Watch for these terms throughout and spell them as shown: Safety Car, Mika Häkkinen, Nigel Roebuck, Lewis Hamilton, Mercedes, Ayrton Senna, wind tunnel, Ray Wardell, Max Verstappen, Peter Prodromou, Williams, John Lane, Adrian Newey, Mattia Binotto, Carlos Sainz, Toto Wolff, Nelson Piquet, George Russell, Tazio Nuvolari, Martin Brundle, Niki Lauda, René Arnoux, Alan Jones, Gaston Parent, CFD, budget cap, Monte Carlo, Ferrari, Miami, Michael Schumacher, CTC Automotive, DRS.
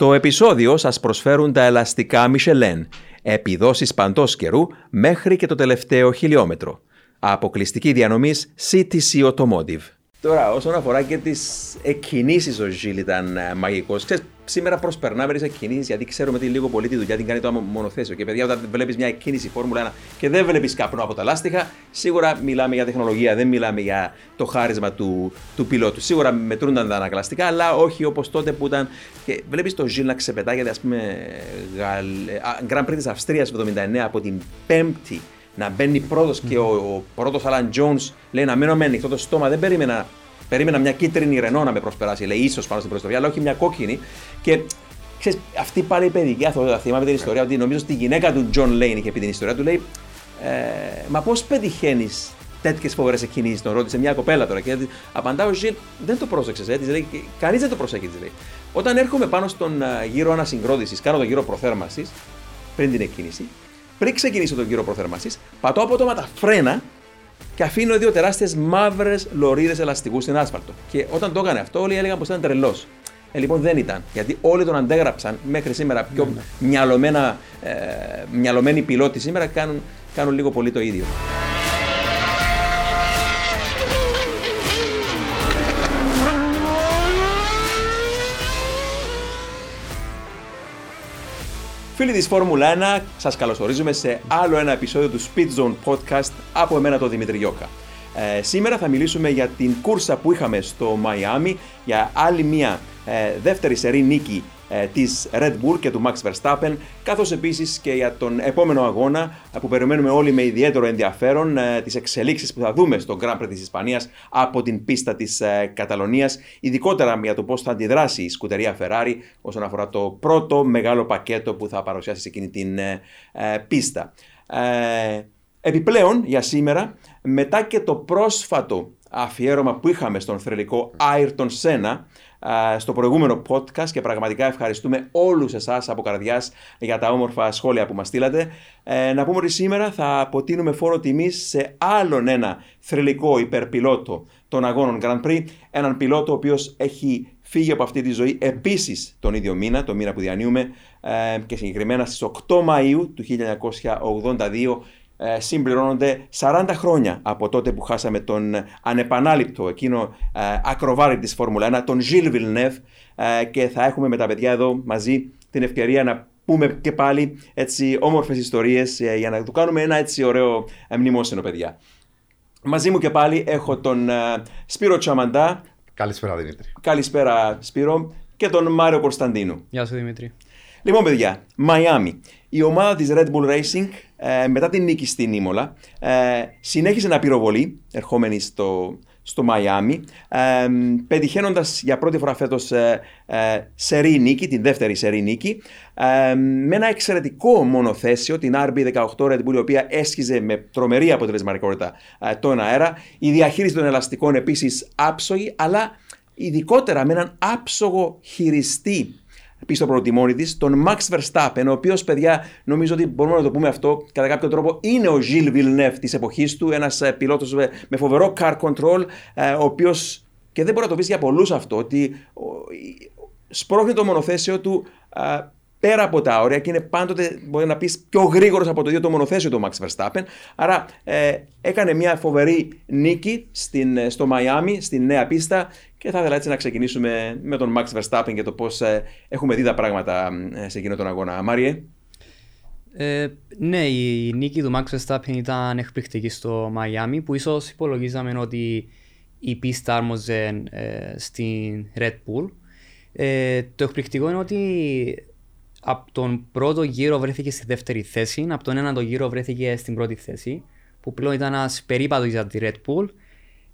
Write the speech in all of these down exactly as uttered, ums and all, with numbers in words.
Το επεισόδιο σας προσφέρουν τα ελαστικά Michelin, επιδόσεις παντός καιρού μέχρι και το τελευταίο χιλιόμετρο. Αποκλειστική διανομής σι τι σι Automotive. Τώρα, όσον αφορά και τις εκκινήσεις, ο Γιλ ήταν μαγικός. Ξέρεις, σήμερα προσπερνάμε τις εκκινήσεις, γιατί ξέρουμε τι λίγο πολύ τη δουλειά την κάνει το μονοθέσιο. Και παιδιά, όταν βλέπεις μια εκκίνηση Φόρμουλα ένα και δεν βλέπεις καπνό από τα λάστιχα, σίγουρα μιλάμε για τεχνολογία, δεν μιλάμε για το χάρισμα του, του πιλότου. Σίγουρα μετρούνταν τα ανακλαστικά, αλλά όχι όπως τότε που ήταν. Και βλέπεις το Γιλ να ξεπετάγεται, ας πούμε, Γαλ... Grand Prix της Αυστρίας εβδομήντα εννέα από την Πέμπτη. Να μπαίνει πρώτος mm. και ο, ο πρώτος Άλαν Τζόουνς λέει να μένω με ανοιχτό το στόμα. Δεν περίμενα, περίμενα μια κίτρινη Ρενό να με προσπεράσει, λέει, ίσως πάνω στην προστροφή, αλλά όχι μια κόκκινη. Και ξέρεις, αυτή πάλι η παιδική αθωότητα, θυμάμαι την ιστορία, ότι νομίζω ότι η γυναίκα του John Lane είχε πει την ιστορία του, λέει, ε, μα πώς πετυχαίνεις τέτοιες φοβερές εκκινήσεις, τον ρώτησε μια κοπέλα τώρα. Και απαντά ο Γιλ, δεν το πρόσεξες, έτσι, λέει, κανείς δεν το προσέχει, έτσι, λέει. Όταν έρχομαι πάνω στον γύρο ανασυγκρότησης, κάνω τον γύρο προθέρμανσης, πριν την εκκίνηση. Πριν ξεκινήσω τον κύριο προθέρμανσης, πατώ απότομα τα φρένα και αφήνω δύο τεράστιες μαύρες λωρίδες ελαστικού στην άσφαλτο. Και όταν το έκανε αυτό, όλοι έλεγαν πως ήταν τρελός. Ε, λοιπόν, δεν ήταν. Γιατί όλοι τον αντέγραψαν μέχρι σήμερα. Πιο ναι. μυαλωμένα, ε, μυαλωμένοι πιλότοι σήμερα κάνουν, κάνουν λίγο πολύ το ίδιο. Φίλοι της Φόρμουλα ένα, σας καλωσορίζουμε σε άλλο ένα επεισόδιο του Speed Zone Podcast από εμένα τον Δημήτρη Γιώκα. Ε, σήμερα θα μιλήσουμε για την κούρσα που είχαμε στο Miami, για άλλη μια ε, δεύτερη σερή νίκη ε, της Red Bull και του Max Verstappen, καθώς επίσης και για τον επόμενο αγώνα που περιμένουμε όλοι με ιδιαίτερο ενδιαφέρον, ε, τις εξελίξεις που θα δούμε στο Grand Prix της Ισπανίας από την πίστα της ε, Καταλωνίας, ειδικότερα για το πώς θα αντιδράσει η σκουτερία Ferrari όσον αφορά το πρώτο μεγάλο πακέτο που θα παρουσιάσει σε εκείνη την ε, ε, πίστα. Ε, επιπλέον για σήμερα, μετά και το πρόσφατο αφιέρωμα που είχαμε στον θρηλυκό Ayrton Senna στο προηγούμενο podcast, και πραγματικά ευχαριστούμε όλους εσάς από καρδιάς για τα όμορφα σχόλια που μας στείλατε, ε, να πούμε ότι σήμερα θα αποτείνουμε φόρο τιμής σε άλλον ένα θρηλυκό υπερπιλότο των αγώνων Grand Prix, έναν πιλότο ο οποίος έχει φύγει από αυτή τη ζωή επίσης τον ίδιο μήνα, τον μήνα που διανύουμε, ε, και συγκεκριμένα στις οκτώ Μαΐου του χίλια εννιακόσια ογδόντα δύο, συμπληρώνονται σαράντα χρόνια από τότε που χάσαμε τον ανεπανάληπτο εκείνο ακροβάρι της Φόρμουλα ένα, τον Gilles Villeneuve, και θα έχουμε με τα παιδιά εδώ μαζί την ευκαιρία να πούμε και πάλι έτσι όμορφες ιστορίες για να του κάνουμε ένα έτσι ωραίο μνημόσυνο, παιδιά. Μαζί μου και πάλι έχω τον Σπύρο Τσαμαντά. Καλησπέρα, Δημήτρη. Καλησπέρα, Σπύρο. Και τον Μάριο Κωνσταντίνου. Γεια σου, Δημήτρη. Λοιπόν, παιδιά, Μαϊάμι. Η ομάδα της Red Bull Racing, ε, μετά την νίκη στην Ίμολα, ε, συνέχισε να πυροβολεί ερχόμενη στο, στο Μαϊάμι, ε, πετυχαίνοντας για πρώτη φορά φέτος ε, ε, σερή νίκη, την δεύτερη σερή νίκη, ε, με ένα εξαιρετικό μονοθέσιο, την αρ μπι δεκαοκτώ Red Bull, η οποία έσχιζε με τρομερή αποτελεσματικότητα ε, τον αέρα. Η διαχείριση των ελαστικών επίσης άψογη, αλλά ειδικότερα με έναν άψογο χειριστή πίσω από το τιμόνι της, τον Max Verstappen, ο οποίος, παιδιά, νομίζω ότι μπορούμε να το πούμε αυτό, κατά κάποιο τρόπο είναι ο Gilles Villeneuve της εποχής του, ένας πιλότος με φοβερό car control, ο οποίος, και δεν μπορεί να το πεις για πολλούς αυτό, ότι σπρώχνει το μονοθέσιο του πέρα από τα όρια και είναι πάντοτε, μπορεί να πεις, πιο γρήγορος από το ίδιο το μονοθέσιο του Max Verstappen. Άρα ε, έκανε μια φοβερή νίκη στην, στο Μαϊάμι, στην νέα πίστα, και θα ήθελα έτσι να ξεκινήσουμε με τον Max Verstappen και το πώς ε, έχουμε δει τα πράγματα ε, σε εκείνο τον αγώνα. Μάριε. Ε, ναι, η νίκη του Max Verstappen ήταν εκπληκτική στο Μαϊάμι, που ίσως υπολογίζαμε ότι η πίστα άρμοζε ε, στην Red Bull. Ε, το εκπληκτικό είναι ότι από τον πρώτο γύρο βρέθηκε στη δεύτερη θέση, από τον ένατο γύρο βρέθηκε στην πρώτη θέση, που πλέον ήταν ένας περίπατος για τη Red Bull.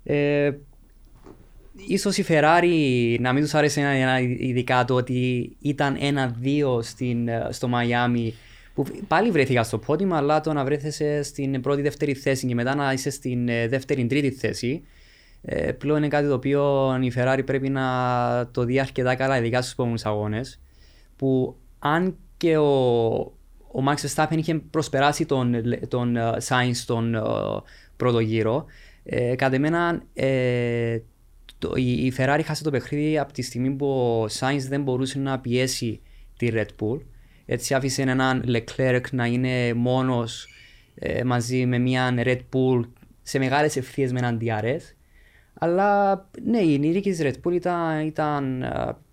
Ε, ίσως η Ferrari να μην τους άρεσε ένα, ειδικά το ότι ήταν ένα-δύο στο Μαϊάμι, που πάλι βρέθηκα στο πόντιμα, αλλά το να βρέθεσαι στην πρώτη-δεύτερη θέση και μετά να είσαι στην δεύτερη-τρίτη θέση, ε, πλέον είναι κάτι το οποίο η Ferrari πρέπει να το δει αρκετά καλά, ειδικά στους επόμενους αγώνες, που αν και ο, ο Max Verstappen είχε προσπεράσει τον, τον uh, Sainz στον uh, πρώτο γύρο, ε, κατ' εμένα ε, το, η, η Ferrari χάσε το παιχνίδι από τη στιγμή που ο Sainz δεν μπορούσε να πιέσει τη Red Bull. Έτσι άφησε έναν Leclerc να είναι μόνος ε, μαζί με μια Red Bull σε μεγάλες ευθείες με έναν ντι αρ ες. Αλλά ναι, η νίκη της Red Bull ήταν, ήταν,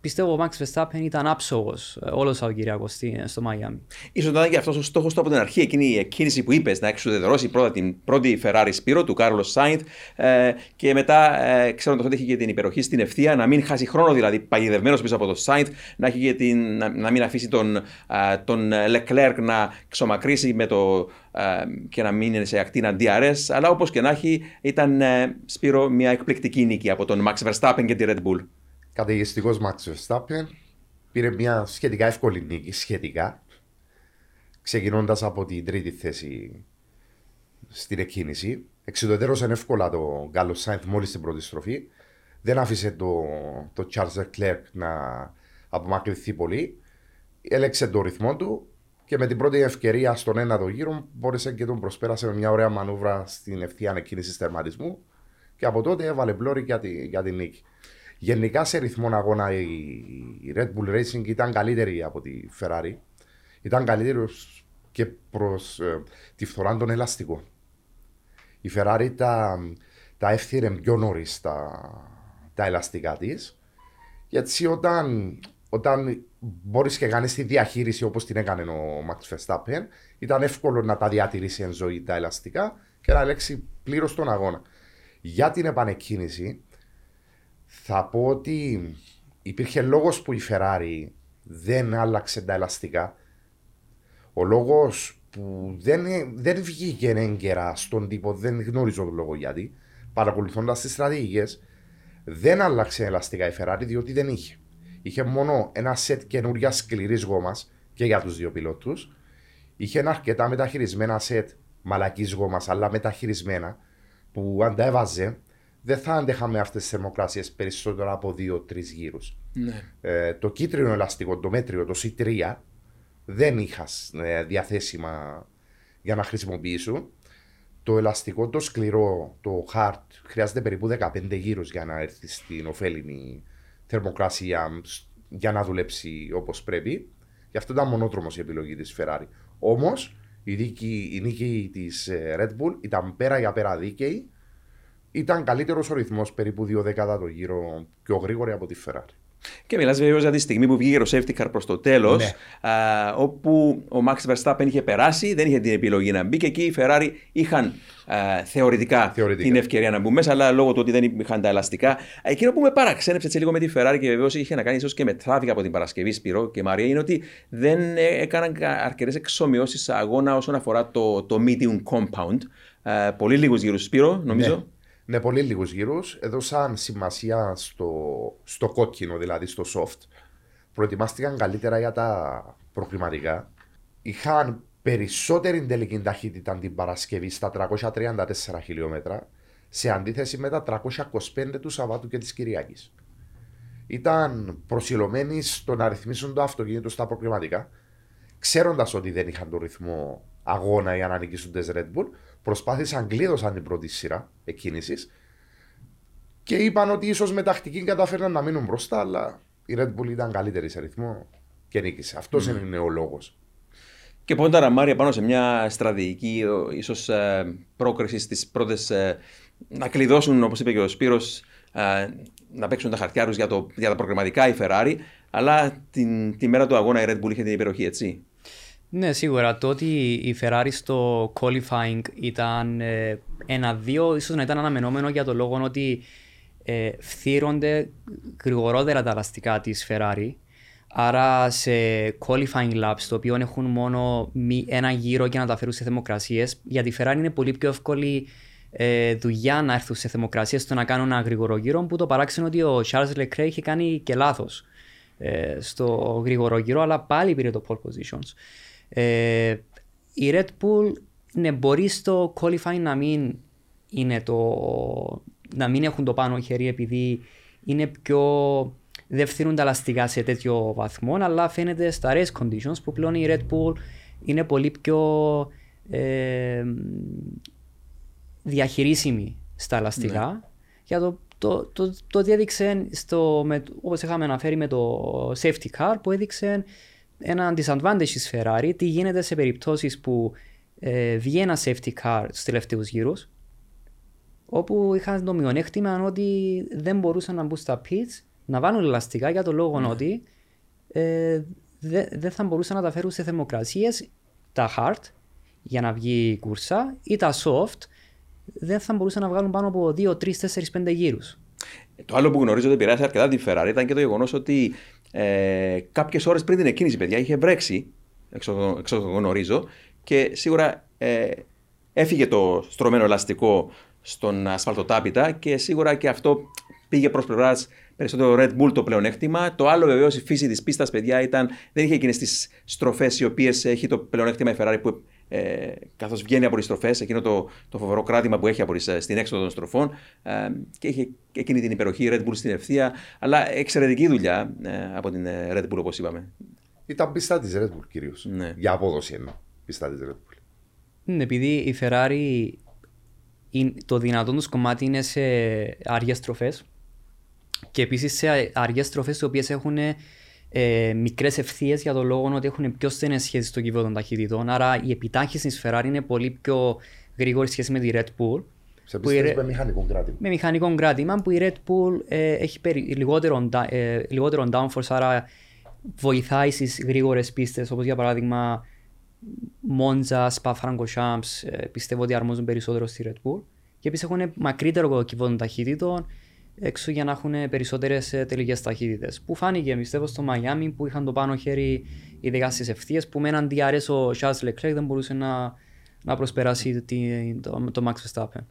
πιστεύω ο Max Verstappen ήταν άψογος όλος ο Κυριακός στο Miami. Ίσως ήταν και αυτός ο στόχος του από την αρχή, εκείνη η εκκίνηση που είπες, να εξουδετερώσει πρώτα την πρώτη Ferrari Spiro του Carlos Sainz ε, και μετά ε, ξέρω ότι είχε και την υπεροχή στην ευθεία, να μην χάσει χρόνο δηλαδή παγιδευμένος πίσω από το Sainz, να, έχει και την, να, να μην αφήσει τον, τον Leclerc να ξομακρύσει με το... και να μην είναι σε ακτίνα ντι αρ ες, αλλά όπως και να έχει ήταν, Σπύρο, μια εκπληκτική νίκη από τον Max Verstappen και τη Red Bull. Καταιγιστικός Max Verstappen, πήρε μια σχετικά εύκολη νίκη, σχετικά, ξεκινώντας από την τρίτη θέση στην εκκίνηση. Εξουδετερώσαν εύκολα τον Carlos Sainz μόλις την πρώτη στροφή, δεν άφησε τον το Charles Leclerc να απομακρυνθεί πολύ, έλεξε τον ρυθμό του και με την πρώτη ευκαιρία στον ένατο γύρο μπόρεσε και τον προσπέρασε με μια ωραία μανούβρα στην ευθεία ανεκκίνησης τερματισμού και από τότε έβαλε πλώρη για την τη νίκη. Γενικά σε ρυθμόν αγώνα η, η Red Bull Racing ήταν καλύτερη από τη Ferrari. Ήταν καλύτερη και προς ε, τη φθορά των ελαστικών. Η Ferrari τα, τα έφθειρε πιο νωρίς τα, τα ελαστικά της, γιατί όταν... όταν μπορείς και κάνεις τη διαχείριση όπως την έκανε ο Max Verstappen, ήταν εύκολο να τα διατηρήσει εν ζωή τα ελαστικά και να ελέγξει πλήρως τον αγώνα. Για την επανεκκίνηση θα πω ότι υπήρχε λόγος που η Ferrari δεν άλλαξε τα ελαστικά. Ο λόγος που δεν, δεν βγήκε έγκαιρα στον τύπο, δεν γνωρίζω τον λόγο γιατί, παρακολουθώντας τις στρατηγικές, δεν άλλαξε ελαστικά η Ferrari διότι δεν είχε. Είχε μόνο ένα σετ καινούρια σκληρή γόμα και για του δύο πιλότου. Είχε ένα αρκετά μεταχειρισμένα σετ μαλακή γόμα, αλλά μεταχειρισμένα, που αν τα έβαζε, δεν θα αντέχαμε αυτέ τι θερμοκρασίε περισσότερο από δύο τρεις γύρου. Ναι. Ε, το κίτρινο ελαστικό, το μέτριο, το σι τρία, δεν είχα ε, διαθέσιμα για να χρησιμοποιήσω. Το ελαστικό, το σκληρό, το hard, χρειάζεται περίπου δεκαπέντε γύρου για να έρθει στην ωφέλιμη θερμοκρασία για να δουλέψει όπως πρέπει. Γι' αυτό ήταν μονόδρομος η επιλογή της Ferrari. Όμως η, δίκη, η νίκη της Red Bull ήταν πέρα για πέρα δίκαιη. Ήταν καλύτερος ο ρυθμός, περίπου δύο δέκατα το γύρο πιο γρήγορη από τη Ferrari. Και μιλάς βέβαια για τη στιγμή που βγήκε το safety car προς το τέλος, ναι, α, όπου ο Max Verstappen είχε περάσει, δεν είχε την επιλογή να μπει και εκεί οι Ferrari είχαν α, θεωρητικά, θεωρητικά την ευκαιρία να μπουν μέσα, αλλά λόγω του ότι δεν είχαν τα ελαστικά. Εκείνο που με παραξένεψε έτσι λίγο με τη Ferrari και βεβαίως είχε να κάνει ίσως και με τράφικα από την Παρασκευή, Σπυρό και Μαρία, είναι ότι δεν έκαναν αρκετές εξομοιώσεις αγώνα όσον αφορά το, το medium compound. Α, πολύ λίγους γύρους, Σπύρο, νομίζω. Ναι. Ναι, πολύ λίγους γύρους. Έδωσαν σημασία στο, στο κόκκινο, δηλαδή στο soft. Προετοιμάστηκαν καλύτερα για τα προκριματικά. Είχαν περισσότερη τελική ταχύτητα την Παρασκευή στα τριακόσια τριάντα τέσσερα χιλιόμετρα, σε αντίθεση με τα τριακόσια είκοσι πέντε του Σαββάτου και της Κυριακής. Ήταν προσιλωμένοι στο να ρυθμίσουν το αυτοκίνητο στα προκριματικά, ξέροντας ότι δεν είχαν τον ρυθμό αγώνα για να νικήσουν τις Red Bull. Προσπάθησαν, κλείδωσαν την πρώτη σειρά εκκίνησης και είπαν ότι ίσως με τακτική καταφέρναν να μείνουν μπροστά, αλλά η Red Bull ήταν καλύτερη σε ρυθμό και νίκησε. Αυτός mm. είναι ο λόγος. Και πόνταρα, Μάρια, πάνω σε μια στρατηγική ίσως πρόκριση στις πρώτες, να κλειδώσουν, όπως είπε και ο Σπύρος, να παίξουν τα χαρτιά τους για, το, για τα προκριματικά η Ferrari, αλλά την, τη μέρα του αγώνα η Red Bull είχε την υπεροχή, έτσι. Ναι, σίγουρα. Το ότι η Ferrari στο qualifying ήταν ε, ένα-δύο, ίσως να ήταν αναμενόμενο για το λόγο ότι ε, φθύρονται γρηγορότερα τα ελαστικά της Ferrari. Άρα σε qualifying laps, το οποίο έχουν μόνο μη, ένα γύρο για να τα φέρουν σε θερμοκρασίες, για τη Ferrari είναι πολύ πιο εύκολη ε, δουλειά να έρθουν σε θερμοκρασίες στο να κάνουν ένα γρήγορο γύρο, που το παράξενο ότι ο Charles Leclerc είχε κάνει και λάθος ε, στο γρήγορο γύρο, αλλά πάλι πήρε το pole positions. Ε, η Red Bull, ναι, μπορεί στο qualifying να μην, είναι το, να μην έχουν το πάνω χέρι, επειδή είναι πιο, δεν φθήνουν τα ελαστικά σε τέτοιο βαθμό, αλλά φαίνεται στα race conditions που πλέον η Red Bull είναι πολύ πιο ε, διαχειρίσιμη στα ελαστικά. Ναι. Για το, το, το, το διέδειξε, στο, με, όπως είχαμε αναφέρει με το safety car, που έδειξε ένα disadvantage της Ferrari, τι γίνεται σε περιπτώσεις που ε, βγει ένα safety car στους τελευταίους γύρους, όπου είχαν το μειονέκτημα ότι δεν μπορούσαν να μπουν στα pits, να βάλουν ελαστικά για το λόγο mm. ότι ε, δεν δε θα μπορούσαν να τα φέρουν σε θερμοκρασίες τα hard για να βγει η κούρσα ή τα soft, δεν θα μπορούσαν να βγάλουν πάνω από δύο, τρία, τέσσερα, πέντε γύρους. Το άλλο που γνωρίζω ότι επηρεάζει αρκετά τη Ferrari ήταν και το γεγονός ότι ε, κάποιες ώρες πριν την εκκίνηση, παιδιά, είχε βρέξει, εξ όσο το γνωρίζω, και σίγουρα ε, έφυγε το στρωμένο ελαστικό στον ασφαλτοτάπητα και σίγουρα και αυτό πήγε προς πλευράς περισσότερο Red Bull το πλεονέκτημα. Το άλλο βεβαίως η φύση της πίστας, παιδιά, ήταν, δεν είχε εκείνες τις στροφές οι οποίες έχει το πλεονέκτημα η Ferrari που ε, καθώς βγαίνει από τις στροφές, εκείνο το, το φοβερό κράτημα που έχει από τις, στην έξοδο των στροφών ε, και είχε εκείνη την υπεροχή Red Bull στην ευθεία, αλλά εξαιρετική δουλειά ε, από την Red Bull όπως είπαμε. Ήταν πίστα της Red Bull κυρίως, ναι. Για απόδοση εννοώ, πίστα της Red Bull. Ναι, επειδή η Ferrari το δυνατόν τους κομμάτι είναι σε αργές στροφές και επίσης σε αργές στροφές οι οποίες έχουν ε, μικρές ευθείες για το λόγο ότι έχουν πιο στενές σχέσεις στο κύβο των ταχυτητών. Άρα η επιτάχυνση της Ferrari είναι πολύ πιο γρήγορη σχέση με τη Red Bull. Σε πιστεύεις με μηχανικό κράτημα. Με μηχανικό κράτημα που η Red Bull ε, έχει περι, λιγότερο, ε, λιγότερο downforce, άρα βοηθάει στις γρήγορες πίστες όπως για παράδειγμα Μόντζα, Σπα, Φραγκοσάμπς, πιστεύω ότι αρμόζουν περισσότερο στη Red Bull και επίσης έχουν μακρύτερο κυβό των ταχύτητων έξω για να έχουν περισσότερες τελικές ταχύτητες. Που φάνηκε πιστεύω στο Μαϊάμι που είχαν το πάνω χέρι ειδικά στις ευθείες που με έναν ντι αρ ες ο Charles Leclerc δεν μπορούσε να, να προσπεράσει τη, το, το Max Verstappen.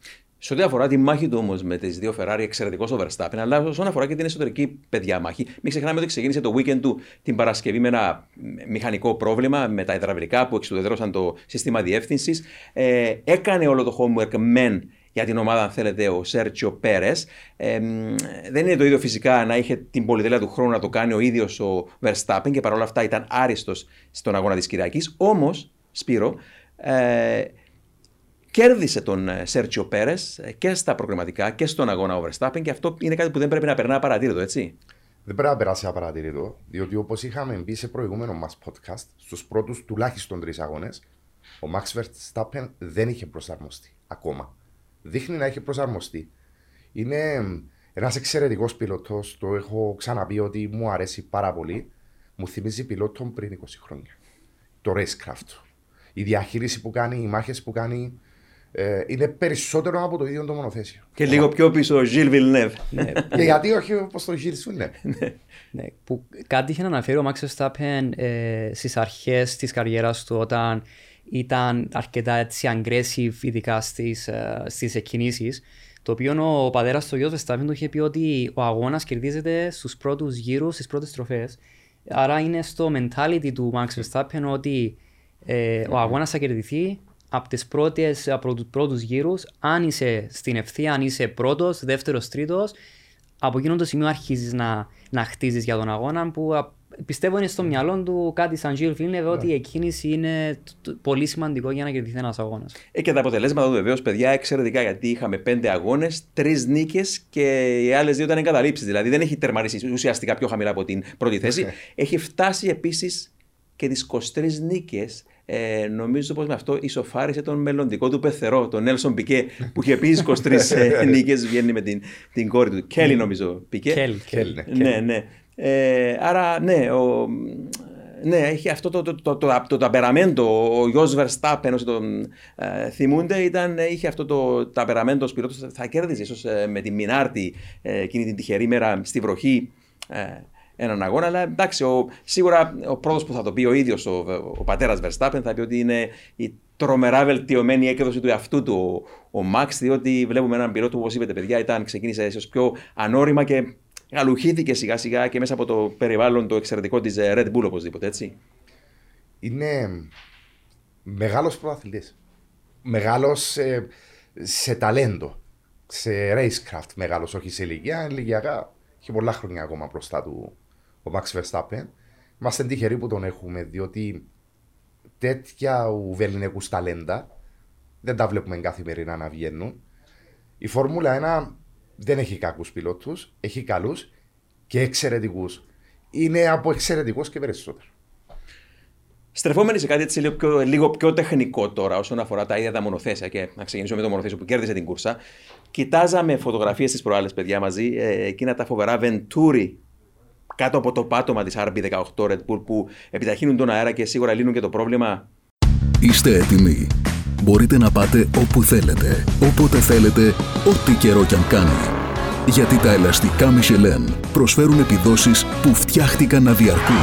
Σε ό,τι αφορά τη μάχη του όμως με τις δύο Ferrari, εξαιρετικό ο Verstappen, αλλά όσον αφορά και την εσωτερική παιδιά μάχη, μην ξεχνάμε ότι ξεκίνησε το weekend του την Παρασκευή με ένα μηχανικό πρόβλημα με τα υδραυλικά που εξουδετερώσαν το σύστημα διεύθυνσης. Ε, έκανε όλο το homework μεν για την ομάδα, αν θέλετε, ο Σέρτζιο Πέρες. Ε, δεν είναι το ίδιο φυσικά να είχε την πολυτέλεια του χρόνου να το κάνει ο ίδιος ο Verstappen και παρόλα αυτά ήταν άριστος στον αγώνα της Κυριακής. Όμως, Σπύρο, ε, κέρδισε τον Σέρτζιο Πέρες και στα προγραμματικά και στον αγώνα ο Verstappen και αυτό είναι κάτι που δεν πρέπει να περνά απαρατήρητο, έτσι. Δεν πρέπει να περάσει απαρατήρητο, διότι όπως είχαμε μπει σε προηγούμενο μας podcast, στους πρώτους τουλάχιστον τρεις αγώνες, ο Max Verstappen δεν είχε προσαρμοστεί ακόμα. Δείχνει να έχει προσαρμοστεί. Είναι ένας εξαιρετικός πιλότος, το έχω ξαναπεί ότι μου αρέσει πάρα πολύ. Μου θυμίζει πιλότον πριν είκοσι χρόνια. Το racecraft. Η διαχείριση που κάνει, οι μάχες που κάνει. Ε, είναι περισσότερο από το ίδιο το μονοθέσιο. Και λίγο πιο πίσω ο Gilles Villeneuve. Ναι, που... Και γιατί όχι όπως το Gilles Villeneuve. Ναι, που κάτι είχε να αναφέρει ο Max Verstappen ε, στις αρχές της καριέρας του όταν ήταν αρκετά έτσι aggressive ειδικά στις, ε, στις εκκινήσεις. Το οποίο ο πατέρας του Γιος Verstappen του είχε πει ότι ο αγώνας κερδίζεται στους πρώτους γύρους, στις πρώτες στροφές. Άρα είναι στο mentality του Max Verstappen ότι ε, ο αγώνας θα κερδιθεί από τις πρώτες, από τους πρώτους γύρους, αν είσαι στην ευθεία, αν είσαι πρώτος, δεύτερος, τρίτος, από εκείνο το σημείο αρχίζεις να, να χτίζεις για τον αγώνα που πιστεύω είναι στο μυαλό του κάτι σαν Gilles Villeneuve, yeah. ότι η εκκίνηση είναι πολύ σημαντικό για να κερδιθεί ένας αγώνας. Ε, και τα αποτελέσματα του βεβαίως, παιδιά, εξαιρετικά, γιατί είχαμε πέντε αγώνες, τρεις νίκες και οι άλλες δύο ήταν εγκαταλείψεις. Δηλαδή δεν έχει τερματίσει ουσιαστικά πιο χαμηλά από την πρώτη θέση. Okay. Έχει φτάσει επίσης και τις είκοσι τρεις νίκες. Ε, νομίζω πως με αυτό ισοφάρισε τον μελλοντικό του πεθερό, τον Νέλσον Πικέ, που είχε πει είκοσι τρεις νίκες, βγαίνει με την, την κόρη του. Κέλλη, νομίζω. Πικέ. Κέλλη, Κέλλη. Ναι, ναι. Ε, άρα, ναι, ο, ναι, έχει αυτό το, το, το, το, το ταμπεραμέντο. Ο Γιος Verstappen, όσοι τον ε, θυμούνται, ήταν, είχε αυτό το ταμπεραμέντο ως πιλότος. Θα κέρδιζε ίσως ε, με τη Μινάρτη ε, εκείνη την τυχερή μέρα στη βροχή. Ε, έναν αγώνα, αλλά εντάξει, ο, σίγουρα ο πρώτος που θα το πει ο ίδιος ο, ο πατέρας Verstappen θα πει ότι είναι η τρομερά βελτιωμένη έκδοση του εαυτού του ο, ο Max, διότι βλέπουμε έναν πιλότο που όπως είπετε παιδιά ήταν, ξεκίνησε ίσως πιο ανώρημα και γαλουχήθηκε σιγά σιγά και μέσα από το περιβάλλον το εξαιρετικό της Red Bull οπωσδήποτε, έτσι. Είναι μεγάλος πρωταθλητής, μεγάλος ε, σε ταλέντο, σε racecraft μεγάλος, όχι σε ηλικία, ηλικιακά. Έχει πολλά χρόνια ακόμα μπροστά του ο Max Verstappen. Είμαστε τυχεροί που τον έχουμε, διότι τέτοια ουβεληνικούς ταλέντα δεν τα βλέπουμε καθημερινά να βγαίνουν. Η Φόρμουλα ένα δεν έχει κακούς πιλότους, έχει καλούς και εξαιρετικούς. Είναι από εξαιρετικός και περισσότερο. Στρεφόμενοι σε κάτι έτσι λίγο πιο, λίγο πιο τεχνικό τώρα, όσον αφορά τα ίδια τα μονοθέσια, και να ξεκινήσουμε με το μονοθέσιο που κέρδισε την κούρσα. Κοιτάζαμε φωτογραφίες τις προάλλες, παιδιά, μαζί, ε, εκείνα τα φοβερά Venturi κάτω από το πάτωμα της αρ μπι δεκαοκτώ Red Bull που επιταχύνουν τον αέρα και σίγουρα λύνουν και το πρόβλημα. Είστε έτοιμοι. Μπορείτε να πάτε όπου θέλετε, όποτε θέλετε, ό,τι καιρό κι αν κάνει. Γιατί τα ελαστικά Michelin προσφέρουν επιδόσεις που φτιάχτηκαν να διαρκούν.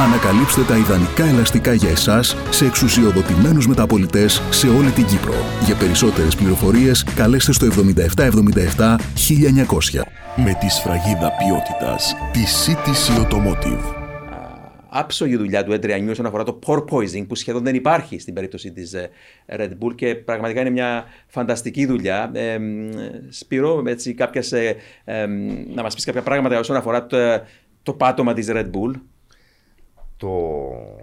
Ανακαλύψτε τα ιδανικά ελαστικά για εσάς σε εξουσιοδοτημένους μεταπωλητές σε όλη την Κύπρο. Για περισσότερες πληροφορίες καλέστε στο εβδομήντα επτά εβδομήντα επτά χίλια εννιακόσια. Με τη σφραγίδα ποιότητας, τη σι τι σι Automotive. Άψογη δουλειά του Adrian Newey όσον αφορά το porpoising που σχεδόν δεν υπάρχει στην περίπτωση της Red Bull και πραγματικά είναι μια φανταστική δουλειά. Ε, Σπύρο, έτσι, κάποιες, ε, ε, να μας πεις κάποια πράγματα όσον αφορά το, το πάτωμα της Red Bull. Το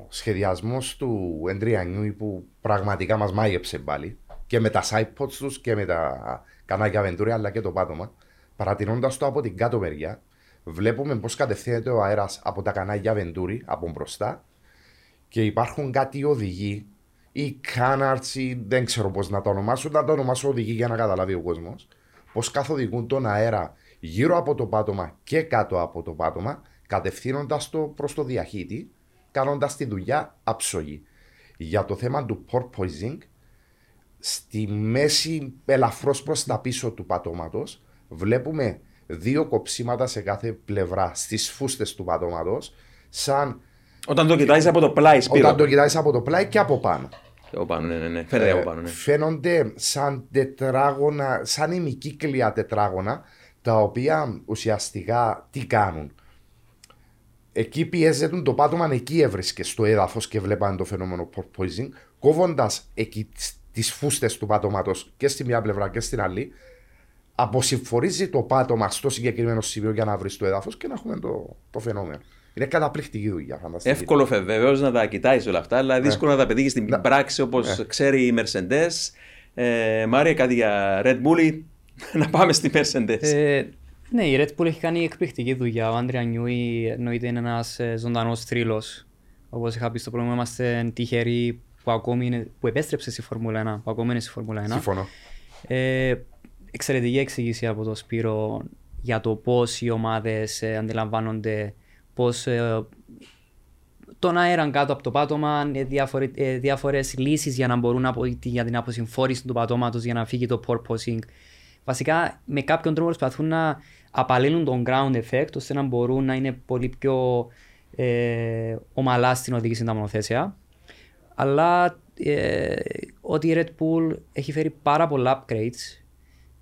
σχεδιασμός του Adrian Newey που πραγματικά μας μάγεψε πάλι και με τα sidepods τους και με τα κανάκια Venturi αλλά και το πάτωμα, παρατηρώντας το από την κάτω μεριά, βλέπουμε πώς κατευθύνεται ο αέρας από τα κανάλια Venturi, από μπροστά, και υπάρχουν κάτι οδηγοί ή canards ή δεν ξέρω πώς να τα ονομάσουν, να τα ονομάσω οδηγοί για να καταλάβει ο κόσμος, πώς καθοδηγούν τον αέρα γύρω από το πάτωμα και κάτω από το πάτωμα, κατευθύνοντας το προς το διαχύτη, κάνοντας τη δουλειά άψογη. Για το θέμα του porpoising, στη μέση ελαφρώς προς τα πίσω του πατώματος, βλέπουμε δύο κοψίματα σε κάθε πλευρά στις φούστες του πατώματος, σαν... Όταν το κοιτάζεις από το πλάι, Σπύρο. Όταν το κοιτάζεις από το πλάι και από πάνω. Και από πάνω, ναι, ναι, ναι. Φαίνεται από πάνω, ναι. Φαίνονται σαν τετράγωνα, σαν ημικύκλια τετράγωνα, τα οποία ουσιαστικά τι κάνουν. Εκεί πιέζεται το πάτωμα, εκεί έβρισκε στο έδαφος και βλέπανε το φαινόμενο porpoising, κόβοντας εκεί τις φούστες του πατώματος και στη μια πλευρά και στην άλλη, αποσυμφορίζει το πάτωμα στο συγκεκριμένο σημείο για να βρει το έδαφος και να έχουμε το, το φαινόμενο. Είναι καταπληκτική δουλειά, φανταστική. Εύκολο βεβαίως να τα κοιτάει όλα αυτά, αλλά δύσκολο yeah. να τα πετύχει στην yeah. πράξη, όπως yeah. ξέρει η Mercedes. Ε, Μάρια, κάτι για Red Bull, να πάμε στη Mercedes. Ε, ναι, η Red Bull έχει κάνει εκπληκτική δουλειά. Ο Adrian Newey εννοείται είναι ένας ζωντανός θρύλος. Όπως είχα πει στο πρόγραμμα, είμαστε τυχεροί που, ακόμη είναι, που επέστρεψε στη Φόρμουλα ένα, που ακόμη είναι στη Φόρμουλα ένα. Συμφωνώ. Ε, Εξαιρετική εξήγηση από τον Σπύρο για το πώς οι ομάδες ε, αντιλαμβάνονται πώς ε, τον αέρα κάτω από το πάτωμα, ε, διάφορε, ε, διάφορες λύσεις για, να μπορούν να, για την αποσυμφόρηση του πατώματος για να φύγει το porpoising. Βασικά με κάποιον τρόπο προσπαθούν να απαλύνουν τον ground effect ώστε να μπορούν να είναι πολύ πιο ε, ομαλά στην οδήγηση τα μονοθέσια. Αλλά ε, ότι η Red Bull έχει φέρει πάρα πολλά upgrades.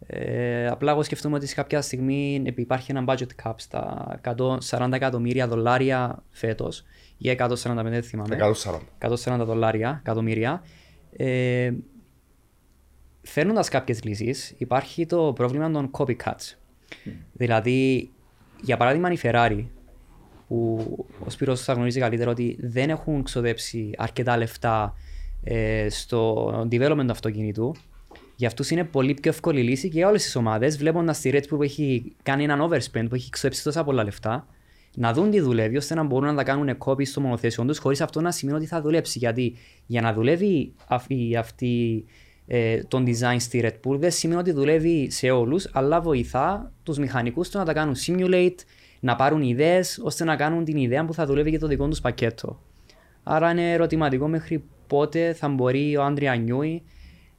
Ε, απλά εγώ σκεφτούμε ότι σε κάποια στιγμή υπάρχει ένα budget cap στα εκατόν σαράντα εκατομμύρια δολάρια φέτος ή εκατόν σαράντα πέντε θυμάμαι, εκατόν σαράντα δολάρια, εκατομμύρια. Ε, φέρνοντας κάποιες λύσεις υπάρχει το πρόβλημα των copycats. Mm. Δηλαδή για παράδειγμα η Ferrari που ο Σπύρος θα γνωρίζει καλύτερα ότι δεν έχουν ξοδέψει αρκετά λεφτά ε, στο development αυτοκινήτου. Για αυτούς είναι πολύ πιο εύκολη λύση και για όλες τις ομάδες, βλέποντας τη Red Bull που έχει κάνει έναν overspend, που έχει ξοδέψει τόσα πολλά λεφτά, να δουν τι δουλεύει ώστε να μπορούν να τα κάνουν copy στο μονοθέσιο τους, χωρίς αυτό να σημαίνει ότι θα δουλέψει. Γιατί για να δουλεύει αυτή, αυτή ε, τον design στη Red Bull δεν σημαίνει ότι δουλεύει σε όλους, αλλά βοηθά τους μηχανικούς του να τα κάνουν simulate, να πάρουν ιδέες ώστε να κάνουν την ιδέα που θα δουλεύει για το δικό τους πακέτο. Άρα είναι ερωτηματικό μέχρι πότε θα μπορεί ο Adrian Newey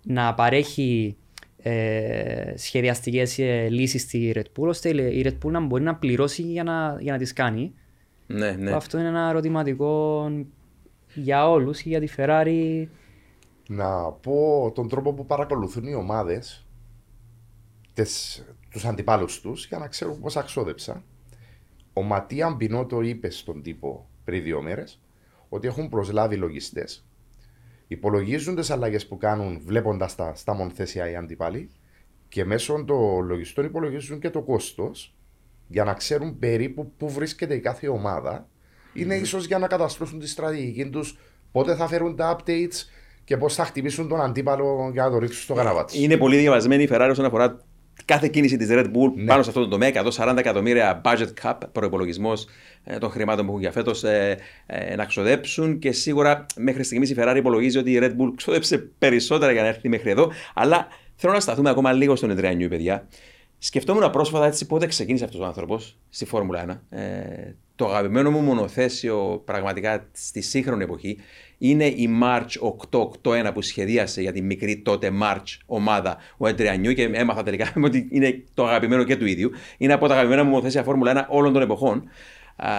να παρέχει ε, σχεδιαστικές ε, λύσεις στη Red Bull, ώστε η Red Bull να μπορεί να πληρώσει για να, για να τις κάνει. Ναι, ναι. Αυτό είναι ένα ερωτηματικό για όλους και για τη Ferrari. Να πω τον τρόπο που παρακολουθούν οι ομάδες τες, τους αντιπάλους τους για να ξέρουν πώς αξόδεψαν. Ο Ματία Μπινότο είπε στον τύπο πριν δύο μέρες ότι έχουν προσλάβει λογιστές. Υπολογίζουν τις αλλαγές που κάνουν βλέποντας τα στα μονοθέσια οι αντιπάλοι και μέσω των λογιστών υπολογίζουν και το κόστος για να ξέρουν περίπου πού βρίσκεται η κάθε ομάδα. Είναι mm-hmm. ίσως για να καταστρώσουν τη στρατηγική τους, πότε θα φέρουν τα updates και πώς θα χτυπήσουν τον αντίπαλο για να το ρίξουν στο γραβάτι. Είναι πολύ διαβασμένη η Ferrari όσον αφορά κάθε κίνηση της Red Bull ναι. πάνω σε αυτό το τομέα. εκατόν σαράντα εκατομμύρια budget cap, προϋπολογισμός ε, των χρημάτων που έχουν για φέτος ε, ε, να ξοδέψουν. Και σίγουρα μέχρι στιγμής η Ferrari υπολογίζει ότι η Red Bull ξόδεψε περισσότερα για να έρθει μέχρι εδώ. Αλλά θέλω να σταθούμε ακόμα λίγο στον Adrian Newey, παιδιά. Σκεφτόμουν πρόσφατα έτσι πότε ξεκίνησε αυτός ο άνθρωπος στη Φόρμουλα ένα. Ε, το αγαπημένο μου μονοθέσιο πραγματικά στη σύγχρονη εποχή είναι η Μάρτς οκτακόσια ογδόντα ένα που σχεδίασε για τη μικρή τότε March ομάδα ο Adrian Newey και έμαθα τελικά ότι είναι το αγαπημένο και του ίδιου. Είναι από τα αγαπημένα μου μονοθέσια Φόρμουλα ένα όλων των εποχών. Α,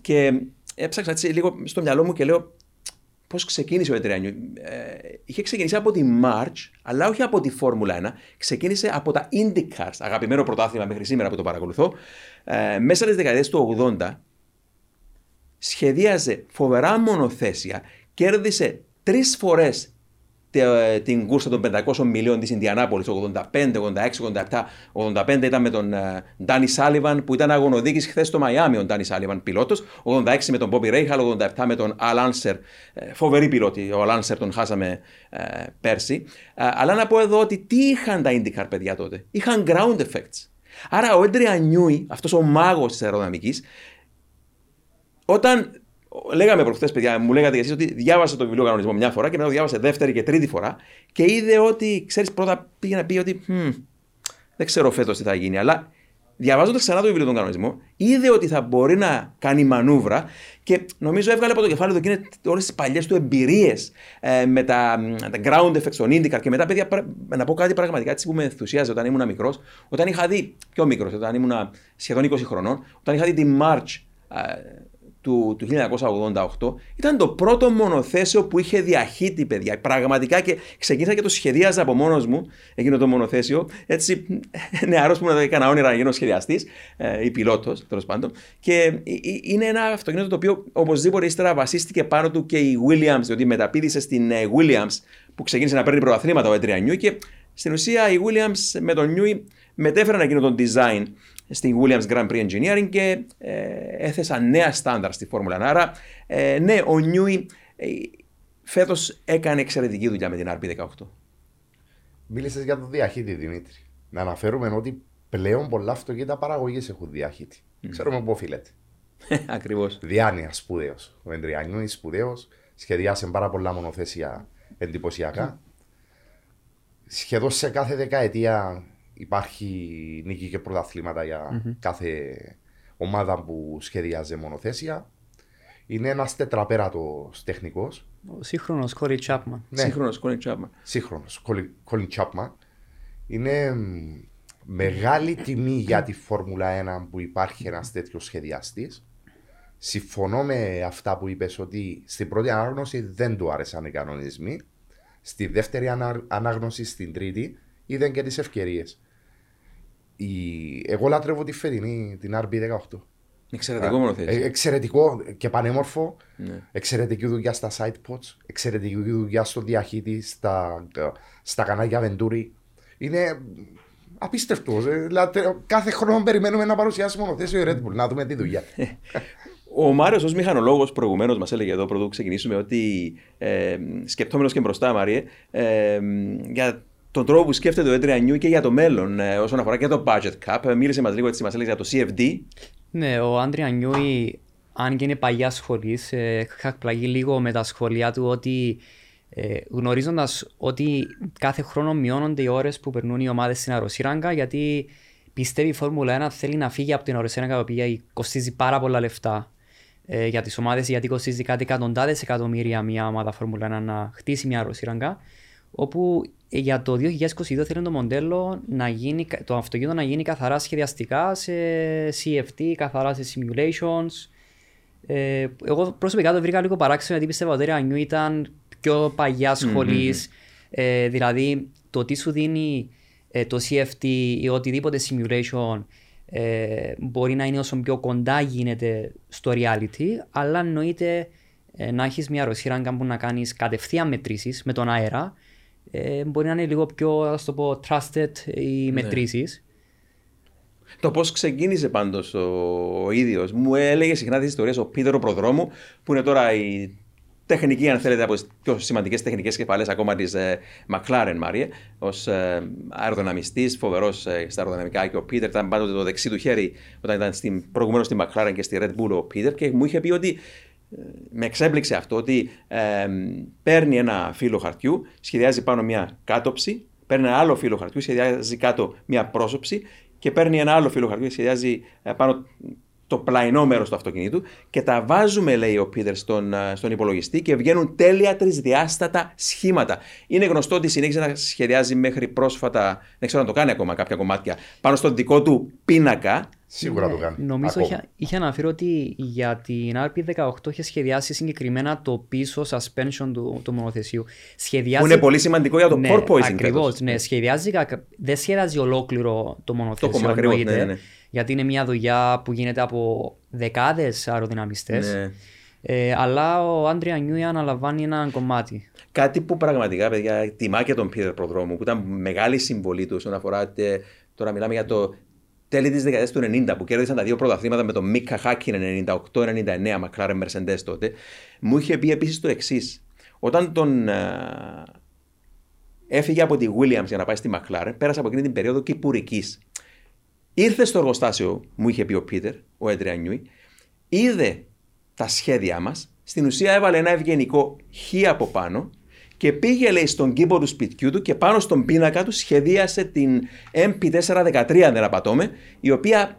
και έψαξα έτσι λίγο στο μυαλό μου και λέω πώς ξεκίνησε ο Adrian Newey. Ε, είχε ξεκινήσει από τη March, αλλά όχι από τη Φόρμουλα ένα. Ξεκίνησε από τα IndyCars, αγαπημένο πρωτάθλημα μέχρι σήμερα που το παρακολουθώ. Ε, μέσα στις δεκαετίες του ογδόντα σχεδίαζε φοβερά μονοθέσια, κέρδισε τρεις φορές την κούρσα των πεντακόσιων μιλίων της Ινδιανάπολης, ογδόντα πέντε, ογδόντα έξι, ογδόντα επτά, ογδόντα πέντε ήταν με τον Ντάνι Σάλιβαν που ήταν αγωνοδίκης χθες στο Μαϊάμι, ο Ντάνι Σάλιβαν πιλότος, ογδόντα έξι με τον Μπόμπι Ρέιχαλ, ογδόντα επτά με τον Αλ Άνσερ, φοβερή πιλότη, ο Αλ Άνσερ τον χάσαμε ε, πέρσι. Αλλά να πω εδώ ότι τι είχαν τα IndyCar παιδιά τότε, είχαν ground effects. Άρα ο Adrian Newey, αυτός ο μάγος της αεροδυναμικής, όταν λέγαμε προχθές, παιδιά, μου λέγατε εσείς ότι διάβασα το βιβλίο κανονισμό μια φορά και μετά το διάβασε δεύτερη και τρίτη φορά και είδε ότι, ξέρεις, πρώτα πήγε να πει ότι δεν ξέρω φέτος τι θα γίνει, αλλά διαβάζοντας ξανά το βιβλίο τον κανονισμό, είδε ότι θα μπορεί να κάνει μανούβρα και νομίζω έβγαλε από το κεφάλι του εκείνες όλες τις παλιές του εμπειρίες ε, με τα, τα ground effects των IndyCar. Και μετά, παιδιά, να πω κάτι πραγματικά έτσι που με ενθουσίαζε όταν ήμουν μικρός, όταν είχα δει, πιο μικρός, όταν ήμουν σχεδόν είκοσι χρονών, όταν είχα δει τη March. Ε, του χίλια εννιακόσια ογδόντα οκτώ, ήταν το πρώτο μονοθέσιο που είχε διαχύτη, παιδιά. Πραγματικά και ξεκίνησα και το σχεδίαζα από μόνος μου, εκείνο το μονοθέσιο. Έτσι, νεαρός που έκανα όνειρα να γίνω σχεδιαστής ή πιλότος, τέλος πάντων. Και είναι ένα αυτοκίνητο το οποίο οπωσδήποτε ύστερα βασίστηκε πάνω του και η Williams, διότι μεταπήδησε στην Williams που ξεκίνησε να παίρνει πρωταθλήματα ο Adrian Newey. Και στην ουσία η Williams με τον Newey μετέφεραν εκείνο τον design στην Williams Grand Prix Engineering και ε, έθεσαν νέα στάνταρ στη Φόρμουλα ένα. Άρα, ε, ναι, ο Newey ε, φέτος έκανε εξαιρετική δουλειά με την αρ μπι δεκαοκτώ. Μίλησες για το διαχύτη, Δημήτρη. Να αναφέρουμε ότι πλέον πολλά αυτοκίνητα παραγωγής έχουν διαχύτη. Mm. Ξέρουμε πού οφείλεται. Ακριβώς. Διάνοια, σπουδαίος. Ο Adrian Newey, σπουδαίος. Σχεδιάσε πάρα πολλά μονοθέσια εντυπωσιακά. Mm. Σχεδόν σε κάθε δεκαετία υπάρχει νίκη και πρωταθλήματα για mm-hmm. κάθε ομάδα που σχεδιάζει μονοθέσια. Είναι ένας τετραπέρατος τεχνικός. Ο σύγχρονος Colin Chapman. Ναι. Σύγχρονος Colin Chapman. Σύγχρονος Colin Chapman. Είναι μεγάλη τιμή για τη Φόρμουλα ένα που υπάρχει ένας τέτοιος σχεδιαστής. Συμφωνώ με αυτά που είπες ότι στην πρώτη ανάγνωση δεν του άρεσαν οι κανονισμοί. Στη δεύτερη ανάγνωση, στην τρίτη, είδαν και τις ευκαιρίες. Η... Εγώ λατρεύω τη φετινή, την αρ μπι δεκαοκτώ. Εξαιρετικό μονοθέσιο. Ε, εξαιρετικό και πανέμορφο. Ναι. Εξαιρετική δουλειά στα side pods. Εξαιρετική δουλειά στο διαχύτη, στα, στα κανάλια Venturi. Είναι απίστευτο. Λατρε... Κάθε χρόνο περιμένουμε να παρουσιάσει μονοθέσιο η Red Bull, να δούμε τη δουλειά. Ο Μάριος ως μηχανολόγος προηγουμένως μας έλεγε εδώ, πρωτού ξεκινήσουμε, ότι ε, σκεπτόμενος και μπροστά, Μάριε, ε, για τον τρόπο που σκέφτεται ο Adrian Newey και για το μέλλον όσον αφορά και το budget cap. Μίλησε μας λίγο έτσι, μας έλεγε για το σι εφ ντι. Ναι, ο Adrian Newey, αν και είναι παλιά σχολής, είχα πλαγεί λίγο με τα σχολεία του ότι ε, γνωρίζοντας ότι κάθε χρόνο μειώνονται οι ώρες που περνούν οι ομάδες στην αεροσύραγγα, γιατί πιστεύει η Φόρμουλα ένα θέλει να φύγει από την αεροσύραγγα, η οποία κοστίζει πάρα πολλά λεφτά ε, για τις ομάδες, γιατί κοστίζει κάτι εκατοντάδες εκατομμύρια μια ομάδα Φόρμουλα ένα να χτίσει μια αεροσύραγγα, όπου για το δύο χιλιάδες είκοσι δύο θέλουν το μοντέλο να γίνει, το αυτοκίνητο να γίνει καθαρά σχεδιαστικά σε σι εφ ντι, καθαρά σε simulations. Ε, εγώ προσωπικά το βρήκα λίγο παράξενο γιατί πιστεύω ότι ο Adrian Newey ήταν πιο παλιά σχολής. Mm-hmm. Ε, δηλαδή το τι σου δίνει ε, το σι εφ ντι ή οτιδήποτε simulation ε, μπορεί να είναι όσο πιο κοντά γίνεται στο reality, αλλά εννοείται ε, να έχεις μια αεροσύραγγα που να κάνεις κατευθείαν μετρήσεις με τον αέρα. Ε, μπορεί να είναι λίγο πιο, ας το πω, trusted οι μετρήσεις. Ναι. Το πώς ξεκίνησε πάντως ο, ο ίδιος. Μου έλεγε συχνά τις ιστορίες ο Πίτερ ο Προδρόμου, που είναι τώρα η τεχνική, αν θέλετε, από τις πιο σημαντικές τεχνικές κεφαλές ακόμα της ε, McLaren, Μάρια, ως ε, αεροδυναμιστής, φοβερός ε, στα αεροδυναμικά, και ο Πίτερ ήταν πάντοτε το δεξί του χέρι όταν ήταν στην, προηγουμένως στη McLaren και στη Red Bull ο Πίτερ, και μου είχε πει ότι ε, με εξέπληξε αυτό, ότι ε, παίρνει ένα φύλλο χαρτιού, σχεδιάζει πάνω μια κάτωψη, παίρνει ένα άλλο φύλλο χαρτιού, σχεδιάζει κάτω μια πρόσωψη, και παίρνει ένα άλλο φύλλο χαρτιού, σχεδιάζει ε, πάνω το πλαϊνό μέρος του αυτοκινήτου, και τα βάζουμε, λέει ο Πίτερ, στον, στον υπολογιστή, και βγαίνουν τέλεια τρισδιάστατα σχήματα. Είναι γνωστό ότι συνέχισε να σχεδιάζει μέχρι πρόσφατα, δεν ξέρω αν το κάνει ακόμα, κάποια κομμάτια πάνω στον δικό του πίνακα. Σίγουρα ναι, το κάνει. Νομίζω είχε, είχε αναφέρει ότι για την αρ πι δεκαοκτώ είχε σχεδιάσει συγκεκριμένα το πίσω suspension του, του μονοθεσίου. Σχεδιάζει... Που είναι πολύ σημαντικό για το ναι, porpoising. Ακριβώς, ναι. Σχεδιάζει, δεν σχεδιάζει ολόκληρο το μονοθεσίο, ακριβώς, νοείται, ναι, ναι. Γιατί είναι μια δουλειά που γίνεται από δεκάδες αεροδυναμιστές. Ναι. Ε, αλλά ο Άντρια Νιούι αναλαμβάνει έναν κομμάτι. Κάτι που πραγματικά, παιδιά, τιμά και τον Πίτερ Προδρόμου, που ήταν μεγάλη συμβολή του όσον αφορά. Τώρα μιλάμε για το τέλη της δεκαετίας του ενενήντα, που κέρδισαν τα δύο πρωταθλήματα με τον Μίκα Χάκινεν ενενήντα οκτώ ενενήντα εννέα, McLaren Mercedes τότε. Μου είχε πει επίσης το εξής. Όταν τον α, έφυγε από τη Williams για να πάει στη McLaren, πέρασε από εκείνη την περίοδο κυπουρικής. Ήρθε στο εργοστάσιο, μου είχε πει ο Πίτερ, ο Adrian Newey, είδε τα σχέδιά μας, στην ουσία έβαλε ένα ευγενικό χ από πάνω, και πήγε, λέει, στον κήπο του σπιτιού του και πάνω στον πίνακα του σχεδίασε την εμ πι τετρακόσια δεκατρία, αν δεν απατώμε, η οποία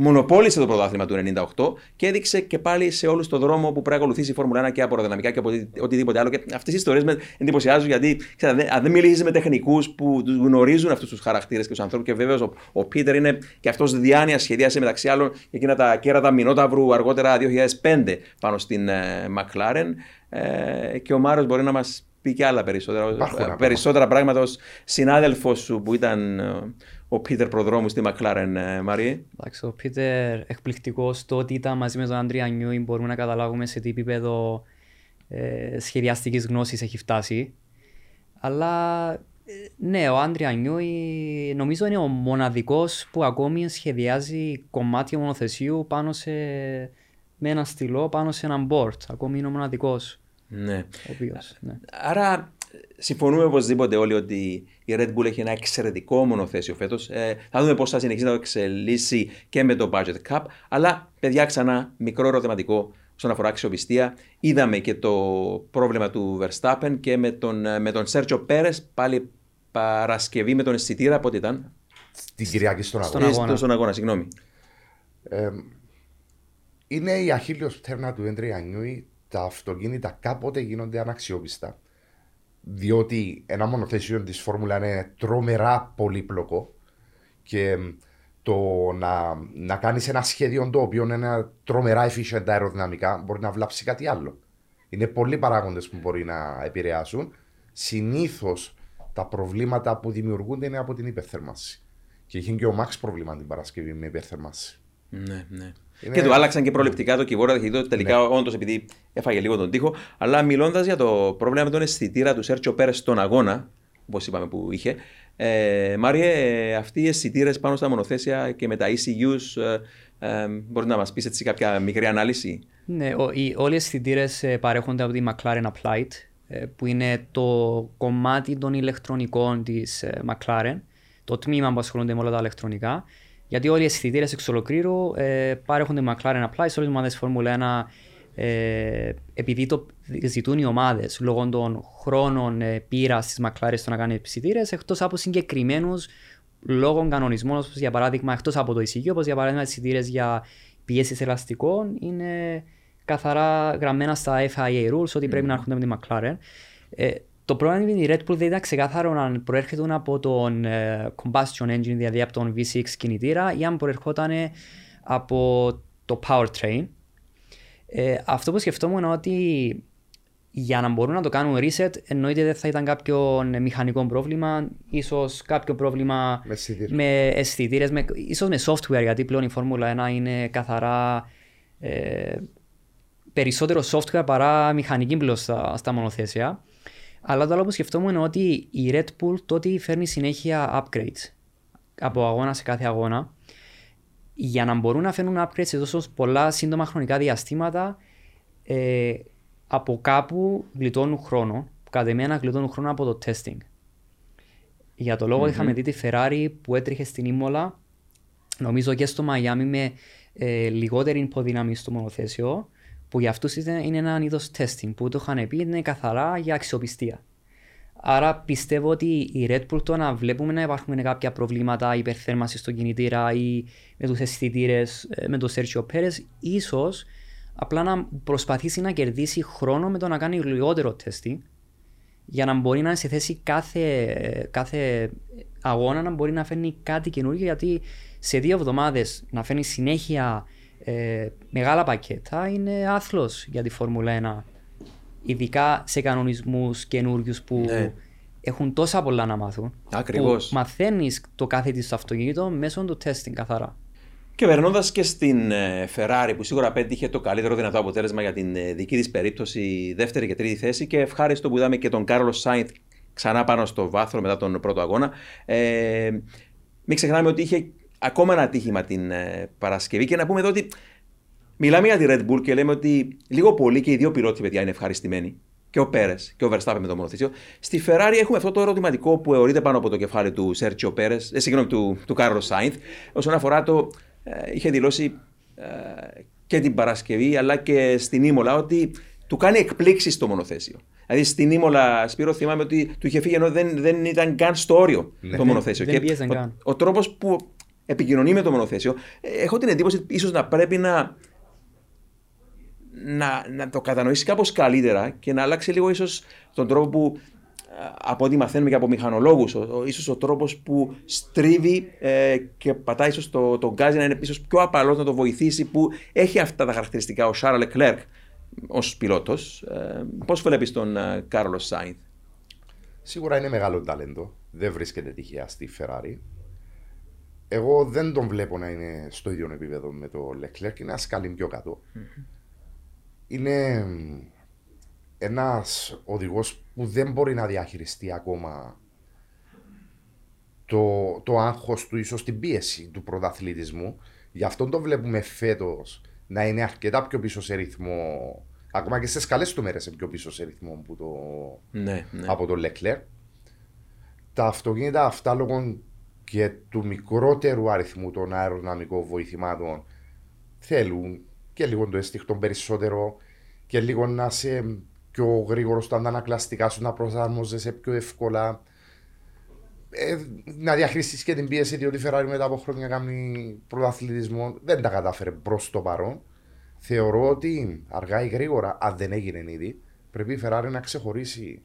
μονοπόλησε το πρωτάθλημα του ενενήντα οκτώ και έδειξε και πάλι σε όλους τον δρόμο που πρέπει να ακολουθήσει η Φόρμουλα ένα και από αεροδυναμικά και από οτιδήποτε άλλο. Και αυτές οι ιστορίες με εντυπωσιάζουν, γιατί ξέρετε, αν δεν μιλήσεις με τεχνικούς που τους γνωρίζουν αυτούς τους χαρακτήρες και τους ανθρώπους, και βέβαια ο, ο Πίτερ είναι και αυτός διάνοια, σχεδίασε μεταξύ άλλων εκείνα τα κέρατα Μηνόταυρου αργότερα δύο χιλιάδες πέντε πάνω στην McLaren, ε, και ο Μάριος μπορεί να μας πει και άλλα περισσότερα, Υπάρχουν, περισσότερα πράγματα ως συνάδελφος σου που ήταν ο Πίτερ Προδρόμου στη McLaren, Μαρή. Εντάξει, ο Πίτερ εκπληκτικός, το ότι ήταν μαζί με τον Άντρια Νιούι, μπορούμε να καταλάβουμε σε τι επίπεδο ε, σχεδιαστικής γνώσης έχει φτάσει. Αλλά ναι, ο Άντρια Νιούι νομίζω είναι ο μοναδικός που ακόμη σχεδιάζει κομμάτια μονοθεσίου πάνω σε, με ένα στυλό πάνω σε έναν board. Ακόμη είναι ο μοναδικός. Ναι. Οποίος, ναι. Άρα συμφωνούμε οπωσδήποτε όλοι ότι η Red Bull έχει ένα εξαιρετικό μονοθέσιο φέτος. Ε, θα δούμε πώς θα συνεχίσει να το εξελίσσει και με το budget cap. Αλλά, παιδιά, ξανά μικρό ερωτηματικό όσον αφορά αξιοπιστία. Είδαμε και το πρόβλημα του Verstappen και με τον, με τον Sergio Pérez, πάλι Παρασκευή, με τον αισθητήρα, πότε ήταν? Την Κυριακή στον αγώνα. Στον αγώνα, στον αγώνα συγγνώμη. Ε, είναι η αχίλλειος πτέρνα του Άντρια Νιούι. Τα αυτοκίνητα κάποτε γίνονται αναξιόπιστα, διότι ένα μονοθέσιο της Φόρμουλα είναι τρομερά πολύπλοκο, και το να, να κάνεις ένα σχέδιο το οποίο είναι τρομερά efficient αεροδυναμικά μπορεί να βλάψει κάτι άλλο. Είναι πολλοί παράγοντες που μπορεί να επηρεάσουν. Συνήθως τα προβλήματα που δημιουργούνται είναι από την υπερθέρμανση, και είχε και ο Μαξ πρόβλημα την Παρασκευή με υπερθέρμανση. Ναι, ναι. Είναι... Και του άλλαξαν και προληπτικά το κυβόρο ταχυτήτων. Τελικά, ναι, όντως, επειδή έφαγε λίγο τον τοίχο. Αλλά μιλώντας για το πρόβλημα με τον αισθητήρα του Σέρτσιο Πέρες στον αγώνα, όπως είπαμε που είχε, ε, Μάριε, ε, αυτοί οι αισθητήρες πάνω στα μονοθέσια και με τα ι σι γιου, ε, ε, μπορείτε να μας πεις έτσι κάποια μικρή ανάλυση? Ναι, ο, οι, όλοι οι αισθητήρες παρέχονται από τη McLaren Applied, ε, που είναι το κομμάτι των ηλεκτρονικών της ε, McLaren, το τμήμα που ασχολούνται με όλα τα ηλεκτρονικά. Γιατί όλοι οι αισθητήρες εξ ολοκλήρου ε, παρέχονται McLaren Apply σε όλες τις ομάδες Φόρμουλα ένα, ε, επειδή το ζητούν οι ομάδες λόγω των χρόνων ε, πείρας της McLaren στο να κάνει αισθητήρες, εκτός από συγκεκριμένους λόγων κανονισμών, όπως για παράδειγμα, εκτός από το ι σι γιου, όπως για παράδειγμα αισθητήρες για πιέσεις ελαστικών, είναι καθαρά γραμμένα στα εφ άι έι rules ότι mm. πρέπει να έρχονται με τη McLaren. Ε, Το πρόβλημα είναι ότι η Red Bull δεν ήταν ξεκάθαρο αν προέρχεται από τον ε, combustion engine, δηλαδή από τον βι σιξ κινητήρα, ή αν προερχόταν από το powertrain. Ε, αυτό που σκεφτόμουν είναι ότι για να μπορούν να το κάνουν reset, εννοείται δεν θα ήταν κάποιο μηχανικό πρόβλημα, ίσως κάποιο πρόβλημα με αισθητήρες, με, ίσως με software, γιατί πλέον η Φόρμουλα ένα είναι καθαρά ε, περισσότερο software παρά μηχανική πλέον στα, στα μονοθέσια. Αλλά το άλλο που σκεφτόμουν είναι ότι η Red Bull τότε φέρνει συνέχεια upgrades από αγώνα σε κάθε αγώνα. Για να μπορούν να φέρνουν upgrades σε τόσο πολλά σύντομα χρονικά διαστήματα, ε, από κάπου γλιτώνουν χρόνο, κατά εμένα γλιτώνουν χρόνο από το testing. Για το λόγο mm-hmm. είχαμε δει τη Ferrari που έτρεχε στην Ίμολα, νομίζω και στο Μαϊάμι, με ε, λιγότερη υποδύναμη στο μονοθέσιο, που για αυτούς είναι ένα είδος testing, που το είχαν πει είναι καθαρά για αξιοπιστία. Άρα πιστεύω ότι η Red Bull, το να βλέπουμε να υπάρχουν κάποια προβλήματα υπερθέρμανση στον κινητήρα ή με τους αισθητήρες, με τον Sergio Pérez, ίσως απλά να προσπαθήσει να κερδίσει χρόνο με το να κάνει λιγότερο testing, για να μπορεί να είναι σε θέση κάθε, κάθε αγώνα να μπορεί να φέρνει κάτι καινούργιο, γιατί σε δύο εβδομάδες να φέρνει συνέχεια ε, μεγάλα πακέτα είναι άθλος για τη Φόρμουλα ένα. Ειδικά σε κανονισμούς καινούριους που ναι. έχουν τόσα πολλά να μάθουν. Ακριβώς. Που μαθαίνεις το κάθε της αυτοκίνητο μέσω του testing καθαρά. Και περνώντας και στην Ferrari, που σίγουρα πέτυχε το καλύτερο δυνατό αποτέλεσμα για την δική της περίπτωση, δεύτερη και τρίτη θέση, και ευχάριστο που είδαμε και τον Carlos Sainz ξανά πάνω στο βάθρο μετά τον πρώτο αγώνα. Ε, μην ξεχνάμε ότι είχε ακόμα ένα ατύχημα την Παρασκευή, και να πούμε εδώ ότι μιλάμε για τη Red Bull και λέμε ότι λίγο πολύ και οι δύο πιλότοι, παιδιά, είναι ευχαριστημένοι. Και ο Πέρες και ο Verstappen με το μονοθέσιο. Στη Ferrari έχουμε αυτό το ερωτηματικό που αιωρείται πάνω από το κεφάλι του Sergio Pérez, ε, συγγνώμη, του, του Carlos Sainz, όσον αφορά το. Ε, είχε δηλώσει ε, και την Παρασκευή αλλά και στην Ίμολα ότι του κάνει εκπλήξεις στο μονοθέσιο. Δηλαδή στην Ίμολα, Σπύρο, θυμάμαι ότι του είχε φύγει ενώ δεν, δεν ήταν καν στο όριο ναι, το μονοθέσιο. Δεν, και δεν ο, ο, ο τρόπος που επικοινωνεί με το μονοθέσιο, ε, έχω την εντύπωση ότι ίσως να πρέπει να. Να, να το κατανοήσει κάπως καλύτερα και να αλλάξει λίγο ίσως τον τρόπο που, από ό,τι μαθαίνουμε και από μηχανολόγους, ίσως ο τρόπος που στρίβει ε, και πατάει ίσως το, το γκάζι να είναι ίσως πιο απαλός, να το βοηθήσει, που έχει αυτά τα χαρακτηριστικά ο Charles Leclerc ως πιλότος. Ε, πώς βλέπεις τον ε, Carlos Sainz? Σίγουρα είναι μεγάλο ταλέντο, δεν βρίσκεται τυχαία στη Ferrari. Εγώ δεν τον βλέπω να είναι στο ίδιο επίπεδο με τον Leclerc, είναι ασκάλι πιο κάτω. Mm-hmm. Είναι ένας οδηγός που δεν μπορεί να διαχειριστεί ακόμα το, το άγχος του, ίσως την πίεση του πρωταθλητισμού. Γι' αυτό το βλέπουμε φέτος να είναι αρκετά πιο πίσω σε ρυθμό, ακόμα και στις καλές του μέρες πιο πίσω σε ρυθμό που το, ναι, ναι. από τον Leclerc. Τα αυτοκίνητα αυτά, λόγω και του μικρότερου αριθμού των αεροδυναμικών βοηθημάτων, θέλουν και λίγο το αίσθηκτο περισσότερο και λίγο να είσαι πιο γρήγορο στα αντανακλαστικά σου, να προσαρμόζεσαι πιο εύκολα. Ε, να διαχειριστείς και την πίεση, διότι η Ferrari μετά από χρόνια κάνει πρωταθλητισμό. Δεν τα κατάφερε προς το παρόν. Θεωρώ ότι αργά ή γρήγορα, αν δεν έγινε ήδη, πρέπει η Ferrari να ξεχωρίσει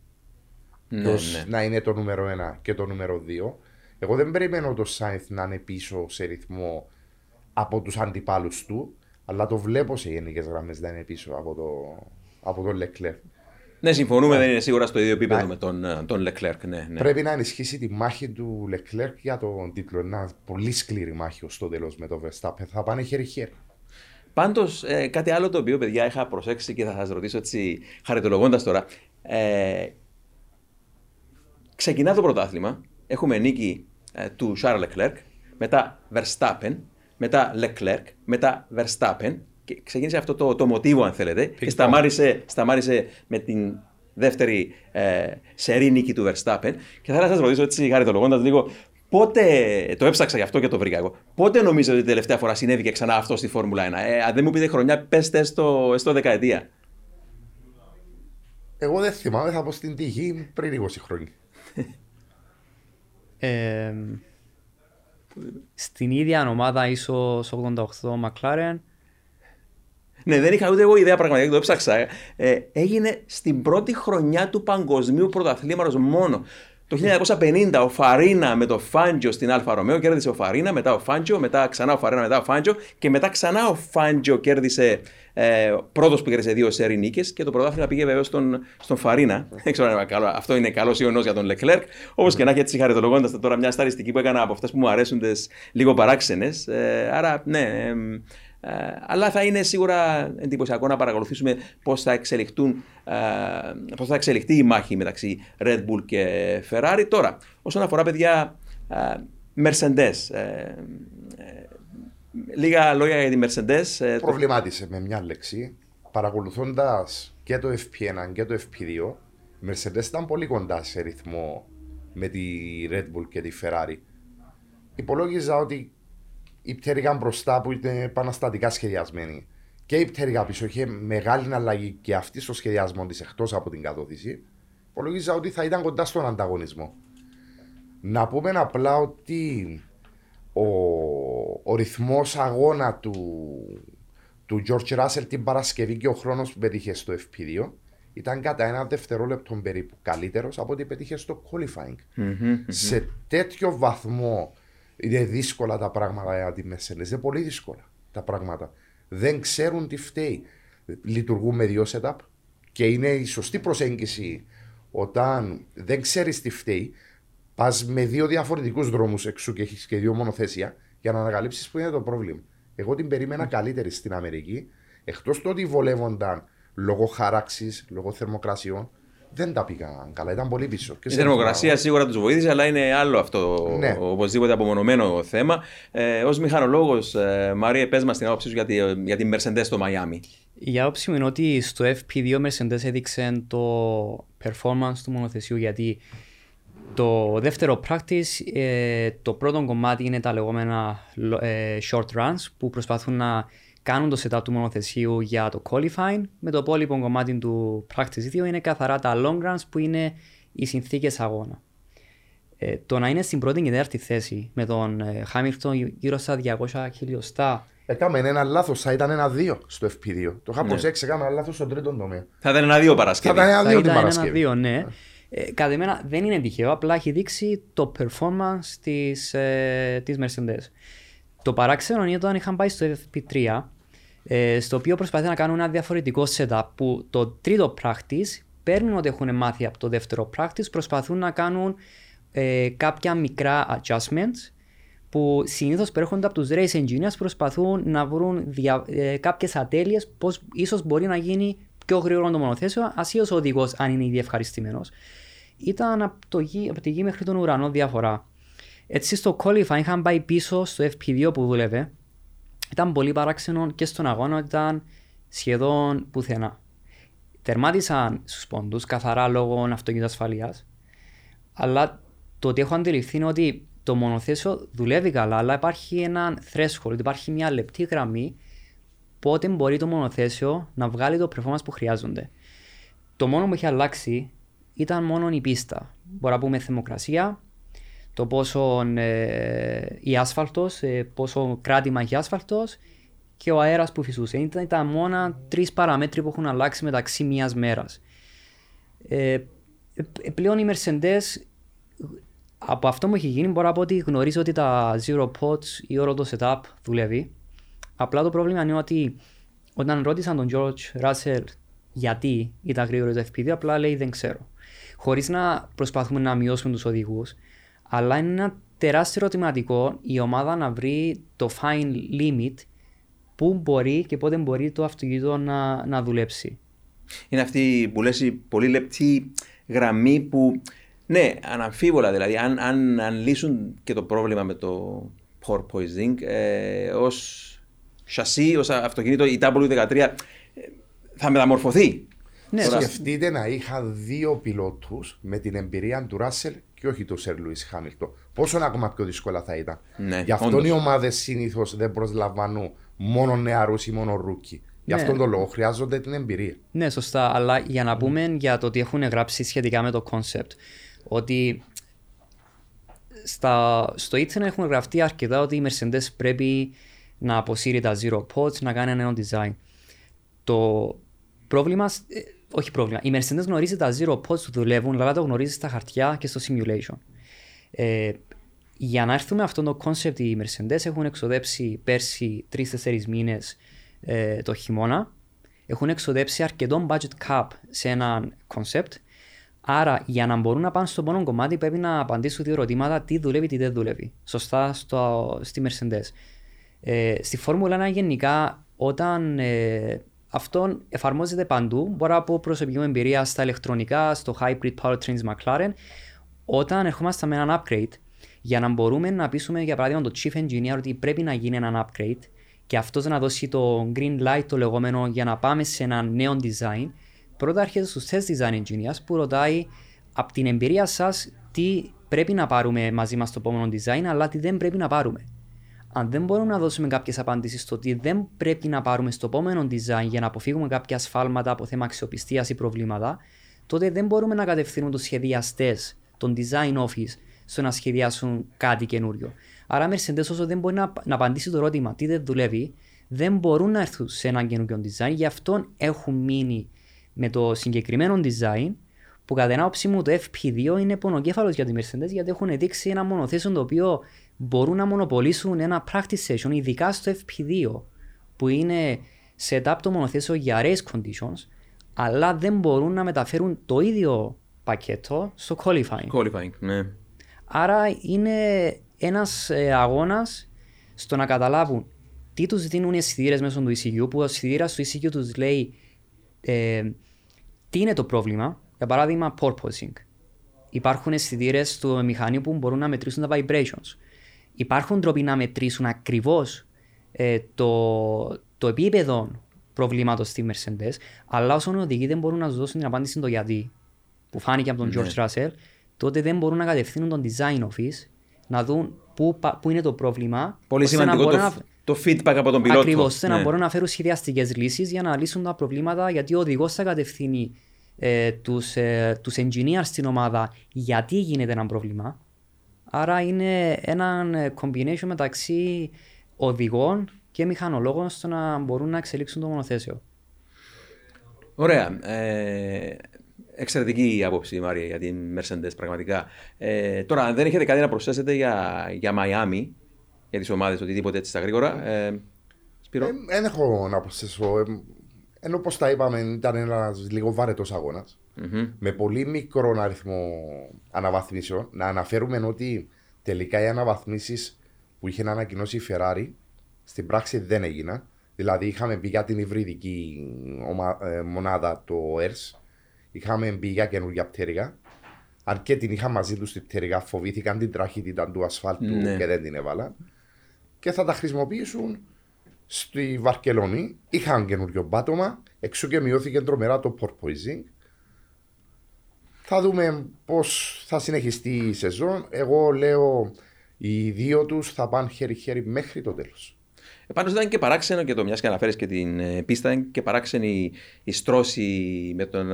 ναι, ως, ναι. να είναι το νούμερο ένα και το νούμερο δύο. Εγώ δεν περιμένω το Sainz να είναι πίσω σε ρυθμό από τους αντιπάλους του, αλλά το βλέπω σε γενικές γραμμές να είναι πίσω από τον από το Leclerc. Ναι, συμφωνούμε, yeah. δεν είναι σίγουρα στο ίδιο επίπεδο yeah. με τον, τον Leclerc. Ναι, ναι. Πρέπει να ενισχύσει τη μάχη του Leclerc για τον τίτλο. Ένα πολύ σκληρή μάχη ως το τέλος με τον Verstappen. Θα πάνε χέρι-χέρι. Πάντως, ε, κάτι άλλο το οποίο, παιδιά, είχα προσέξει και θα σας ρωτήσω έτσι χαριτολογώντας τώρα. Ε, ξεκινά το πρωτάθλημα. Έχουμε νίκη ε, του Charles Leclerc, μετά Verstappen, μετά Leclerc, μετά Verstappen, και ξεκίνησε αυτό το, το μοτίβο, αν θέλετε, Πικ και σταμάρισε, σταμάρισε με την δεύτερη ε, σερή νίκη του Verstappen. Και θα ήθελα να σας ρωτήσω έτσι χαριτολογώντας λίγο, πότε, το έψαξα γι' αυτό και το βρήκα εγώ, πότε νομίζετε ότι τελευταία φορά συνέβηκε ξανά αυτό στη Φόρμουλα ένα? Ε, αν δεν μου πείτε χρονιά, πέστε έστω δεκαετία. Εγώ δεν θυμάμαι, θα πω στην τύχη πριν είκοσι χρόνια. ε... Στην ίδια ομάδα, ίσως ογδόντα οκτώ McLaren. Ναι, δεν είχα ούτε εγώ ιδέα πραγματικά, το έψαξα. Ε, έγινε στην πρώτη χρονιά του Παγκοσμίου Πρωταθλήματος μόνο. Το χίλια εννιακόσια πενήντα ο Φαρίνα με το Φάντζο στην Αλφα Ρωμαίο, κέρδισε ο Φαρίνα, μετά ο Φάντζο, μετά ξανά ο Φαρίνα, μετά ο Φάντζο, και μετά ξανά ο Φάντζο κέρδισε, ε, πρώτος που κέρδισε δύο σερί νίκες, και το πρωτάθλημα πήγε βέβαια στον, στον Φαρίνα. Δεν ξέρω αν είναι καλό, αυτό είναι καλός ή ονός για τον Leclerc. Όπως και να έχει, έτσι χαριτολογώντας τώρα, μια σταριστική που έκανα από αυτές που μου αρέσουν, τις λίγο παράξενες. Ε, άρα ναι. Ε, Ε, αλλά θα είναι σίγουρα εντυπωσιακό να παρακολουθήσουμε πώς θα, ε, πώς θα εξελιχθεί η μάχη μεταξύ Red Bull και Ferrari. Τώρα, όσον αφορά, παιδιά, ε, Mercedes, ε, ε, λίγα λόγια για τη Mercedes. Ε, Προβλημάτισε το... με μια λέξη. παρακολουθώντας και το εφ πι ένα και το εφ πι δύο, η Mercedes ήταν πολύ κοντά σε ρυθμό με τη Red Bull και τη Ferrari. Υπολόγιζα ότι η πτέρυγα μπροστά που ήταν επαναστατικά σχεδιασμένη και η πτέρυγα πίσω είχε μεγάλη αλλαγή και αυτή στο σχεδιασμό της εκτός από την καθόδηση, υπολόγιζα ότι θα ήταν κοντά στον ανταγωνισμό. Να πούμε απλά ότι ο, ο ρυθμός αγώνα του, του George Russell την Παρασκευή και ο χρόνος που πετύχε στο εφ πι δύο ήταν κατά ένα δευτερόλεπτο περίπου καλύτερος από ό,τι πετύχε στο qualifying. Mm-hmm, mm-hmm. Σε τέτοιο βαθμό είναι δύσκολα τα πράγματα για τη Mercedes, είναι πολύ δύσκολα τα πράγματα. Δεν ξέρουν τι φταίει. Λειτουργούν με δύο setup και είναι η σωστή προσέγγιση όταν δεν ξέρεις τι φταίει. Πας με δύο διαφορετικούς δρόμους εξού και έχεις και δύο μονοθέσια για να ανακαλύψεις που είναι το πρόβλημα. Εγώ την περίμενα mm. καλύτερη στην Αμερική, εκτός το ότι βολεύονταν λόγω χαράξης, λόγω θερμοκρασιών, δεν τα πήγαν καλά, ήταν πολύ πίσω. Η θερμοκρασία το... σίγουρα τους βοήθησε, αλλά είναι άλλο αυτό, ναι. Οπωσδήποτε απομονωμένο θέμα. Ε, ως μηχανολόγος, ε, Μαρία, πες μας την άποψή σου για, τη, για την Mercedes στο Miami. Η άποψη μου είναι ότι στο εφ πι δύο Mercedes έδειξε το performance του μονοθεσιού, γιατί το δεύτερο practice, ε, το πρώτο κομμάτι είναι τα λεγόμενα ε, short runs που προσπαθούν να κάνουν το setup του μονοθεσίου για το qualifying. Με το υπόλοιπο κομμάτι του practice δύο είναι καθαρά τα long runs που είναι οι συνθήκες αγώνα. Ε, το να είναι στην πρώτη και τέταρτη θέση με τον ε, Hamilton γύρω στα διακόσια χιλιοστά. Έκαμε ένα λάθος, θα ήταν ένα δύο στο εφ πι δύο. Το είχα προσέξει, έκαμε ένα λάθος στον τρίτο τομέα. Θα ήταν ένα δύο Παρασκευή. Θα ήταν ένα δύο την Παρασκευή. Ένα δύο, ναι. Ε, κατ' εμένα δεν είναι τυχαίο, απλά έχει δείξει το performance της, ε, της Mercedes. Το παράξενο είναι όταν είχαν πάει στο εφ πι τρία, ε, στο οποίο προσπαθούν να κάνουν ένα διαφορετικό setup που το τρίτο practice παίρνουν ότι έχουν μάθει από το δεύτερο practice, προσπαθούν να κάνουν ε, κάποια μικρά adjustments που συνήθως προέρχονται από τους race engineers, προσπαθούν να βρουν δια, ε, κάποιες ατέλειες πώς ίσως μπορεί να γίνει πιο γρήγορα το μονοθέσιο, ασίως ο οδηγός αν είναι ήδη ευχαριστημένος. Ήταν από, το γη, από τη γη μέχρι τον ουρανό διαφορά. Έτσι στο qualifying είχαν πάει πίσω στο εφ πι δύο που δούλευε. Ήταν πολύ παράξενο και στον αγώνα ήταν σχεδόν πουθενά. Τερμάτισαν στους πόντους καθαρά λόγω αυτοκινητοασφαλείας. Αλλά το ότι έχω αντιληφθεί είναι ότι το μονοθέσιο δουλεύει καλά, αλλά υπάρχει ένα threshold, υπάρχει μια λεπτή γραμμή πότε μπορεί το μονοθέσιο να βγάλει το performance που χρειάζονται. Το μόνο που είχε αλλάξει ήταν μόνο η πίστα. Μπορούμε να πούμε θερμοκρασία, το πόσο ε, η άσφαλτος, ε, πόσο κράτημα έχει άσφαλτος και ο αέρας που φυσούσε. Ήταν τα μόνα τρεις παραμέτροι που έχουν αλλάξει μεταξύ μιας μέρας. Ε, πλέον οι Mercedes, από αυτό που έχει γίνει, μπορώ να πω ότι γνωρίζω ότι τα zero pods ή όλο το setup δουλεύει. Απλά το πρόβλημα είναι ότι όταν ρώτησαν τον George Russell γιατί ήταν γρήγορο το εφ πι δύο, απλά λέει δεν ξέρω. Χωρίς να προσπαθούμε να μειώσουμε τους οδηγούς, αλλά είναι ένα τεράστιο ερωτηματικό η ομάδα να βρει το fine limit που μπορεί και πότε μπορεί το αυτοκίνητο να, να δουλέψει. Είναι αυτή που λες η πολύ λεπτή γραμμή που, ναι, αναμφίβολα δηλαδή, αν, αν, αν λύσουν και το πρόβλημα με το porpoising ε, ως σασί, ως αυτοκίνητο, η ντάμπλιου δεκατρία θα μεταμορφωθεί. Ναι, σκεφτείτε να είχα δύο πιλότους με την εμπειρία του Ράσελ και όχι του Σερ Λουίς Χάμιλτον. Πόσο ακόμα πιο δύσκολα θα ήταν. Ναι, γι' αυτό όντως οι ομάδες συνήθως δεν προσλαμβάνουν μόνο νεαρούς ή μόνο ρούκι. Γι' αυτόν ναι. τον λόγο χρειάζονται την εμπειρία. Ναι, σωστά. Αλλά για να πούμε mm. για το τι έχουν γράψει σχετικά με το concept, ότι στα, στο ίντερνετ έχουν γραφτεί αρκετά ότι οι Mercedes πρέπει να αποσύρει τα zero pods, να κάνει ένα νέο design. Το πρόβλημα, ε, όχι πρόβλημα, η Mercedes γνωρίζει τα zero pods που δουλεύουν, αλλά το γνωρίζει στα χαρτιά και στο simulation. Ε, για να έρθουμε αυτό το concept, οι Mercedes έχουν εξοδέψει πέρσι τρεις τέσσερις μήνες ε, το χειμώνα, έχουν εξοδέψει αρκετό budget cap σε ένα concept, άρα για να μπορούν να πάνε στο μόνο κομμάτι πρέπει να απαντήσουν δύο ερωτήματα, τι δουλεύει, τι δεν δουλεύει, σωστά στο, στη Mercedes. Ε, στη Φόρμουλα ένα γενικά, όταν ε, αυτόν εφαρμόζεται παντού, μπορώ από προσωπική μου εμπειρία στα ηλεκτρονικά, στο hybrid powertrains McLaren, όταν ερχόμαστε με έναν upgrade, για να μπορούμε να πείσουμε για παράδειγμα το chief engineer ότι πρέπει να γίνει έναν upgrade και αυτός να δώσει το green light το λεγόμενο για να πάμε σε ένα νέο design, πρώτα έρχεται στους test design engineers που ρωτάει από την εμπειρία σας τι πρέπει να πάρουμε μαζί μας στο επόμενο design, αλλά τι δεν πρέπει να πάρουμε. Αν δεν μπορούμε να δώσουμε κάποιες απαντήσεις στο τι δεν πρέπει να πάρουμε στο επόμενο design για να αποφύγουμε κάποια ασφάλματα από θέμα αξιοπιστίας ή προβλήματα, τότε δεν μπορούμε να κατευθύνουν τους σχεδιαστές, τον design office, στο να σχεδιάσουν κάτι καινούριο. Άρα, Mercedes, όσο δεν μπορεί να, να απαντήσει το ερώτημα τι δεν δουλεύει, δεν μπορούν να έρθουν σε έναν καινούριο design. Γι' αυτό έχουν μείνει με το συγκεκριμένο design, που κατά την άποψή μου το εφ πι δύο είναι πονοκέφαλος για τη Mercedes, γιατί έχουν δείξει ένα μονοθέσιο το οποίο μπορούν να μονοπολίσουν ένα practice session, ειδικά στο εφ πι δύο, που είναι setup το μονοθέσιο για race conditions, αλλά δεν μπορούν να μεταφέρουν το ίδιο πακέτο στο qualifying. Qualifying, ναι. Άρα είναι ένας αγώνας στο να καταλάβουν τι τους δίνουν οι αισθητήρες μέσω του ι σι γιου, που ο αισθητήρας του ι σι γιου τους λέει ε, τι είναι το πρόβλημα. Για παράδειγμα, porpoising. Υπάρχουν αισθητήρες του μηχανίου που μπορούν να μετρήσουν τα vibrations. Υπάρχουν τρόποι να μετρήσουν ακριβώς ε, το, το επίπεδο προβλήματος στη Mercedes, αλλά όσον οδηγοί δεν μπορούν να τους δώσουν την απάντηση το γιατί, που φάνηκε από τον ναι. George Russell, τότε δεν μπορούν να κατευθύνουν τον design office να δουν πού, πού είναι το πρόβλημα. Πολύ σημαντικό το, να... το feedback από τον πιλότο. Ακριβώς, ώστε ναι. να μπορούν να φέρουν σχεδιαστικές λύσεις για να λύσουν τα προβλήματα, γιατί ο οδηγός θα κατευθύνει ε, τους, ε, τους engineers στην ομάδα γιατί γίνεται ένα πρόβλημα. Άρα είναι ένα combination μεταξύ οδηγών και μηχανολόγων στο να μπορούν να εξελίξουν το μονοθέσιο. Ωραία. Ε... Εξαιρετική η άποψη, Μάρια, για την Mercedes, πραγματικά. Ε, τώρα, αν δεν έχετε κάτι να προσθέσετε για, για Μαϊάμι, για τις ομάδες, οτιδήποτε έτσι στα γρήγορα. Ε, Σπύρο. Δεν έχω να προσθέσω. Ε, ενώ, όπως τα είπαμε, ήταν ένας λίγο βαρετός αγώνας. Mm-hmm. Με πολύ μικρό αριθμό αναβαθμίσεων. Να αναφέρουμε ότι τελικά οι αναβαθμίσεις που είχε ανακοινώσει η Ferrari στην πράξη δεν έγιναν. Δηλαδή, είχαμε πει για την υβριδική μονάδα το ΕΡΣ. Είχαμε μπει για καινούργια πτέρυγα. Αν και την είχα μαζί του στην πτέρυγα, φοβήθηκαν την τραχύτητα του ασφάλτου ναι. και δεν την έβαλαν. Και θα τα χρησιμοποιήσουν στη Βαρκελόνη. Είχαν καινούργιο πάτωμα, εξού και μειώθηκε τρομερά το porpoising. Θα δούμε πώς θα συνεχιστεί η σεζόν. Εγώ λέω οι δύο του θα πάνε χέρι-χέρι μέχρι το τέλος. Επάνω ήταν και παράξενο, και το μιας και αναφέρεις και την πίστα, και παράξενη η στρώση με τον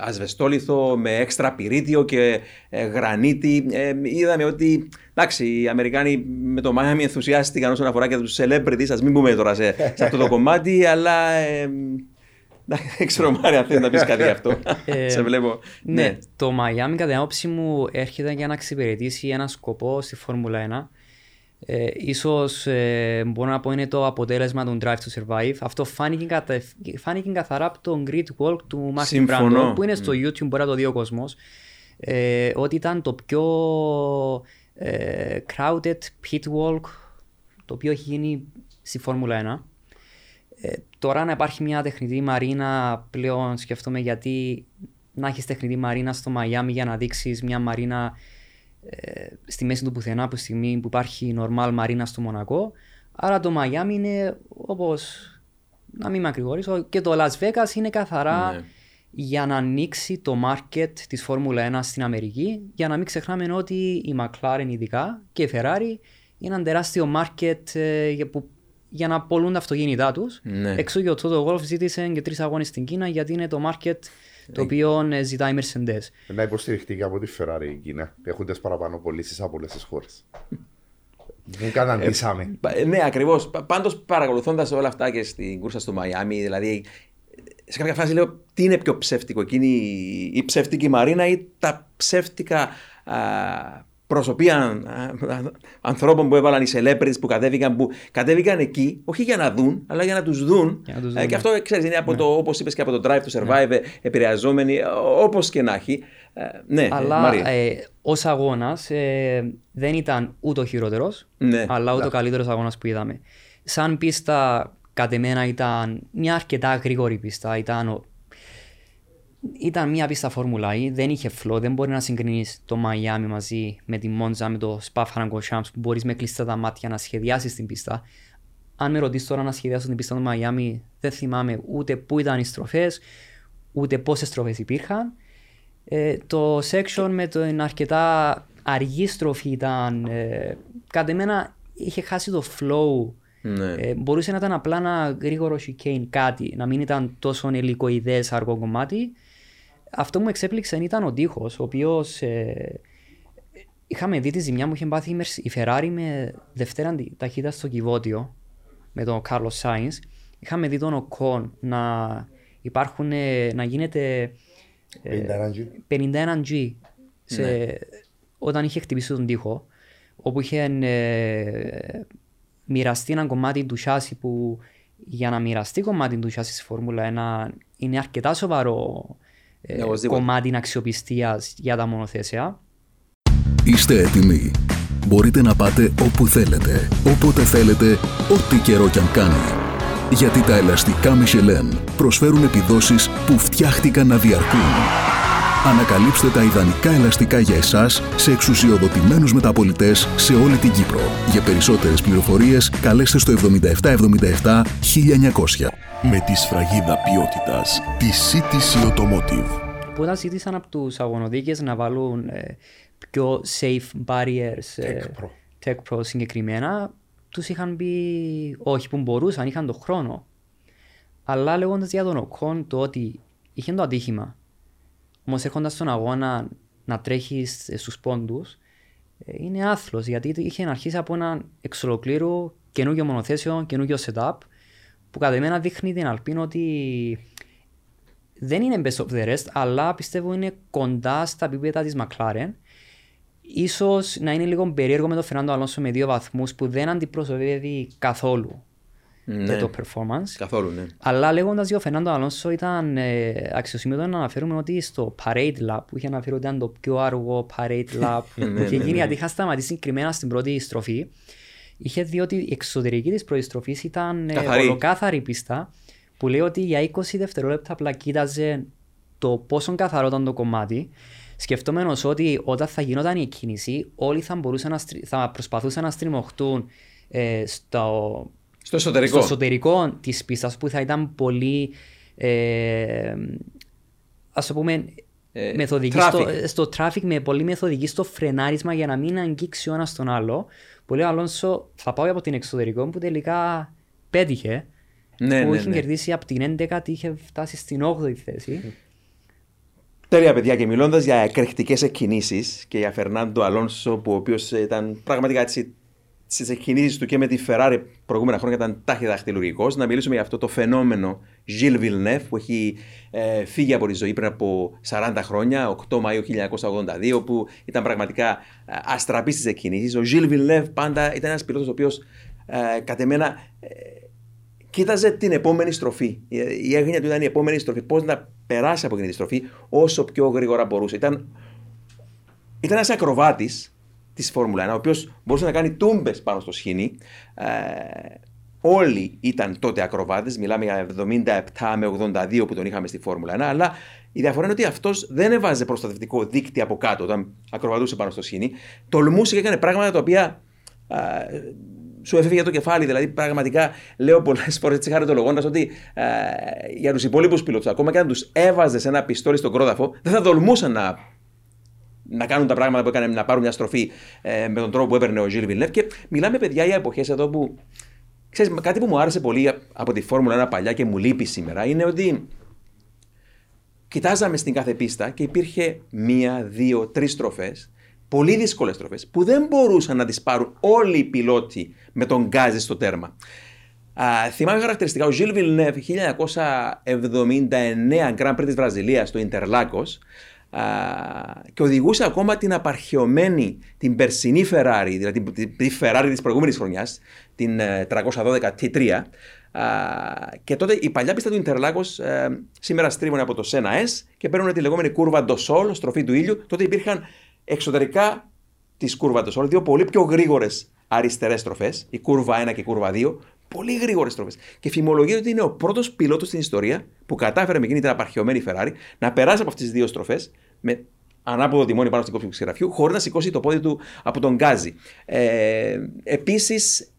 ασβεστόλιθο, με έξτρα πυρίτιο και γρανίτη. Ε, είδαμε ότι, εντάξει, οι Αμερικάνοι με το Miami ενθουσιάστηκαν όσον αφορά και τους celebrities, ας μην πούμε τώρα σε, σε αυτό το κομμάτι, αλλά ε, δεν ξέρω, Μάρια, αν θέλει να πεις κάτι γι' αυτό. Ε, σε βλέπω. Ναι, ναι, το Miami κατά άποψη μου έρχεται για να εξυπηρετήσει ένα σκοπό στη Φόρμουλα ένα. Ε, ίσως ε, μπορώ να πω είναι το αποτέλεσμα του Drive to Survive. Αυτό φάνηκε, κατα... φάνηκε καθαρά από τον Grid Walk του Martin Brundle, που είναι στο YouTube, μπορεί να το δει ο κόσμος, ε, ότι ήταν το πιο ε, crowded pit walk το οποίο έχει γίνει στη Φόρμουλα ένα. Ε, τώρα να υπάρχει μια τεχνητή μαρίνα, πλέον σκεφτόμαι γιατί να έχεις τεχνητή μαρίνα στο Μαϊάμι για να δείξεις μια μαρίνα στη μέση του πουθενά, από τη στιγμή που υπάρχει normal μαρίνα στο Μονακό. Άρα το Μαϊάμι είναι, όπως, να μην μακρηγορήσω, και το Las Vegas είναι καθαρά ναι. για να ανοίξει το market της Φόρμουλα ένα στην Αμερική, για να μην ξεχνάμε ότι η McLaren ειδικά και η Ferrari είναι ένα τεράστιο market για, που, για να πολλούν τα αυτοκίνητά τους. Ναι. Εξού και ο Toto Wolff ζήτησε και τρεις αγώνες στην Κίνα, γιατί είναι το market το οποίο ζητάει η Mercedes. Να υποστηριχτεί και από τη Ferrari η Κίνα, έχοντας παραπάνω πωλήσεις από όλες τις χώρες. Δεν καταντήσαμε. Ε, ναι, ακριβώς. Πάντως, παρακολουθώντας όλα αυτά και στην κούρσα στο Μαϊάμι, δηλαδή, σε κάποια φάση λέω τι είναι πιο ψεύτικο, εκείνη η ψεύτικη μαρίνα ή τα ψεύτικα α, προσωπία ανθρώπων που έβαλαν οι celebrities που κατέβηκαν, που κατέβηκαν εκεί, όχι για να δουν, αλλά για να τους δουν. Να τους δουν. Ε, και αυτό, ξέρεις, είναι από ναι. το, όπως είπες, και από το Drive to Survive, ναι. επηρεαζόμενοι, όπως και να έχει. Ε, ναι, αλλά ε, ως αγώνας ε, δεν ήταν ούτε ο χειρότερος, ναι. αλλά ούτε ο καλύτερος αγώνας που είδαμε. Σαν πίστα, κατ' εμένα ήταν μια αρκετά γρήγορη πίστα. Ήταν, ήταν μια πίστα Φόρμουλα E, δεν είχε flow, δεν μπορεί να συγκρίνεις το Μαϊάμι μαζί με τη Μόντζα, με το Spa Francorchamps, που μπορείς με κλειστά τα μάτια να σχεδιάσεις την πίστα. αν με ρωτήσει τώρα να σχεδιάσω την πίστα του Μαϊάμι, δεν θυμάμαι ούτε πού ήταν οι στροφές, ούτε πόσες στροφές υπήρχαν. Ε, το section με την αρκετά αργή στροφή ήταν, ε, κατά εμένα είχε χάσει το flow. Ναι. Ε, μπορούσε να ήταν απλά ένα γρήγορο chicane, κάτι, να μην ήταν τόσο ελικοειδές αργό κομμάτι. Αυτό μου εξέπληξε ήταν ο τοίχος, ο οποίος ε, είχαμε δει τη ζημιά που είχε πάθει η Ferrari με δευτέρα ταχύτητα στο κυβότιο με τον Carlos Sainz. Είχαμε δει τον Οκόν να υπάρχουν, να γίνεται ε, πενήντα ένα τζι σε, ναι. όταν είχε χτυπήσει τον τοίχο, όπου είχε ε, μοιραστεί ένα κομμάτι του σάσι που για να μοιραστεί κομμάτι του σάσι στη Φόρμουλα ένα είναι αρκετά σοβαρό ε, κομμάτι αξιοπιστίας για τα μονοθέσια. Είστε έτοιμοι. Μπορείτε να πάτε όπου θέλετε, όποτε θέλετε, ό,τι καιρό κι αν κάνει. Γιατί τα ελαστικά Michelin προσφέρουν επιδόσεις που φτιάχτηκαν να διαρκούν. Ανακαλύψτε τα ιδανικά ελαστικά για εσάς σε εξουσιοδοτημένους μεταπωλητές σε όλη την Κύπρο. Για περισσότερες πληροφορίες καλέστε στο εβδομήντα επτά εβδομήντα επτά χίλια εννιακόσια. Με τη σφραγίδα ποιότητας, τη σι τι σι Automotive. Που όταν ζήτησαν από τους αγωνοδίκες να βάλουν ε, πιο safe barriers, ε, Tech, Pro. Tech Pro συγκεκριμένα, τους είχαν πει όχι που μπορούσαν, είχαν τον χρόνο. Αλλά λέγοντας για τον Οκόν το ότι είχε το ατύχημα, όμως έρχοντας στον αγώνα να τρέχει στους πόντους, είναι άθλος, γιατί είχε αρχίσει από έναν εξ ολοκλήρου καινούργιο μονοθέσιο, καινούργιο setup, που κατά εμένα δείχνει την Αλπίν ότι δεν είναι best of the rest, αλλά πιστεύω είναι κοντά στα επίπεδα της McLaren. Ίσως να είναι λίγο περίεργο με τον Φερνάντο Αλόνσο με δύο βαθμούς που δεν αντιπροσωπεύει καθόλου ναι, το performance. Καθόλου, ναι. Αλλά λέγοντας για τον Φερνάντο Αλόνσο, ήταν ε, αξιοσημείωτο να αναφέρουμε ότι στο parade lap που είχε αναφέρει ότι ήταν το πιο αργό parade lap που είχε γίνει, γιατί είχα σταματήσει συγκεκριμένα στην πρώτη στροφή. Είχε δει ότι η εξωτερική της πρώτης στροφής ήταν ε, ολοκάθαρη πίστα, που λέει ότι για είκοσι δευτερόλεπτα απλά κοίταζε το πόσο καθαρό ήταν το κομμάτι. Σκεφτόμενος ότι όταν θα γινόταν η κίνηση, όλοι θα, μπορούσαν να στρι... θα προσπαθούσαν να στριμωχτούν ε, στο... Στο, εσωτερικό. στο εσωτερικό της πίστας, που θα ήταν πολύ, ε, ας το πούμε, ε, μεθοδική στο, στο traffic, με πολύ μεθοδική στο φρενάρισμα για να μην αγγίξει ο ένας τον άλλο. Που λέει ο Αλόνσο θα πάω από την εξωτερικό, που τελικά πέτυχε, ναι, που ναι, είχε ναι. κερδίσει από την έντεκα, είχε φτάσει στην όγδοη θέση. Τέλεια, παιδιά, και μιλώντας για εκρηκτικές εκκινήσεις και για Φερνάντο Αλόνσο, που ο οποίος ήταν πραγματικά έτσι στις εκκινήσεις του και με τη Ferrari προηγούμενα χρόνια ήταν τάχυτα δαχτυλουργικός, να μιλήσουμε για αυτό το φαινόμενο Gilles Villeneuve που έχει ε, φύγει από τη ζωή πριν από σαράντα χρόνια, οκτώ Μαΐου χίλια εννιακόσια ογδόντα δύο, που ήταν πραγματικά αστραπής στις εκκινήσεις. Ο Gilles Villeneuve πάντα ήταν ένας πιλότος ο οποίος ε, κατ' εμένα ε, κοίταζε την επόμενη στροφή. Η έγνοια του ήταν η επόμενη στροφή. Πώς να περάσει από εκείνη τη στροφή όσο πιο γρήγορα μπορούσε. Ήταν, ήταν ένας ακροβάτης της Φόρμουλα ένα, ο οποίος μπορούσε να κάνει τούμπες πάνω στο σχοινί. Ε, όλοι ήταν τότε ακροβάτες. Μιλάμε για εβδομήντα επτά με ογδόντα δύο που τον είχαμε στη Φόρμουλα ένα. Αλλά η διαφορά είναι ότι αυτός δεν έβαζε προστατευτικό δίκτυ από κάτω όταν ακροβατούσε πάνω στο σχοινί. Τολμούσε και έκανε πράγματα τα οποία. Ε, Σου έφευγε το κεφάλι, δηλαδή πραγματικά λέω πολλές φορές χαριτολογώντας ότι ε, για τους υπόλοιπους πιλότους, ακόμα και αν τους έβαζες ένα πιστόλι στον κρόταφο, δεν θα τολμούσαν να, να κάνουν τα πράγματα που έκανε, να πάρουν μια στροφή ε, με τον τρόπο που έπαιρνε ο Gilles Villeneuve. Και μιλάμε, παιδιά, για εποχές εδώ που. Ξέρεις, κάτι που μου άρεσε πολύ από τη Φόρμουλα ένα παλιά και μου λείπει σήμερα είναι ότι κοιτάζαμε στην κάθε πίστα και υπήρχε μία, δύο, τρεις στροφές. Πολύ δύσκολες στροφές που δεν μπορούσαν να τις πάρουν όλοι οι πιλότοι με τον γκάζι στο τέρμα. Α, θυμάμαι χαρακτηριστικά ο Gilles Villeneuve χίλια εννιακόσια εβδομήντα εννέα Grand Prix της Βραζιλίας στο Ιντερλάκος και οδηγούσε ακόμα την απαρχαιωμένη, την περσινή Ferrari, δηλαδή τη Ferrari της προηγούμενης χρονιάς, την τριακόσια δώδεκα τι τρία. Α, και τότε η παλιά πίστα του Ιντερλάκος ε, σήμερα στρίβουν από το Σένα S και παίρνουν τη λεγόμενη κούρβα do Sol, στροφή του ήλιου. Τότε υπήρχαν εξωτερικά τη κούρβα του Σόλ, δύο πολύ πιο γρήγορες αριστερές στροφές, η κούρβα ένα και η κούρβα δύο, πολύ γρήγορες στροφές. Και φημολογείται ότι είναι ο πρώτος πιλότος στην ιστορία που κατάφερε με εκείνη την απαρχαιωμένη Ferrari να περάσει από αυτές τις δύο στροφές με ανάποδο τιμόνι πάνω στην κόψη του ξεραφιού, χωρίς να σηκώσει το πόδι του από τον γκάζι. Ε, επίσης,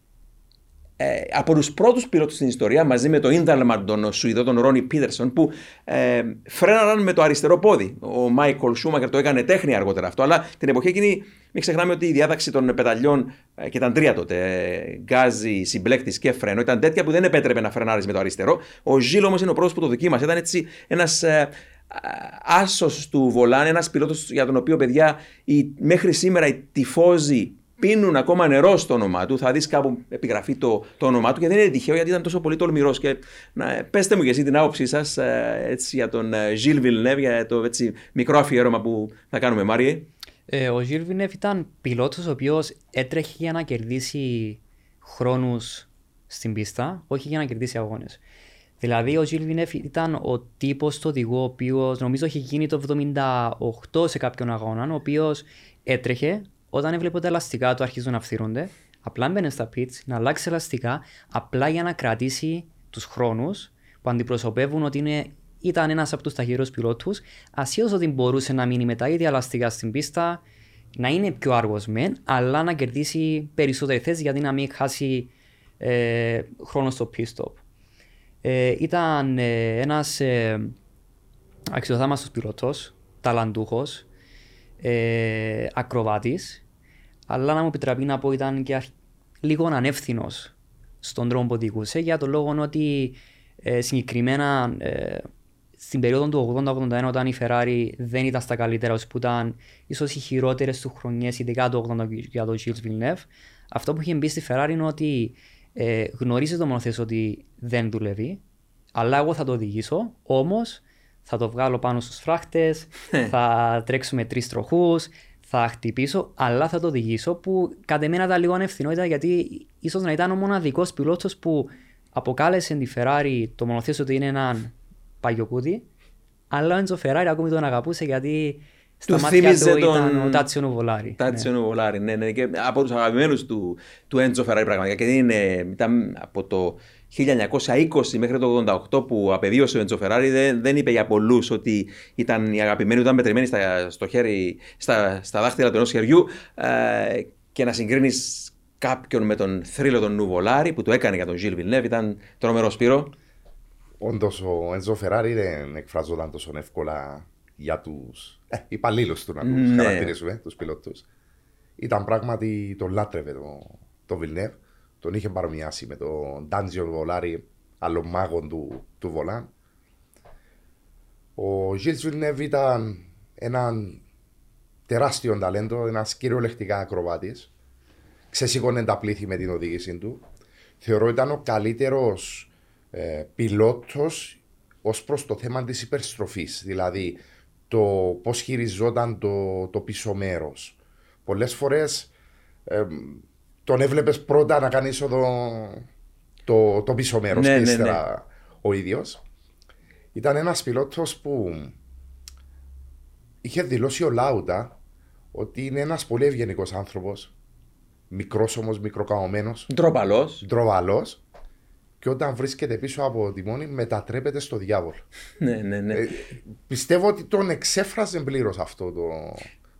Ε, από τους πρώτους πιλότους στην ιστορία, μαζί με το ίνδαλμα τον Σουηδό, τον Ρόνι Πίτερσον, που ε, φρέναραν με το αριστερό πόδι. Ο Μάικλ Σούμαχερ το έκανε τέχνη αργότερα αυτό, αλλά την εποχή εκείνη μην ξεχνάμε ότι η διάταξη των πεταλιών, ε, και ήταν τρία τότε, ε, γκάζι, συμπλέκτη και φρένο, ήταν τέτοια που δεν επέτρεπε να φρενάρεις με το αριστερό. Ο Γιλ όμως είναι ο πρώτος που το δοκίμασε. Ήταν έτσι ένας ε, άσος του βολάν, ένας πιλότος για τον οποίο, παιδιά, η, μέχρι σήμερα οι τυφόζοι πίνουν ακόμα νερό στο όνομά του. Θα δεις κάπου επιγραφεί το, το όνομά του και δεν είναι τυχαίο γιατί ήταν τόσο πολύ τολμηρός. Και να, πέστε μου και εσύ την άποψή σας έτσι, για τον Gilles Villeneuve, για το έτσι, μικρό αφιέρωμα που θα κάνουμε, Μάριε. Ε, ο Gilles Villeneuve ήταν πιλότος ο οποίος έτρεχε για να κερδίσει χρόνους στην πίστα, όχι για να κερδίσει αγώνες. Δηλαδή ο Gilles Villeneuve ήταν ο τύπος του οδηγού ο οποίος νομίζω έχει γίνει το εβδομήντα οκτώ σε κάποιον αγώνα, ο οποίος έτρεχε. Όταν έβλεπε τα ελαστικά του αρχίζουν να φθύρονται, απλά μπαίνει στα πιτς, να αλλάξει ελαστικά, απλά για να κρατήσει τους χρόνους που αντιπροσωπεύουν ότι είναι, ήταν ένας από τους ταχύτερους πιλότους, ασχέτως ότι μπορούσε να μείνει με τα ίδια ελαστικά στην πίστα, να είναι πιο αργός μεν, αλλά να κερδίσει περισσότερη θέση γιατί να μην χάσει ε, χρόνο στο pit stop. Ε, ήταν ε, ένας ε, αξιοθαύμαστος πιλότος, ταλαντούχος, Ε, ακροβάτης, αλλά να μου επιτραπεί να πω ήταν και λίγο ανεύθυνος στον τρόπο που οδηγούσε, για τον λόγο ότι ε, συγκεκριμένα ε, στην περίοδο του ογδόντα ογδόντα ένα, όταν η Ferrari δεν ήταν στα καλύτερα, που ήταν ίσως οι χειρότερες του χρονιές, ειδικά το ογδόντα για τον Gilles Villeneuve, αυτό που είχε μπει στη Ferrari είναι ότι ε, γνωρίζει το μονοθέσιο ότι δεν δουλεύει, αλλά εγώ θα το οδηγήσω, όμως θα το βγάλω πάνω στους φράχτες, θα τρέξουμε τρεις τροχούς, θα χτυπήσω, αλλά θα το οδηγήσω, που κατ' εμένα ήταν λίγο ανευθυνότητα γιατί ίσως να ήταν ο μοναδικός πιλότος που αποκάλεσε τη Ferrari το μονοθέσιο ότι είναι έναν παγιοκούδι, αλλά ο Έντζο Φεράρι ακόμη τον αγαπούσε γιατί στα του μάτια του τον... ήταν ο Τάτσιο Νουβολάρι. Τάτσιο Νουβολάρι, ναι, ναι, και από τους αγαπημένους του, του Έντζο Φεράρι πραγματικά, και είναι, ήταν από το χίλια εννιακόσια είκοσι μέχρι το ογδόντα οκτώ που απεβίωσε ο Enzo Ferrari, δεν, δεν είπε για πολλούς ότι ήταν οι αγαπημένοι, ήταν μετρημένοι στα, στο χέρι, στα, στα δάχτυλα του ενός χεριού, ε, και να συγκρίνεις κάποιον με τον θρύλο τον Νουβολάρη που το έκανε για τον Gilles Villeneuve ήταν τρομερό, Σπύρο. Όντως ο Enzo Ferrari δεν εκφραζόταν τόσο εύκολα για τους ε, υπαλλήλους του να τους ναι. χαρακτηρίσουμε, τους πιλότους. Ήταν πράγματι, τον λάτρευε το, το Villeneuve. Τον είχε παρομοιάσει με τον Ντάντζιο Βολάρι, άλλο μάγον του, του Βολάν. Ο Gilles Villeneuve ήταν έναν τεράστιο ταλέντο, ένας κυριολεκτικά ακροβάτης. Ξεσήκωνε τα πλήθη με την οδήγησή του. Θεωρώ ήταν ο καλύτερος ε, πιλότος ως προς το θέμα της υπερστροφής. Δηλαδή το πώς χειριζόταν το, το πίσω μέρος. Πολλές φορές... Ε, τον έβλεπες πρώτα να κάνει είσοδο το, το πίσω μέρος, ναι, και ύστερα ναι, ναι. ο ίδιος. Ήταν ένας πιλότος που είχε δηλώσει ο Λάουντα ότι είναι ένας πολύ ευγενικός άνθρωπος, μικρός όμως, μικροκαμωμένος, ντροπαλός. ντροπαλός και όταν βρίσκεται πίσω από τη μόνη μετατρέπεται στο διάβολο. Ναι, ναι, ναι. Ε, πιστεύω ότι τον εξέφραζε πλήρως αυτό το...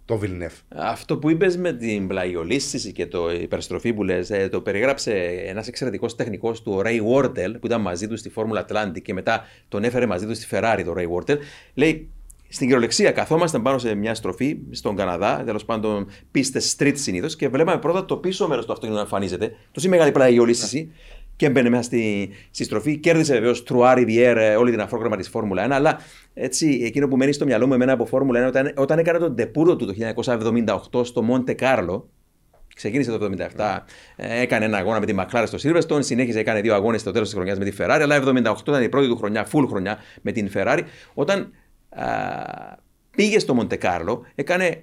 Το Αυτό που είπες με την πλαγιολίσθηση και το υπερστροφή που λες, το περιγράψε ένας εξαιρετικός τεχνικός του, ο Ray Wardell, που ήταν μαζί του στη Φόρμουλα Atlantic και μετά τον έφερε μαζί του στη Ferrari, το Ray Wardell. Λέει, στην κυριολεξία καθόμασταν πάνω σε μια στροφή στον Καναδά, τέλος πάντων πίστες street συνήθως, και βλέπαμε πρώτα το πίσω μέρος του αυτοκίνητου να εμφανίζεται, τόση μεγάλη πλαγιολίσθηση. Και έμπαινε μέσα στη, στη στροφή. Κέρδισε βεβαίως Τρουά Ριβιέρ όλη την αφρόγραμμα της Φόρμουλα ένα. Αλλά έτσι, εκείνο που μένει στο μυαλό μου εμένα από Φόρμουλα ένα, όταν, όταν έκανε τον ντεπούτο του χίλια εννιακόσια εβδομήντα οκτώ στο Μοντε Κάρλο, ξεκίνησε το εβδομήντα επτά, mm. έκανε ένα αγώνα με τη McLaren στο Silverstone, συνέχισε, έκανε δύο αγώνες στο τέλος της χρονιάς με τη Ferrari, αλλά εβδομήντα οκτώ ήταν η πρώτη του χρονιά, full χρονιά με την Ferrari. Όταν α, πήγε στο Μοντε Κάρλο, έκανε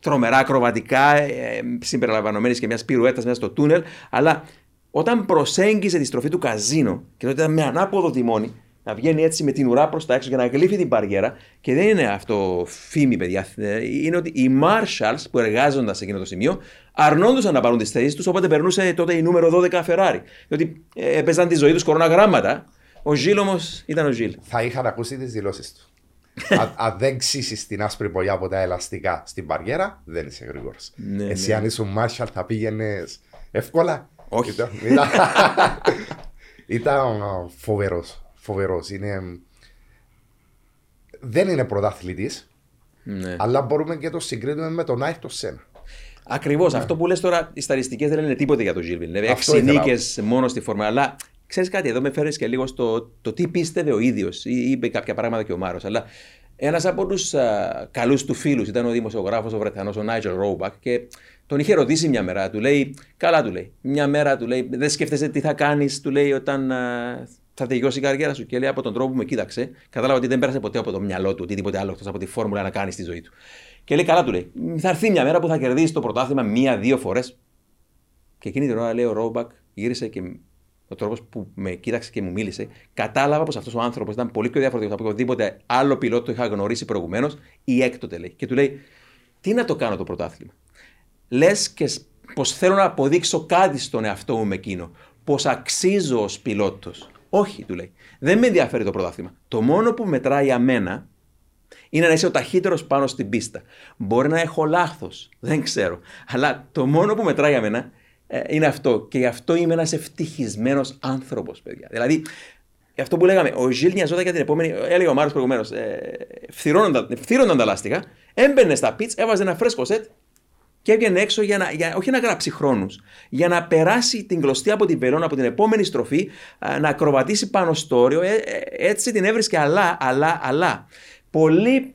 τρομερά ακροβατικά, ε, ε, συμπεριλαμβανομένης και μιας πυρουέτας μέσα στο τούνελ, αλλά. Όταν προσέγγιζε τη στροφή του καζίνο και τότε ήταν με ανάποδο τιμόνι, να βγαίνει έτσι με την ουρά προς τα έξω για να γλύφει την παριέρα, και δεν είναι αυτό φήμη, παιδιά. Είναι ότι οι Marshalls που εργάζονταν σε εκείνο το σημείο αρνόντουσαν να πάρουν τις θέσεις τους όποτε περνούσε τότε η νούμερο δώδεκα Ferrari. Διότι έπαιζαν τη ζωή τους κοροναγράμματα. Ο Gilles όμως ήταν ο Gilles. Θα είχαν ακούσει τις δηλώσεις του. Αν δεν ξύσεις την άσπρη πογιά από τα ελαστικά στην παριέρα, δεν είσαι γρήγορος. Ναι, εσύ ναι. αν ήσουν Marshall θα πήγαινες εύκολα. Όχι. Ήταν, ήταν, ήταν φοβερός, φοβερός. Είναι, δεν είναι πρωταθλητής, ναι, αλλά μπορούμε και το συγκρίνουμε με τον Άιρτον Σένα. Ακριβώς, ναι, αυτό που λες τώρα, οι στατιστικές δεν λένε τίποτα για τον Gilles Villeneuve. Έξι νίκες μόνο στη Φόρμουλα. Αλλά ξέρεις κάτι, εδώ με φέρεις και λίγο στο το τι πίστευε ο ίδιος. Ή, είπε κάποια πράγματα και ο Μάρος. Αλλά ένας από τους α, καλούς του φίλους ήταν ο δημοσιογράφος, ο Βρετανός, ο Νάιτζελ Ρόουμπακ. Και τον είχε ρωτήσει μια μέρα, του λέει, καλά του λέει, μια μέρα του λέει, δεν σκέφτεσαι τι θα κάνεις, του λέει, όταν α, θα τελειώσει η καριέρα σου. Και λέει, από τον τρόπο που με κοίταξε, κατάλαβα ότι δεν πέρασε ποτέ από το μυαλό του οτιδήποτε άλλο εκτός από τη φόρμουλα να κάνει στη ζωή του. Και λέει, καλά του λέει, θα έρθει μια μέρα που θα κερδίσει το πρωτάθλημα μία-δύο φορές. Και εκείνη την ώρα λέει ο Ρόουμπακ, γύρισε και ο τρόπος που με κοίταξε και μου μίλησε, κατάλαβα πως αυτός ο άνθρωπος ήταν πολύ πιο διαφορετικός από οποιοδήποτε άλλο πιλότο είχα γνωρίσει προηγουμένως ή έκτοτε, λέει. Και του λέει, τι να το κάνω το πρωτάθλημα. Λες και πως θέλω να αποδείξω κάτι στον εαυτό μου με εκείνο, πως αξίζω ως πιλότος. Όχι, του λέει. Δεν με ενδιαφέρει το πρωτάθλημα. Το μόνο που μετράει αμένα είναι να είσαι ο ταχύτερος πάνω στην πίστα. Μπορεί να έχω λάθος, δεν ξέρω. Αλλά το μόνο που μετράει αμένα ε, είναι αυτό. Και γι' αυτό είμαι ένας ευτυχισμένος άνθρωπος, παιδιά. Δηλαδή, αυτό που λέγαμε, ο Gilles νοιαζόταν για την επόμενη. Έλεγε ο Μάρος προηγουμένως, ε, φθύρωνταν τα λάστιχα, έμπαινε στα πιτς, έβαζε ένα φρέσκο σετ. Και έβγαινε έξω για να, για, όχι να γράψει χρόνους, για να περάσει την κλωστή από την πελώνα, από την επόμενη στροφή, να ακροβατήσει πάνω στο όριο. Ε, έτσι την έβρισκε, αλλά, αλλά, αλλά. Πολλοί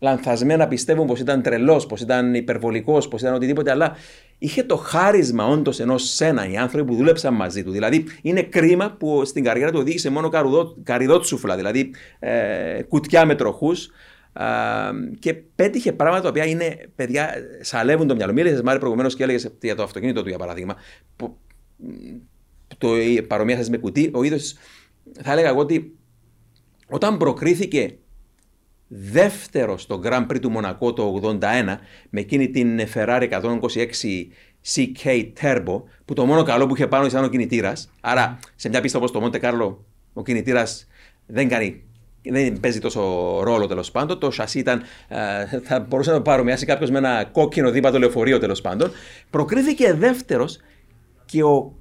λανθασμένα πιστεύουν πως ήταν τρελός, πως ήταν υπερβολικός, πως ήταν οτιδήποτε, αλλά είχε το χάρισμα όντως ενός Σένα, οι άνθρωποι που δούλεψαν μαζί του. Δηλαδή, είναι κρίμα που στην καριέρα του οδήγησε μόνο καριδότσουφλα, δηλαδή ε, κουτιά με τροχούς. Uh, και πέτυχε πράγματα τα οποία είναι, παιδιά, σαλεύουν το μυαλό. Μίλησες Μάρη προηγουμένως και έλεγες για το αυτοκίνητο του, για παράδειγμα, που το παρομοίασες με κουτί. Ο ίδιος, θα έλεγα εγώ, ότι όταν προκρίθηκε δεύτερο στο Grand Prix του Μονακό το ογδόντα ένα με εκείνη την Ferrari εκατόν είκοσι έξι σι κέι Turbo, που το μόνο καλό που είχε πάνω ήταν ο κινητήρας. Άρα σε μια πίστα όπως το Monte Carlo ο κινητήρας δεν κάνει, δεν παίζει τόσο ρόλο, τέλος πάντων. Το σασί ήταν, ε, θα μπορούσε να το παρομοιάσει κάποιος με ένα κόκκινο δίπατο λεωφορείο, τέλος πάντων. Προκρίθηκε δεύτερος και ο,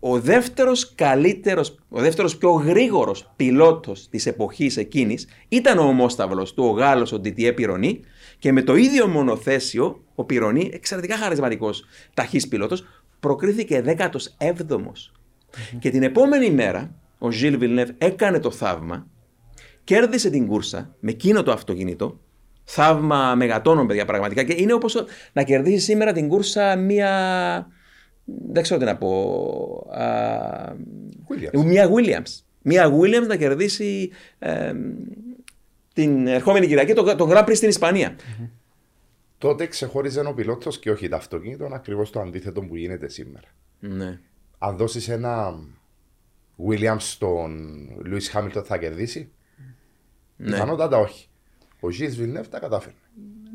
ο δεύτερος καλύτερος, ο δεύτερος πιο γρήγορος πιλότος της εποχής εκείνης ήταν ο ομόσταυλος του, ο Γάλλος, ο Ντιτιέ Πιρονί, και με το ίδιο μονοθέσιο ο Πιρονί, εξαιρετικά χαρισματικός ταχύς πιλότος, προκρίθηκε δέκατος έβδομος. Και την επόμενη μέρα ο Gilles Villeneuve έκανε το θαύμα. Κέρδισε την κούρσα με εκείνο το αυτοκίνητο. Θαύμα μεγατόνων, παιδιά, πραγματικά. Και είναι όπως να κερδίσει σήμερα την κούρσα μία. Δεν ξέρω τι να πω. Α, Williams. Μία Williams. Μία Williams να κερδίσει ε, την ερχόμενη Κυριακή το, το Grand Prix στην Ισπανία. Mm-hmm. Τότε ξεχώριζε ο πιλότος και όχι το αυτοκίνητο, ακριβώς το αντίθετο που γίνεται σήμερα. Ναι. Αν δώσεις ένα Williams στον Lewis Hamilton, θα κερδίσει. Πιθανότατα ναι, όχι. Ο Gilles Villeneuve τα κατάφερε.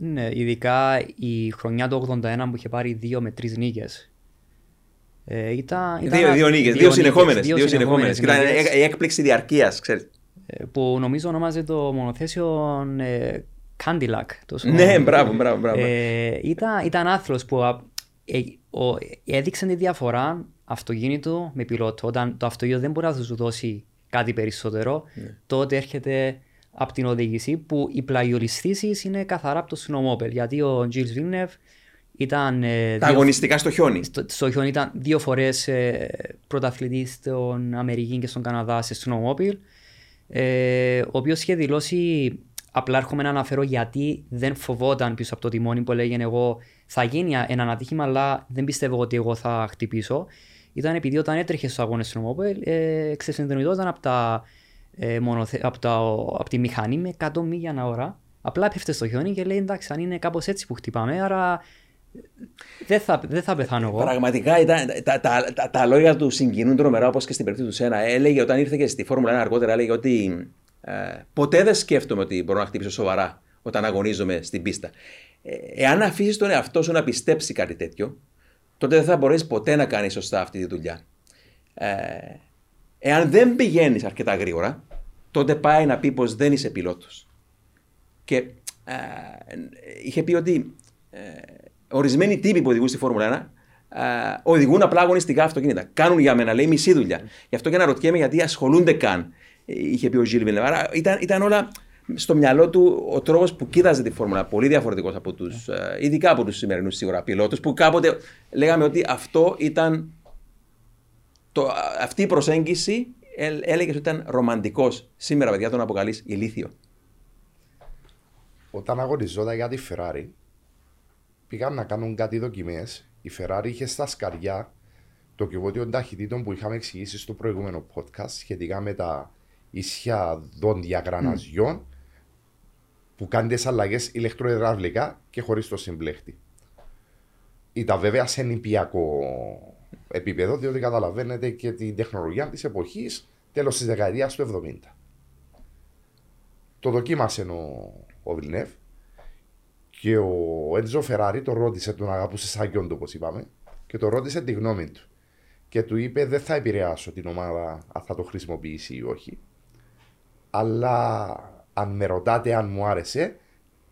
Ναι, ειδικά η χρονιά του ογδόντα ένα που είχε πάρει δύο με τρεις νίκες. Ε, ήταν, ήταν δύο, α... δύο νίκες, δύο, δύο συνεχόμενες. Δύο δύο συνεχόμενες, συνεχόμενες νίκες. Ήταν η έκπληξη διαρκείας, ξέρεις. Που νομίζω ονομάζεται το μονοθέσιο ε, Cadillac. Ναι, μπράβο, μπράβο, μπράβο. Ε, ήταν, ήταν άθλος που α, ε, ο, έδειξε τη διαφορά αυτοκίνητο με πιλότο. Όταν το αυτοκίνητο δεν μπορεί να σου δώσει κάτι περισσότερο, ναι, τότε έρχεται από την οδήγηση, που οι πλαγιοριστήσεις είναι καθαρά από το Snowmobile, γιατί ο Gilles Villeneuve ήταν ε, τα δύο, αγωνιστικά στο χιόνι. Στο, στο χιόνι ήταν δύο φορές ε, πρωταθλητής στον Αμερική και στον Καναδά σε Snowmobile, ε, ο οποίος είχε δηλώσει, απλά έρχομαι να αναφέρω γιατί δεν φοβόταν πίσω από το τιμόνι, που έλεγε εγώ θα γίνει ένα ατύχημα αλλά δεν πιστεύω ότι εγώ θα χτυπήσω. Ήταν επειδή όταν έτρεχε στους αγώνες Snowmobile ε, ξεσυνδρομητόταν από τα Ε, μονοθε... από, τα... από τη μηχανή με εκατό μίλια ανά ώρα. Απλά πέφτει στο χιόνι και λέει, εντάξει, αν είναι κάπως έτσι που χτυπάμε, άρα δεν θα, δεν θα πεθάνω εγώ. Πραγματικά ήταν, τα, τα, τα, τα λόγια του συγκινούν τρομερά, όπως και στην περίπτωση του Σένα. Έλεγε, όταν ήρθε και στη Φόρμουλα ένα αργότερα, έλεγε ότι ε, ποτέ δεν σκέφτομαι ότι μπορώ να χτυπήσω σοβαρά όταν αγωνίζομαι στην πίστα. Ε, εάν αφήσεις τον εαυτό σου να πιστέψει κάτι τέτοιο, τότε δεν θα μπορείς ποτέ να κάνεις σωστά αυτή τη δουλειά. Ε, εάν δεν πηγαίνεις αρκετά γρήγορα, τότε πάει να πει πως δεν είσαι πιλότος. Και α, είχε πει ότι α, ορισμένοι τύποι που οδηγούν στη Φόρμουλα ένα α, οδηγούν απλά αγωνιστικά αυτοκίνητα. Κάνουν για μένα, λέει, μισή δουλειά. Γι' αυτό και αναρωτιέμαι γιατί ασχολούνται καν, είχε πει ο Gilles Villeneuve. Άρα ήταν, ήταν όλα στο μυαλό του, ο τρόπος που κοίταζε τη φόρμουλα. Πολύ διαφορετικός από τους, ειδικά από τους σημερινούς σίγουρα πιλότους, που κάποτε λέγαμε ότι αυτό ήταν. Το, αυτή η προσέγγιση έλεγε ότι ήταν ρομαντικός. Σήμερα, παιδιά, τον αποκαλείς ηλίθιο. Όταν αγωνιζόταν για τη Ferrari, πήγαν να κάνουν κάτι δοκιμές. Η Ferrari είχε στα σκαριά το κυβότιο ταχυτήτων που είχαμε εξηγήσει στο προηγούμενο podcast σχετικά με τα ίσια δόντια γραναζιών mm. που κάνει τις αλλαγές ηλεκτροϊδραυλικά και χωρίς το συμπλέχτη. Ήταν βέβαια σε νηπιακό επίπεδο, διότι καταλαβαίνετε και την τεχνολογία της εποχής, τέλος της δεκαετίας του εβδομήντα. Το δοκίμασε ο, ο Villeneuve και ο Enzo Ferrari το ρώτησε, τον αγαπούσε σαν γιον του όπως είπαμε, και το ρώτησε τη γνώμη του και του είπε δεν θα επηρεάσω την ομάδα αν θα το χρησιμοποιήσει ή όχι, αλλά αν με ρωτάτε αν μου άρεσε,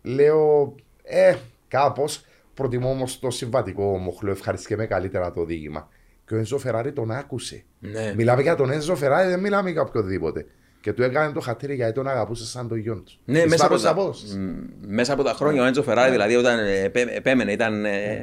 λέω ε κάπως. Προτιμώ όμως το συμβατικό μοχλό, ευχαριστήκαμε καλύτερα το οδήγημα. Και ο Enzo Ferrari τον άκουσε. Ναι. Μιλάμε για τον Enzo Ferrari, δεν μιλάμε για οποιοδήποτε. Και του έκανε το χατήρι γιατί τον αγαπούσε σαν το γιον του. Ναι, μέσα από, τα... μέσα από τα χρόνια ο Enzo Ferrari, δηλαδή όταν επέμενε, ήταν.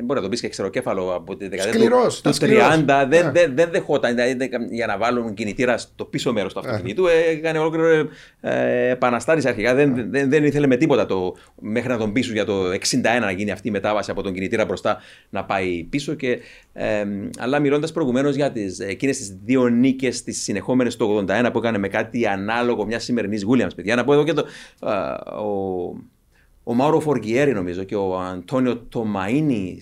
Μπορεί να το πει και ξεροκέφαλο από τη δεκαετία του τριάντα. Δεν, δεν, δεν δεχόταν δηλαδή, για να βάλουν κινητήρα στο πίσω μέρο του αυτοκινήτου. Έκανε ολόκληρο ε, επαναστάτηση αρχικά. Δεν, δεν, δεν ήθελε με τίποτα το, μέχρι να τον πείσουν για το εξήντα ένα να γίνει αυτή η μετάβαση από τον κινητήρα μπροστά να πάει πίσω. Και, ε, αλλά μιλώντα προηγουμένω για εκείνε τι δύο νίκε, τι συνεχόμενε το ογδόντα ένα που έκανε με κάτι ανάλογο. Ανάλογο μια σημερινή Williams, παιδιά. Να πω εδώ και το. Uh, ο, ο Μάουρο Φοργκιέρη, νομίζω, και ο Αντώνιο Τομαΐνι,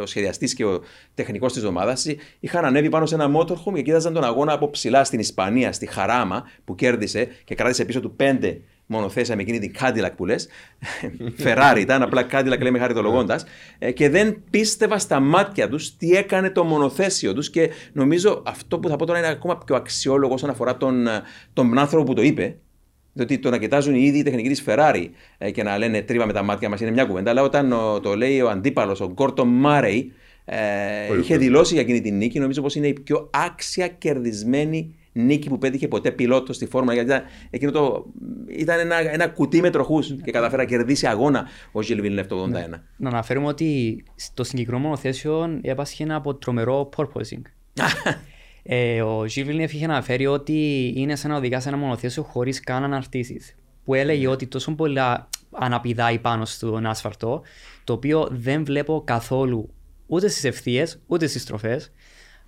ο σχεδιαστής και ο τεχνικός της ομάδας, είχαν ανέβει πάνω σε ένα motorhome και κοίταζαν τον αγώνα από ψηλά στην Ισπανία, στη Χαράμα, που κέρδισε και κράτησε πίσω του πέντε μονοθέσια με εκείνη την Cadillac που λες. Ferrari ήταν, απλά Cadillac λέμε χαριτολογώντας. Και δεν πίστευα στα μάτια τους τι έκανε το μονοθέσιο τους. Και νομίζω αυτό που θα πω τώρα είναι ακόμα πιο αξιόλογο όσον αφορά τον, τον άνθρωπο που το είπε. Διότι το να κοιτάζουν ήδη οι τεχνικοί της Ferrari και να λένε τρίβαμε τα μάτια μας είναι μια κουβέντα. Αλλά όταν το λέει ο αντίπαλος, ο Gordon Murray, ε, είχε δηλώσει για εκείνη την νίκη, νομίζω πως είναι η πιο άξια κερδισμένη νίκη που πέτυχε ποτέ πιλότος στη φόρμα, γιατί ήταν, εκείνο το, ήταν ένα, ένα κουτί με τροχούς και καταφέρει να κερδίσει αγώνα ο Gilles Villeneuve το ογδόντα ένα. Ναι. Να αναφέρουμε ότι στο συγκεκριμένο θέσιο έπασχε ένα από τρομερό porpoising. ε, ο Gilles Villeneuve είχε αναφέρει ότι είναι σαν να οδηγά σε ένα μονοθέσιο χωρίς καν αναρτήσεις. Που έλεγε ότι τόσο πολλά αναπηδάει πάνω στον άσφαλτο, το οποίο δεν βλέπω καθόλου ούτε στις ευθείες ούτε στις στροφές.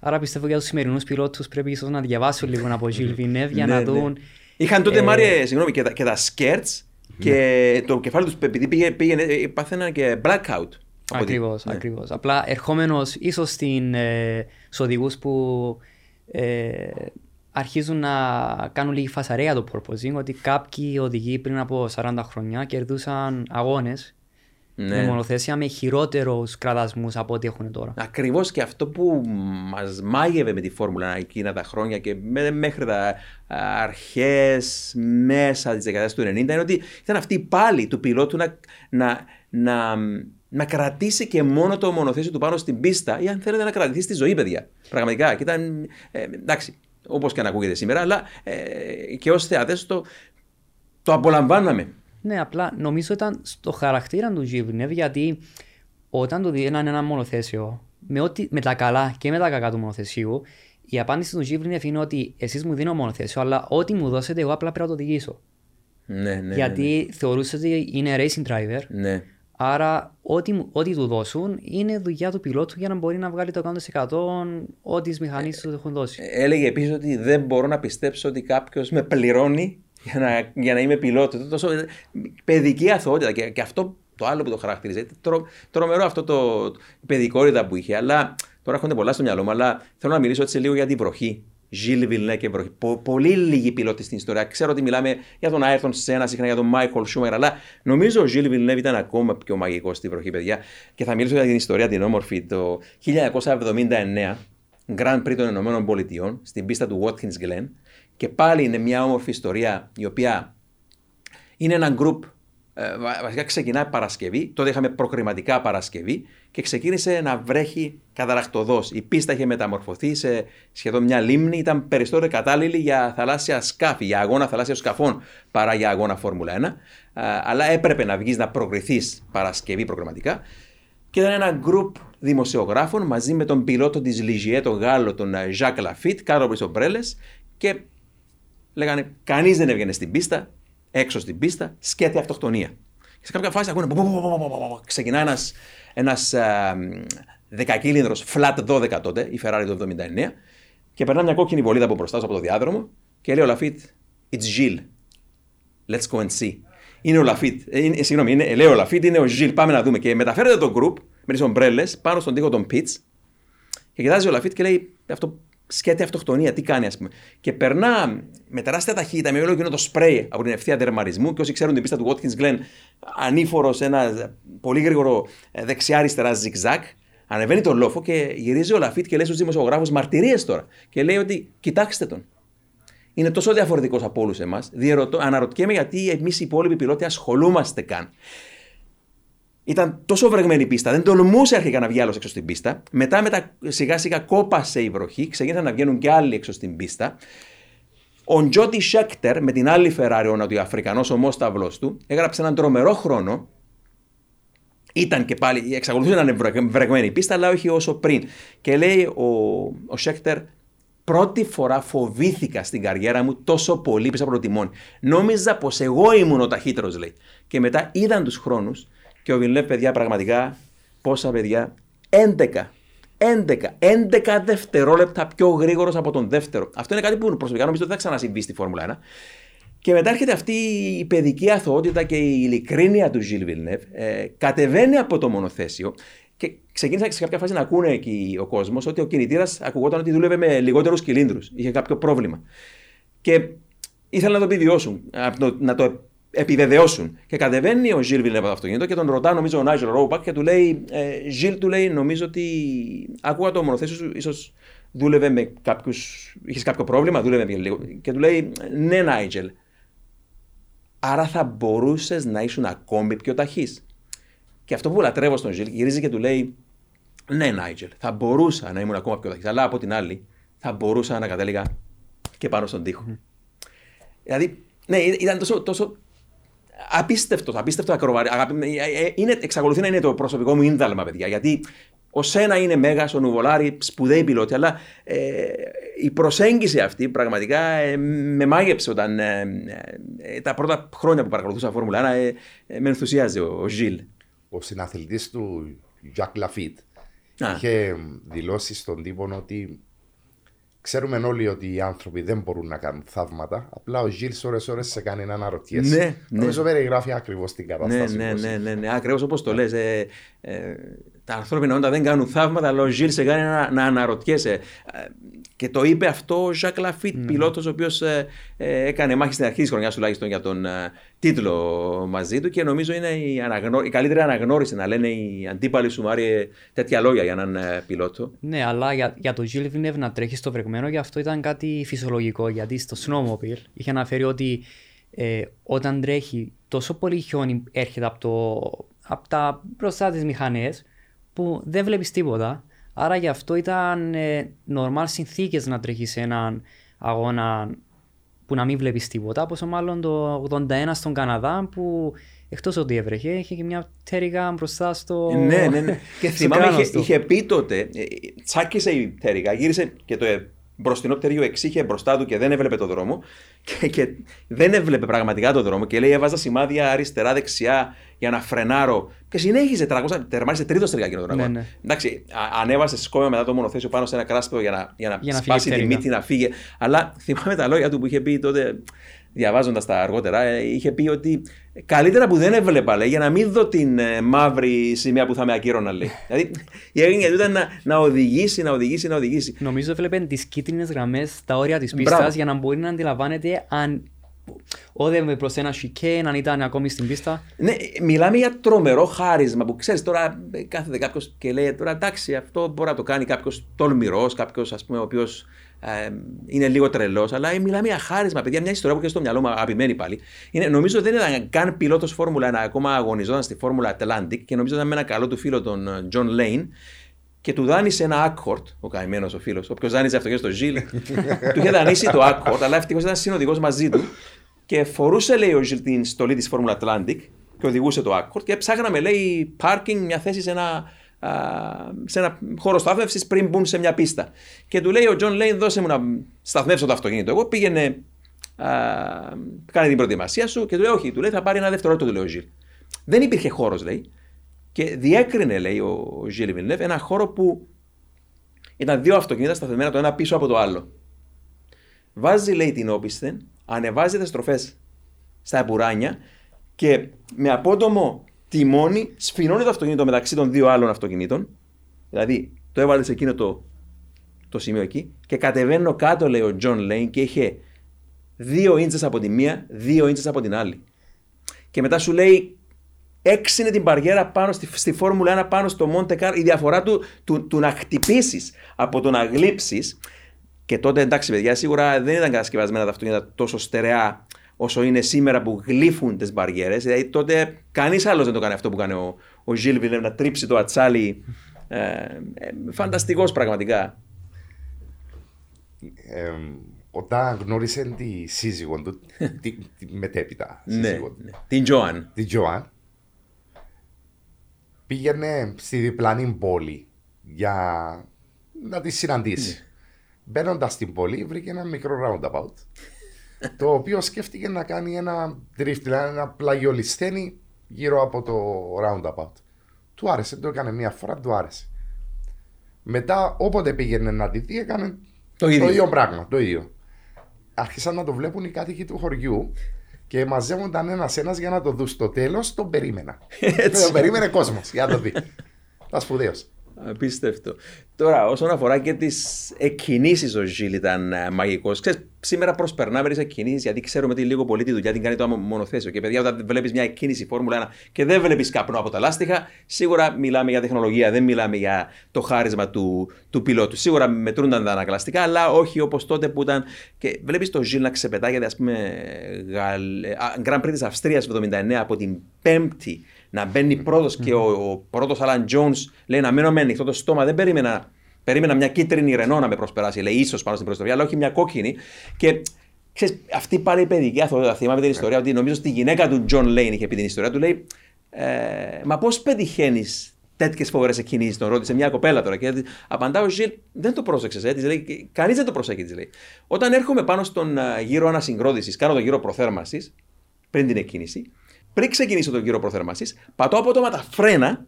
Άρα πιστεύω για τους σημερινούς πιλότους πρέπει ίσως να διαβάσουν λίγο από Gilles Villeneuve για να δουν. Είχαν τότε, Μάρια, συγγνώμη, και τα σκέρτς και το κεφάλι τους, επειδή πήγαινε, πάθαιναν και blackout. Ακριβώς, ακριβώς. Απλά ερχόμενος ίσως στους οδηγούς που αρχίζουν να κάνουν λίγη φασαρέα το porpoising, ότι κάποιοι οδηγοί πριν από σαράντα χρόνια κερδούσαν αγώνες. Ναι. Με μονοθέσια με χειρότερους κραδασμούς από ό,τι έχουν τώρα. Ακριβώς, και αυτό που μας μάγευε με τη φόρμουλα εκείνα τα χρόνια και μέχρι τα αρχές μέσα της δεκαετίας του ενενήντα είναι ότι ήταν αυτή η πάλη του πιλότου να, να, να, να κρατήσει και μόνο το μονοθέσιο του πάνω στην πίστα ή αν θέλετε να κρατηθεί στη ζωή, παιδιά. Πραγματικά. Και ήταν, ε, εντάξει, όπως και αν ακούγεται σήμερα, αλλά ε, και ως θεατές το, το απολαμβάναμε. Ναι, απλά νομίζω ήταν στο χαρακτήρα του Gilles Villeneuve, γιατί όταν του δίνανε ένα μονοθέσιο, με, ό,τι, με τα καλά και με τα κακά του μονοθεσίου, η απάντηση του Gilles Villeneuve είναι ότι εσείς μου δίνω μονοθέσιο, αλλά ό,τι μου δώσετε, εγώ απλά πρέπει να το οδηγήσω. Ναι, ναι. Γιατί ναι, ναι. θεωρούσε ότι είναι racing driver. Ναι. Άρα, ό,τι, ό,τι του δώσουν είναι δουλειά του πιλότου για να μπορεί να βγάλει το εκατό τοις εκατό ό,τι τις μηχανίες του έχουν δώσει. Ε, έλεγε επίσης ότι δεν μπορώ να πιστέψω ότι κάποιος με πληρώνει. Για να, για να είμαι πιλότος, τόσο παιδική αθωότητα και, και αυτό το άλλο που το χαρακτηρίζει. Τρο, τρομερό αυτό το, το παιδικόριδα που είχε, αλλά τώρα έχονται πολλά στο μυαλό μου. Αλλά θέλω να μιλήσω έτσι λίγο για την βροχή. Gilles Villeneuve και βροχή. Πο, πολύ λίγοι πιλότοι στην ιστορία. Ξέρω ότι μιλάμε για τον Ayrton Senna, συχνά για τον Michael Schumacher, αλλά νομίζω ο Gilles Villeneuve ήταν ακόμα πιο μαγικός στην βροχή, παιδιά. Και θα μιλήσω για την ιστορία την όμορφη. Το χίλια εννιακόσια εβδομήντα εννέα, Grand Prix των ΗΠΑ, στην πίστα του Watkins Glen. Και πάλι είναι μια όμορφη ιστορία η οποία είναι ένα γκρουπ Ε, βασικά ξεκινάει Παρασκευή, τότε είχαμε προκριματικά Παρασκευή και ξεκίνησε να βρέχει καταρρακτωδώς. Η πίστα είχε μεταμορφωθεί σε σχεδόν μια λίμνη, ήταν περισσότερο κατάλληλη για θαλάσσια σκάφη, για αγώνα θαλάσσιων σκαφών παρά για αγώνα Φόρμουλα ένα. Ε, αλλά έπρεπε να βγεις να προκριθείς Παρασκευή προκριματικά. Και ήταν ένα γκρουπ δημοσιογράφων μαζί με τον πιλότο της Λιζιέ, τον Γάλλο, τον Jacques Laffite, κάτω από τις ομπρέλες και λέγανε κανείς δεν έβγαινε στην πίστα. Έξω στην πίστα, σκέτη αυτοκτονία. Και σε κάποια φάση ακούνε. Ξεκινά ένα δεκακύλινδρος flat δώδεκα τότε, η Ferrari του εβδομήντα εννέα, και περνά μια κόκκινη βολίδα από μπροστά από το διάδρομο και λέει ο Laffite, it's Gilles. Let's go and see. Είναι ο Laffite. Ε, συγγνώμη, είναι, λέει ο Laffite, είναι ο Gilles. Πάμε να δούμε. Και μεταφέρεται το group με τι ομπρέλες πάνω στον τοίχο των pits και κοιτάζει ο Laffite και λέει αυτό. Σκέτη αυτοκτονία, τι κάνει, ας πούμε. Και περνά με τεράστια ταχύτητα, με όλο εκείνο το σπρέι από την ευθεία τερματισμού. Και όσοι ξέρουν την πίστα του Watkins Glen, ανήφορο σε ένα πολύ γρήγορο δεξιά-αριστερά ζιγ-ζακ, ανεβαίνει τον λόφο και γυρίζει ο Laffite και λέει στους δημοσιογράφους μαρτυρίες τώρα. Και λέει ότι κοιτάξτε τον. Είναι τόσο διαφορετικός από όλους εμάς. Διερωτώ, αναρωτιέμαι γιατί εμείς οι υπόλοιποι πιλότοι ασχολούμαστε καν. Ήταν τόσο βρεγμένη η πίστα, δεν τολμούσε αρχικά να βγει άλλος έξω στην πίστα. Μετά, μετά σιγά σιγά κόπασε η βροχή, ξεκίνησαν να βγαίνουν και άλλοι έξω στην πίστα. Ο Jody Schechter με την άλλη Ferrari, ο Νοτιοαφρικανός ομόσταυλός του, έγραψε έναν τρομερό χρόνο. Ήταν και πάλι, εξακολουθούσε να είναι βρεγμένη η πίστα, αλλά όχι όσο πριν. Και λέει ο, ο Schechter, πρώτη φορά φοβήθηκα στην καριέρα μου τόσο πολύ πίσω από το τιμόνι. Νόμιζα πως εγώ ήμουν ο ταχύτερος, λέει. Και μετά είδαν τους χρόνους. Και ο Villeneuve, παιδιά, πραγματικά, πόσα παιδιά, έντεκα, έντεκα, έντεκα δευτερόλεπτα πιο γρήγορος από τον δεύτερο. Αυτό είναι κάτι που προσωπικά νομίζω ότι δεν θα ξανασυμβεί στη Φόρμουλα ένα. Και μετά έρχεται αυτή η παιδική αθωότητα και η ειλικρίνεια του Gilles Villeneuve. Ε, κατεβαίνει από το μονοθέσιο και ξεκίνησα σε κάποια φάση να ακούνε εκεί ο κόσμος ότι ο κινητήρας ακουγόταν ότι δούλευε με λιγότερους κυλίνδρους. Είχε κάποιο πρόβλημα. Και ήθελαν να το επιβιώσουν, να το επιβεβαιώσουν. Και κατεβαίνει ο Gilles Villeneuve από το αυτοκίνητο και τον ρωτά, νομίζω, ο Νάιτζελ Ρόουμπακ και του λέει: Gilles, του λέει, νομίζω ότι άκουγα το μονοθέσιο σου, ίσως δούλευε με κάποιους. Είχες κάποιο πρόβλημα, δούλευε με λίγο. Και του λέει: ναι, Νάιτζελ. Άρα θα μπορούσες να ήσουν ακόμη πιο ταχύς. Και αυτό που λατρεύω στον Gilles, γυρίζει και του λέει: ναι, Νάιτζελ, θα μπορούσα να ήμουν ακόμα πιο ταχύς. Αλλά από την άλλη, θα μπορούσα να κατέληγα και πάνω στον τοίχο. Mm. Δηλαδή, ναι, ήταν τόσο. τόσο Απίστευτο, απίστευτο ακροβάρι. Είναι, εξακολουθεί να είναι το προσωπικό μου ίνδαλμα, παιδιά. Γιατί ο Σένα είναι μέγας, ο Νουβολάρη, σπουδαίοι πιλότοι, αλλά ε, η προσέγγιση αυτή πραγματικά ε, με μάγεψε όταν ε, ε, τα πρώτα χρόνια που παρακολουθούσα Φόρμουλα ένα ε, ε, με ενθουσίαζε ο Gilles. Ο συναθλητής του Jacques Laffite Α. είχε δηλώσει στον τύπο ότι ξέρουμε όλοι ότι οι άνθρωποι δεν μπορούν να κάνουν θαύματα. Απλά ο Gilles ώρες-ώρες σε κάνει να αναρωτιέσαι. Ναι, ναι. Νομίζω περιγράφει ακριβώς την κατάσταση. Ναι, ναι, ναι, ναι, ναι. Ακριβώς όπως το λες. Ε, ε, τα ανθρώπινα όντα δεν κάνουν θαύματα, αλλά ο Gilles σε κάνει να, να αναρωτιέσαι. Και το είπε αυτό ο Jacques Laffite, mm. πιλότος, ο οποίος ε, ε, έκανε μάχη στην αρχή της χρονιάς τουλάχιστον για τον ε, τίτλο μαζί του. Και νομίζω είναι η, αναγνω... η καλύτερη αναγνώριση να λένε οι αντίπαλοι σου, Μάριε, τέτοια λόγια για έναν ε, πιλότο. Ναι, αλλά για, για τον Gilles Villeneuve να τρέχει στο βρεγμένο, γι' αυτό ήταν κάτι φυσιολογικό. Γιατί στο Snowmobile είχε αναφέρει ότι ε, όταν τρέχει, τόσο πολύ χιόνι έρχεται από, το, από τα μπροστά τις μηχανές που δεν βλέπεις τίποτα. Άρα γι' αυτό ήταν ε, normal συνθήκες να τρέχει σε έναν αγώνα που να μην βλέπεις τίποτα. Πόσο μάλλον το ογδόντα ένα στον Καναδά που εκτός ότι έβρεχε, είχε και μια πτέρυγα μπροστά στο. Ναι, ναι, ναι. Και θυμάμαι είχε, είχε πει τότε, τσάκησε η πτέρυγα, γύρισε και το μπροστινό πτερίο εξήχε μπροστά του και δεν έβλεπε το δρόμο. Και, και δεν έβλεπε πραγματικά το δρόμο. Και λέει: έβαζα σημάδια αριστερά-δεξιά για να φρενάρω. Και συνέχιζε. Τερμάρισε τρίτο τριγά εκείνο τον αγώνα. Εντάξει, ανέβασε σκόμα μετά το μονοθέσιο πάνω σε ένα κράσπεδο για να, για να, για να σπάσει τη μύτη, να φύγει. Αλλά θυμάμαι τα λόγια του που είχε πει τότε, διαβάζοντας τα αργότερα, είχε πει ότι καλύτερα που δεν έβλεπα, λέει, για να μην δω την ε, μαύρη σημαία που θα με ακύρωνα, λέει. Δηλαδή η έννοια του ήταν να, να οδηγήσει, να οδηγήσει, να οδηγήσει. Νομίζω έβλεπε τις κίτρινες γραμμές στα όρια της πίστας για να μπορεί να αντιλαμβάνεται αν όδευε προς ένα σικέν, αν ήταν ακόμη στην πίστα. Ναι, μιλάμε για τρομερό χάρισμα που ξέρεις τώρα. Κάθεται κάποιος και λέει: τώρα εντάξει, αυτό μπορεί να το κάνει κάποιος τολμηρός, κάποιος, ας πούμε, ο οποίος ε, είναι λίγο τρελός, αλλά μιλάμε για χάρισμα, παιδιά, μια ιστορία που έχει στο μυαλό μου, αγαπημένη πάλι. Είναι, νομίζω δεν ήταν καν πιλότος Φόρμουλα ένα, ακόμα αγωνιζόταν στη Φόρμουλα Atlantic και νομίζω ήταν με ένα καλό του φίλο τον John Lane. Και του δάνεισε ένα Accord, ο καημένος ο φίλος, όποιος δάνειζε αυτοκίνητο στο Gilles, του είχε δανείσει το Accord, αλλά ευτυχώς ήταν συνοδηγός μαζί του. Και φορούσε, λέει ο Gilles, την στολή της Formula Atlantic και οδηγούσε το Accord. Και ψάχναμε, λέει, parking, μια θέση σε ένα, α, σε ένα χώρο στάθμευσης πριν μπουν σε μια πίστα. Και του λέει ο John Lane, δώσε μου να σταθμεύσω το αυτοκίνητο. Εγώ πήγαινε, α, κάνε την προετοιμασία σου. Και του λέει, όχι, του λέει, θα πάρει ένα δευτερόλεπτο, του λέει ο Gilles. Δεν υπήρχε χώρος, λέει. Και διέκρινε, λέει ο Gilles Villeneuve, ένα χώρο που ήταν δύο αυτοκίνητα σταθμένα το ένα πίσω από το άλλο. Βάζει, λέει, την όπισθεν, ανεβάζει τις στροφές στα επουράνια και με απότομο τιμόνι σφινώνει το αυτοκίνητο μεταξύ των δύο άλλων αυτοκινήτων. Δηλαδή το έβαλε σε εκείνο το, το σημείο εκεί και κατεβαίνω κάτω, λέει ο John Lane, και είχε δύο ίντσες από τη μία, δύο ίντσες από την άλλη. Και μετά σου λέει, έξινε την μπαριέρα πάνω στη, στη Φόρμουλα ένα, πάνω στο Monte Carlo. Η διαφορά του, του, του να χτυπήσεις από το να γλύψεις. Και τότε, εντάξει, παιδιά, σίγουρα δεν ήταν κατασκευασμένα τα αυτοκίνητα τόσο στερεά όσο είναι σήμερα που γλύφουν τις μπαριέρες. Δηλαδή τότε κανείς άλλος δεν το κάνει αυτό που κάνει ο, ο Gilles Villeneuve, να τρίψει το ατσάλι. Ε, ε, φανταστικός πραγματικά. Ε, όταν γνώρισε τη σύζυγον του, τη, τη μετέπειτα σύζυγον, ναι, ναι. Την Joan. Την Joan. Πήγαινε στη διπλανή πόλη για να τη συναντήσει. Ναι. Μπαίνοντας στην πόλη, βρήκε ένα μικρό roundabout, το οποίο σκέφτηκε να κάνει ένα drift, ένα πλαγιολισθένι γύρω από το roundabout. Του άρεσε, το έκανε μία φορά, του άρεσε. Μετά, όποτε πήγαινε να τη δει, έκανε το ίδιο, το ίδιο πράγμα. Το ίδιο. Άρχισαν να το βλέπουν οι κάτοικοι του χωριού. Και μαζεύονταν ένας-ένας για να το δουν. Στο τέλος τον περίμενα. Τον περίμενε κόσμος για να το δει. Ήταν σπουδαίος. Απίστευτο. Τώρα, όσον αφορά και τις εκκινήσεις, ο Gilles ήταν μαγικός. Ξέρεις, σήμερα προσπερνάμε τις εκκινήσεις, γιατί ξέρουμε τι λίγο πολύ τη δουλειά την κάνει το μονοθέσιο. Και παιδιά, όταν βλέπεις μια εκκίνηση Φόρμουλα ένα και δεν βλέπεις καπνό από τα λάστιχα, σίγουρα μιλάμε για τεχνολογία, δεν μιλάμε για το χάρισμα του, του πιλότου. Σίγουρα μετρούνταν τα ανακλαστικά, αλλά όχι όπως τότε που ήταν. Και βλέπεις το Gilles να ξεπετάγεται, ας πούμε, Γαλ... Grand Prix της Αυστρίας του χίλια εννιακόσια εβδομήντα εννέα από την Πέμπτη. Να μπαίνει πρώτος mm-hmm. και ο, ο πρώτος Άλαν Τζόνς λέει να μένω με ανοιχτό το στόμα. Δεν περίμενα, περίμενα μια κίτρινη Ρενό να με προσπεράσει, λέει, ίσως πάνω στην προστροφή, αλλά όχι μια κόκκινη. Και ξέρεις, αυτή πάλι η παιδική αθωότητα, θυμάμαι την ιστορία, ότι νομίζω στη γυναίκα του John Lane είχε πει την ιστορία, του λέει, ε, μα πώς πετυχαίνεις τέτοιες φοβερές εκκινήσεις, τον ρώτησε μια κοπέλα τώρα. Και απαντά ο Gilles, δεν το πρόσεξες, έτσι, λέει, κανείς δεν το προσέχει, της λέει. Όταν έρχομαι πάνω στον γύρο ανασυγκρότησης, κάνω τον γύρο προθέρμανσης πριν την εκκίνηση. Πριν ξεκινήσω τον γύρο προθέρμανσης, πατώ απότομα τα φρένα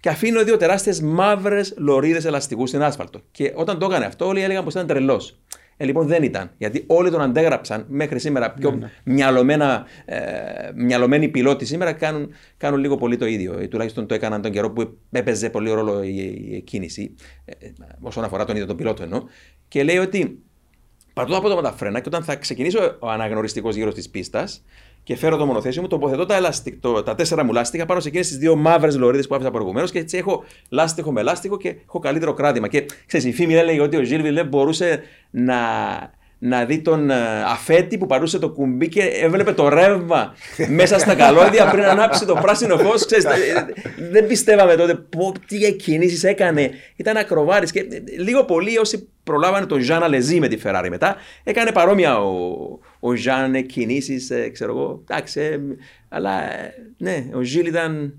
και αφήνω δύο τεράστιες μαύρες λωρίδες ελαστικού στην άσφαλτο. Και όταν το έκανε αυτό, όλοι έλεγαν πως ήταν τρελός. Ε, λοιπόν, δεν ήταν. Γιατί όλοι τον αντέγραψαν μέχρι σήμερα. Πιο ναι, μυαλωμένα, ε, μυαλωμένοι πιλότοι σήμερα κάνουν, κάνουν λίγο πολύ το ίδιο. Ε, τουλάχιστον το έκαναν τον καιρό που έπαιζε πολύ ρόλο η, η, η κίνηση, ε, όσον αφορά τον ίδιο τον πιλότο εννοώ. Και λέει ότι πατώ απότομα τα φρένα και όταν θα ξεκινήσω ο αναγνωριστικός γύρος της πίστας και φέρω το μονοθέσιο μου, τοποθετώ τα, ελαστικ, το, τα τέσσερα μου λάστιχα πάνω σε εκείνες τις δύο μαύρες λωρίδες που άφησα προηγουμένως και έτσι έχω λάστιχο με λάστιχο και έχω καλύτερο κράτημα. Και ξέρεις, η φήμη έλεγε ότι ο Gilles Villeneuve μπορούσε να, να δει τον αφέτη που παρούσε το κουμπί και έβλεπε το ρεύμα μέσα στα καλώδια πριν ανάψει το πράσινο φως. Ξέρεις, δεν πιστεύαμε τότε πω, τι κινήσεις έκανε. Ήταν ακροβάρης και λίγο πολύ όσοι προλάβανε τον Jean Alesi με τη Ferrari μετά. Έκανε παρόμοια ο, ο Jean κινήσεις, ε, ξέρω εγώ, εντάξει, ε, αλλά ε, ναι, ο Gilles ήταν...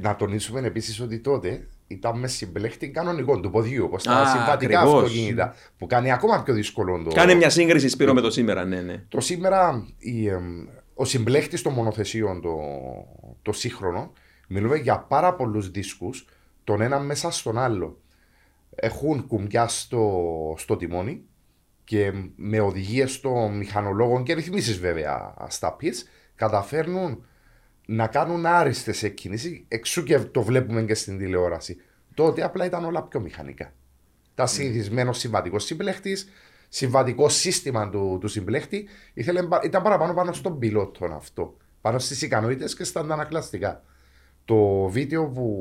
Να τονίσουμε επίσης ότι τότε ήταν με συμπλέχτη κανονικών του ποδιού, όπως τα συμβατικά αυτοκίνητα, που κάνει ακόμα πιο δύσκολο το... Κάνε μια σύγκριση, Σπύρο, με το σήμερα, ναι, ναι. Το σήμερα, η, ε, ο συμπλέχτης των μονοθεσίων, το, το σύγχρονο, μιλούμε για πάρα πολλούς δίσκους, τον ένα μέσα στον άλλο. Έχουν κουμπιά στο, στο τιμόνι και με οδηγίες των μηχανολόγων και ρυθμίσεις βέβαια στα πις, καταφέρνουν να κάνουν άριστες εκκινήσεις, εξού και το βλέπουμε και στην τηλεόραση. Τότε απλά ήταν όλα πιο μηχανικά. Τα συνηθισμένο συμβατικό συμπλέχτη, συμβατικό σύστημα του, του συμπλέχτη, ήθελε, ήταν παραπάνω πάνω στον πιλότο αυτό, πάνω στις ικανότητες και στα αντανακλαστικά. Το βίντεο που,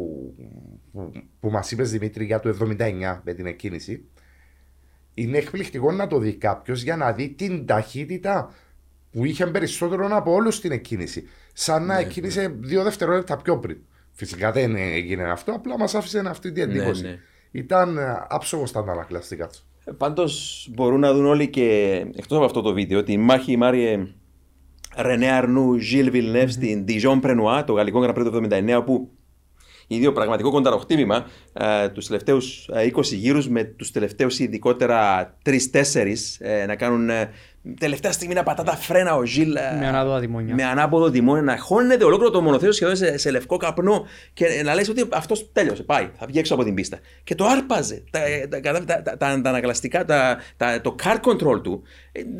που, που μας είπες, Δημήτρη, για το εβδομήντα εννέα με την εκκίνηση, είναι εκπληκτικό να το δει κάποιος για να δει την ταχύτητα που είχε περισσότερο από όλους την εκκίνηση. Σαν να ναι, εκκίνησε ναι. δύο δευτερόλεπτα πιο πριν. Φυσικά δεν έγινε αυτό, απλά μας άφησε αυτή την εντύπωση. Ναι, ναι. Ήταν άψογος τα ανακλαστικά του. Πάντως μπορούν να δουν όλοι και εκτός από αυτό το βίντεο ότι η μάχη Μάριε Ρενέ Αρνού, Γιλ Βιλνεύ στην Ντιζόν Πρενουά, το γαλλικό Grand Prix του χίλια εννιακόσια εβδομήντα εννέα, όπου ίδιο πραγματικό κονταροχτύπημα τους τελευταίους είκοσι γύρους με τους τελευταίους ειδικότερα τρεις τέσσερις να κάνουν τελευταία στιγμή να πατά τα φρένα ο Γιλ με ανάποδο τιμόνια, να χώνεται ολόκληρο το μονοθέσιο σχεδόν σε, σε λευκό καπνό και να λες ότι αυτός τέλειωσε, πάει, θα βγει έξω από την πίστα. Και το άρπαζε, τα, τα, τα, τα, τα ανακλαστικά, τα, τα, το car control του.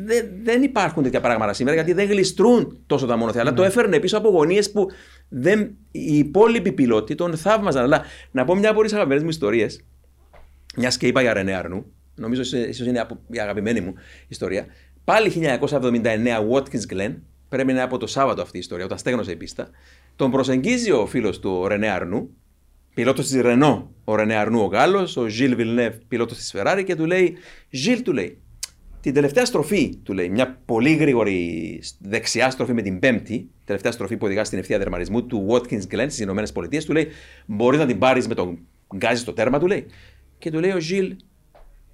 Δε, δεν υπάρχουν τέτοια πράγματα σήμερα γιατί δεν γλιστρούν τόσο τα μονοθέσια, mm. αλλά το έφερνε πίσω από γωνίες που δεν, οι υπόλοιποι πιλότοι τον θαύμαζαν. Αλλά να πω μια από τις αγαπημένες μου ιστορίες, μιας και είπα για Ρενέ Αρνού, νομίζω ίσως είναι η αγαπημένη μου ιστορία. Πάλι χίλια εννιακόσια εβδομήντα εννέα, Watkins Glen, πρέπει να είναι από το Σάββατο αυτή η ιστορία, όταν στέγνωσε η πίστα. Τον προσεγγίζει ο φίλος του, ο Ρενέ Αρνού, πιλότος της Renault, ο Ρενέ Αρνού ο Γάλλος, ο Gilles Villeneuve, πιλότος της Ferrari, και του λέει, Gilles, του λέει, την τελευταία στροφή, του λέει, μια πολύ γρήγορη δεξιά στροφή με την πέμπτη, τελευταία στροφή που οδηγά στην ευθεία δερματισμού του Watkins Glen στις Ηνωμένες Πολιτείες, του λέει, μπορείς να την πάρεις με τον γκάζι στο τέρμα, του λέει. Και του λέει ο Gilles,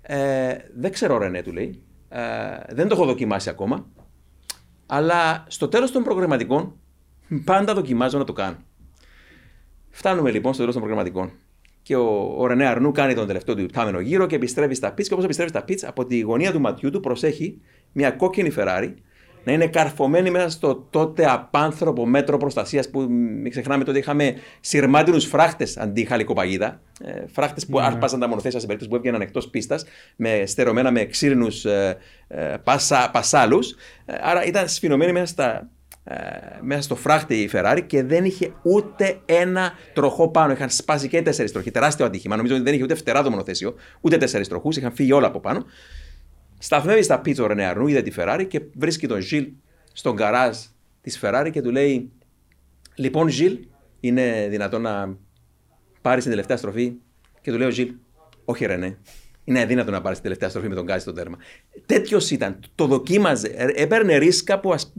ε, δεν ξέρω, Ρενέ, του λέει. Uh, δεν το έχω δοκιμάσει ακόμα, αλλά στο τέλος των προγραμματικών πάντα δοκιμάζω να το κάνω. Φτάνουμε λοιπόν στο τέλος των προγραμματικών και ο, ο Ρενέ Αρνού κάνει τον τελευταίο του πτάμενο γύρο και επιστρέφει στα πιτς, και όπως επιστρέφει στα πιτς, από τη γωνία του ματιού του προσέχει μια κόκκινη Φεράρι να είναι καρφωμένη μέσα στο τότε απάνθρωπο μέτρο προστασίας που μην ξεχνάμε τότε είχαμε σειρμάτινους φράχτες αντί χαλικοπαγίδα. Φράχτες που yeah. άρπαζαν τα μονοθέσια σε περίπτωση που έβγαιναν εκτός πίστας, με στερωμένα με ξύρινους ε, ε, πασα, πασάλους. Άρα ήταν σφινωμένη μέσα, στα, ε, μέσα στο φράχτη η Ferrari και δεν είχε ούτε ένα τροχό πάνω. Είχαν σπάσει και τέσσερις τροχοί. Τεράστιο ατύχημα. Νομίζω ότι δεν είχε ούτε φτερά το μονοθέσιο, ούτε τέσσερις τροχούς. Είχαν φύγει όλα από πάνω. Σταθμεύει στα πίτσα ο Ρενέ Αρνού, είδε τη Φεράρι και βρίσκει τον Γιλ στον γκαράζ της Φεράρι και του λέει: Λοιπόν, Γιλ, είναι δυνατόν να πάρεις την τελευταία στροφή? Και του λέει ο Γιλ: Όχι, Ρενέ, είναι αδύνατο να πάρεις την τελευταία στροφή με τον γκάζι στο τέρμα. Τέτοιος ήταν, το δοκίμαζε, έπαιρνε ρίσκα που ας...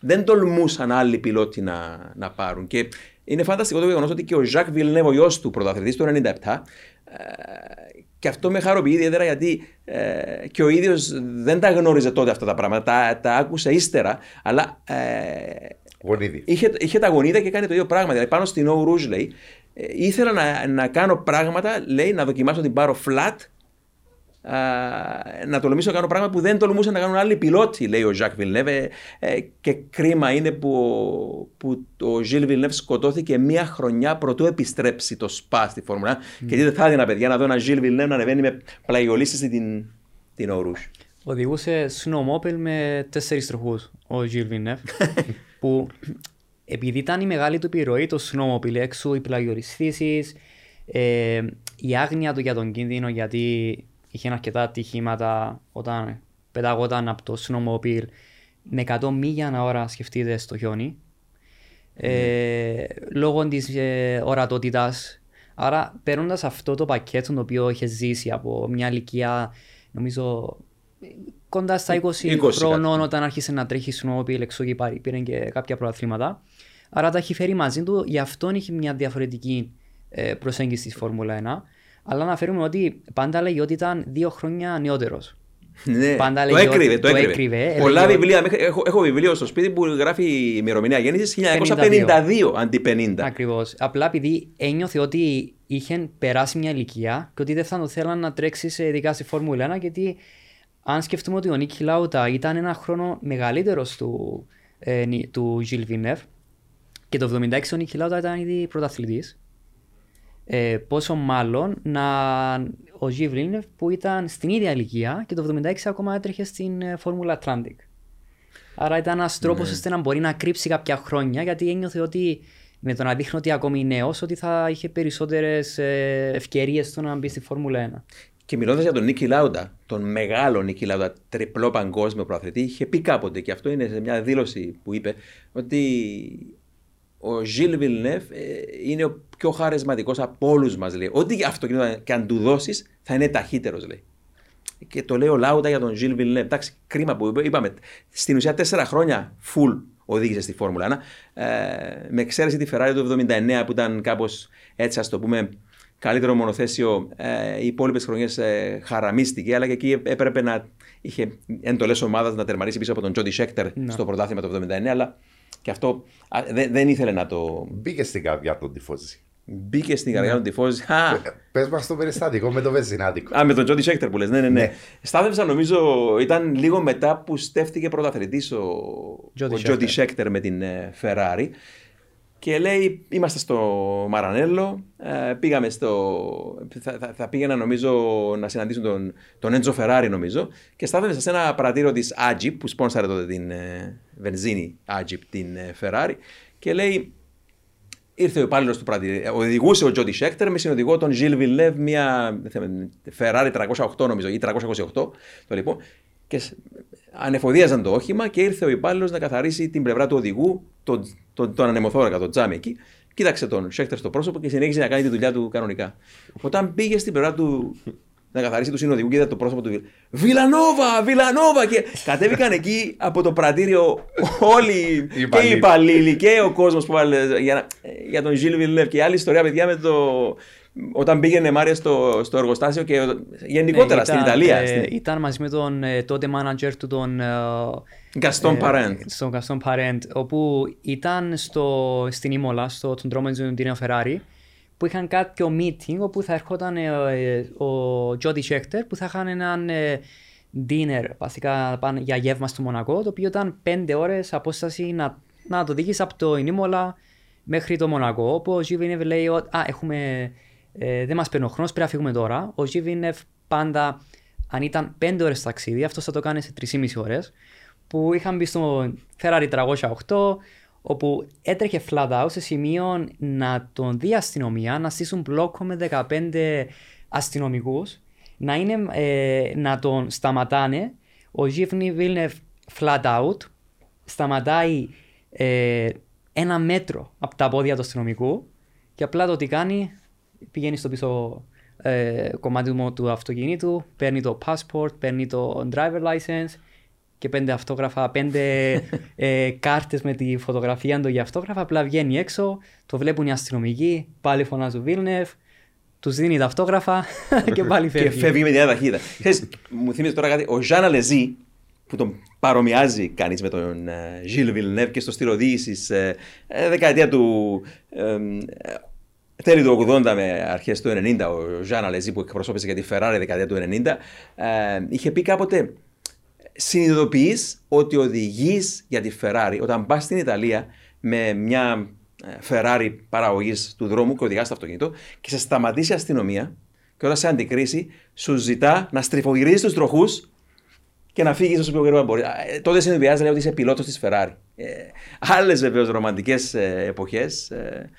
δεν τολμούσαν άλλοι πιλότοι να, να πάρουν. Και είναι φανταστικό το γεγονός ότι και ο Ζακ Βιλνέβ, ο γιος του πρωταθλητής του χίλια εννιακόσια ενενήντα επτά, και αυτό με χαροποιεί ιδιαίτερα γιατί ε, και ο ίδιος δεν τα γνώριζε τότε αυτά τα πράγματα, τα, τα άκουσε ύστερα, αλλά ε, είχε, είχε τα γονίδια και κάνει το ίδιο πράγμα. Δηλαδή πάνω στην Eau Rouge λέει, ε, ήθελα να, να κάνω πράγματα, λέει, να δοκιμάσω την πάρω flat, ε, να τολμήσω να κάνω πράγματα που δεν τολμούσαν να κάνουν άλλοι πιλότοι, λέει ο Ζακ Βιλνέβ, ε, ε, και κρίμα είναι που, που ο Γιλ Βιλνέβ σκοτώθηκε μία χρονιά πρωτού επιστρέψει το ΣΠΑ στη Φόρμουλα. Mm. Και τι θα έδινα, παιδιά, να δω ένα Γιλ Βιλνέβ να ανεβαίνει με πλαγιολίσθηση την, την Eau Rouge. Οδηγούσε snowmobile με τέσσερις τροχούς ο Γιλ Βιλνέβ, που επειδή ήταν η μεγάλη του επιρροή το snowmobile έξω, οι πλαγιολισθήσεις, ε, η άγνοια του για τον κίνδυνο, γιατί είχε αρκετά ατυχήματα όταν πεταγόταν από το snowmobile με εκατό μίλια ανά ώρα, σκεφτείτε, στο χιόνι, mm. ε, λόγω της ε, ορατότητας. Άρα παίρνοντας αυτό το πακέτο το οποίο είχε ζήσει από μια ηλικία, νομίζω κοντά στα είκοσι, είκοσι χρόνων κάτι. Όταν άρχισε να τρέχει snowmobile εξώ και πήρε και κάποια προαθλήματα, άρα τα έχει φέρει μαζί του, γι' αυτόν είχε μια διαφορετική ε, προσέγγιση στη Φόρμουλα ένα. Αλλά αναφέρουμε ότι πάντα λέγει ότι ήταν δύο χρόνια νεότερος. Ναι, πάντα το έκρυβε. Το έκρυβε. έκρυβε. Πολλά έλεγε... βιβλία. Έχω, έχω βιβλίο στο σπίτι που γράφει η ημερομηνία γέννησης χίλια εννιακόσια πενήντα δύο αντί πενήντα. Ακριβώς. Απλά επειδή ένιωθε ότι είχε περάσει μια ηλικία και ότι δεν θα το θέλαν να τρέξει ειδικά στη Φόρμουλα ένα, γιατί αν σκεφτούμε ότι ο Νίκη Λάουτα ήταν ένα χρόνο μεγαλύτερος του, ε, του Γιλ Βιλνέβ και το εβδομήντα έξι ο Νίκη Λάουτα ήταν ήδη πρωταθλητής. Ε, πόσο μάλλον να ο Γιλ Βιλνέβ που ήταν στην ίδια ηλικία και το εβδομήντα έξι ακόμα έτρεχε στην Φόρμουλα Atlantic. Άρα ήταν ένας τρόπος ναι. ώστε να μπορεί να κρύψει κάποια χρόνια, γιατί ένιωθε ότι με το να δείχνει ότι ακόμη νέος ότι θα είχε περισσότερες ευκαιρίες στο να μπει στη Φόρμουλα ένα. Και μιλώντας για τον Νίκη Λάουντα, τον μεγάλο Νίκη Λάουντα, τριπλό παγκόσμιο προαθλητή, είχε πει κάποτε, και αυτό είναι σε μια δήλωση που είπε, ότι ο Γιλ Βιλνέβ είναι ο πιο χαρισματικός από όλους μας, λέει. Ό,τι αυτοκίνητο και αν του δώσεις θα είναι ταχύτερος, λέει. Και το λέει ο Λάουτα για τον Gilles Villeneuve. Εντάξει, κρίμα που είπαμε. Στην ουσία, τέσσερα χρόνια full οδήγησε στη Φόρμουλα ένα. Ε, με εξαίρεση τη Ferrari του εβδομήντα εννέα που ήταν κάπως έτσι, ας το πούμε, καλύτερο μονοθέσιο. Ε, οι υπόλοιπες χρονιές ε, χαραμίστηκε, αλλά και εκεί έπρεπε να είχε εντολές ομάδας να τερματίσει πίσω από τον Jody Schechter no. στο πρωτάθλημα του εβδομήντα εννέα. Αλλά και αυτό α, δε, δεν ήθελε να το. Μπήκε στην καρδιά του τυφώζη. Μπήκε στην καρδιά του τυφώζη. Πες μας το περιστατικό με το Βεζινάτικο. Α, με τον Jody Schechter που λες. Ναι, ναι, ναι. Στάθευσα, νομίζω, ήταν λίγο μετά που στέφτηκε πρωταθλητής ο Jody Schechter με την Ferrari. Και λέει, είμαστε στο Μαρανέλο, πήγαμε στο, θα, θα πήγαινα νομίζω να συναντήσουν τον, τον Έντζο Φεράρι νομίζω και στάθευσα σε ένα παρατήριο της Agip που σπόνσαρε τότε την ε, βενζίνη Agip, την ε, Ferrari και λέει, ήρθε ο υπάλληλος του παρατηρίου, οδηγούσε ο Jody Schechter με συνοδηγό τον Gilles Villeneuve, μια Ferrari τριακόσια οκτώ νομίζω ή τριακόσια είκοσι οκτώ το λοιπόν. Και ανεφοδίαζαν το όχημα και ήρθε ο υπάλληλος να καθαρίσει την πλευρά του οδηγού, τον, τον, τον ανεμοθώρακα, τον τζάμι εκεί. Κοίταξε τον Schechter στο πρόσωπο και συνέχισε να κάνει τη δουλειά του κανονικά. Όταν πήγε στην πλευρά του να καθαρίσει του συνοδηγού και είδα το πρόσωπο του Villeneuve, Villeneuve! Και κατέβηκαν εκεί από το πρατήριο όλοι και οι υπαλλήλοι και ο κόσμος που βάλε για, για τον Gilles Villeneuve. Και άλλη ιστορία, παιδιά, με το. Όταν πήγαινε Μάρια στο, στο εργοστάσιο και γενικότερα ε, ήταν, στην Ιταλία. Ε, στην... Ήταν μαζί με τον ε, τότε manager του, τον Gaston ε, Parent. Στον Gaston Parent, όπου ήταν στο, στην Imola, στο, στον δρόμο του Ντίνο Φεράρι, που είχαν κάποιο meeting όπου θα ερχόταν ε, ε, ο Jody Schechter που θα είχαν έναν ε, dinner βασικά, για γεύμα στο Μονακό, το οποίο ήταν πέντε ώρες απόσταση να, να το οδηγείς από το Imola μέχρι το Μονακό. Όπου ο Villeneuve λέει, α, έχουμε... Ε, δεν μας παίρνει ο χρόνος, πρέπει να φύγουμε τώρα. Ο Villeneuve πάντα, αν ήταν πέντε ώρες ταξίδι, αυτό θα το κάνει σε τρεισήμισι ώρες. Που είχαν μπει στο Ferrari τριακόσια οκτώ, όπου έτρεχε flat out σε σημείο να τον δει αστυνομία, να στήσουν μπλόκο με δεκαπέντε αστυνομικούς, να, είναι, ε, να τον σταματάνε. Ο Villeneuve flat out σταματάει ε, ένα μέτρο από τα πόδια του αστυνομικού και απλά το τι κάνει. Πηγαίνει στο πίσω ε, κομμάτι του αυτοκινήτου, παίρνει το passport, παίρνει το driver license και πέντε αυτόγραφα, πέντε ε, κάρτες με τη φωτογραφία του για αυτόγραφα. Απλά βγαίνει έξω, το βλέπουν οι αστυνομικοί, πάλι φωνάζουν Villeneuve, τους δίνει τα αυτόγραφα και πάλι φεύγει. Και φεύγει με την ταχύτητα. Μου θυμίζει τώρα κάτι, ο Jean Alesi, που τον παρομοιάζει κανείς με τον Gilles Villeneuve και στο στυλ οδήγησης ε, ε, δεκαετία του... Ε, ε, τέλη του ογδόντα με αρχές του ενενήντα, ο Jean Alesi που εκπροσώπησε για τη Ferrari δεκαετία του ενενήντα, ε, είχε πει κάποτε συνειδητοποιείς ότι οδηγείς για τη Ferrari όταν πας στην Ιταλία με μια Ferrari παραγωγής του δρόμου και οδηγάς το αυτοκίνητο και σε σταματήσει η αστυνομία και όταν σε αντικρίσει σου ζητά να στριφογυρίζεις τους τροχούς και να φύγεις όσο πιο γρήγορα μπορεί. Ε, τότε συνειδητοποιείς λέει ότι είσαι πιλότος της Ferrari. Ε, άλλες βεβαίως ρομαντικές ε, εποχές. Ε,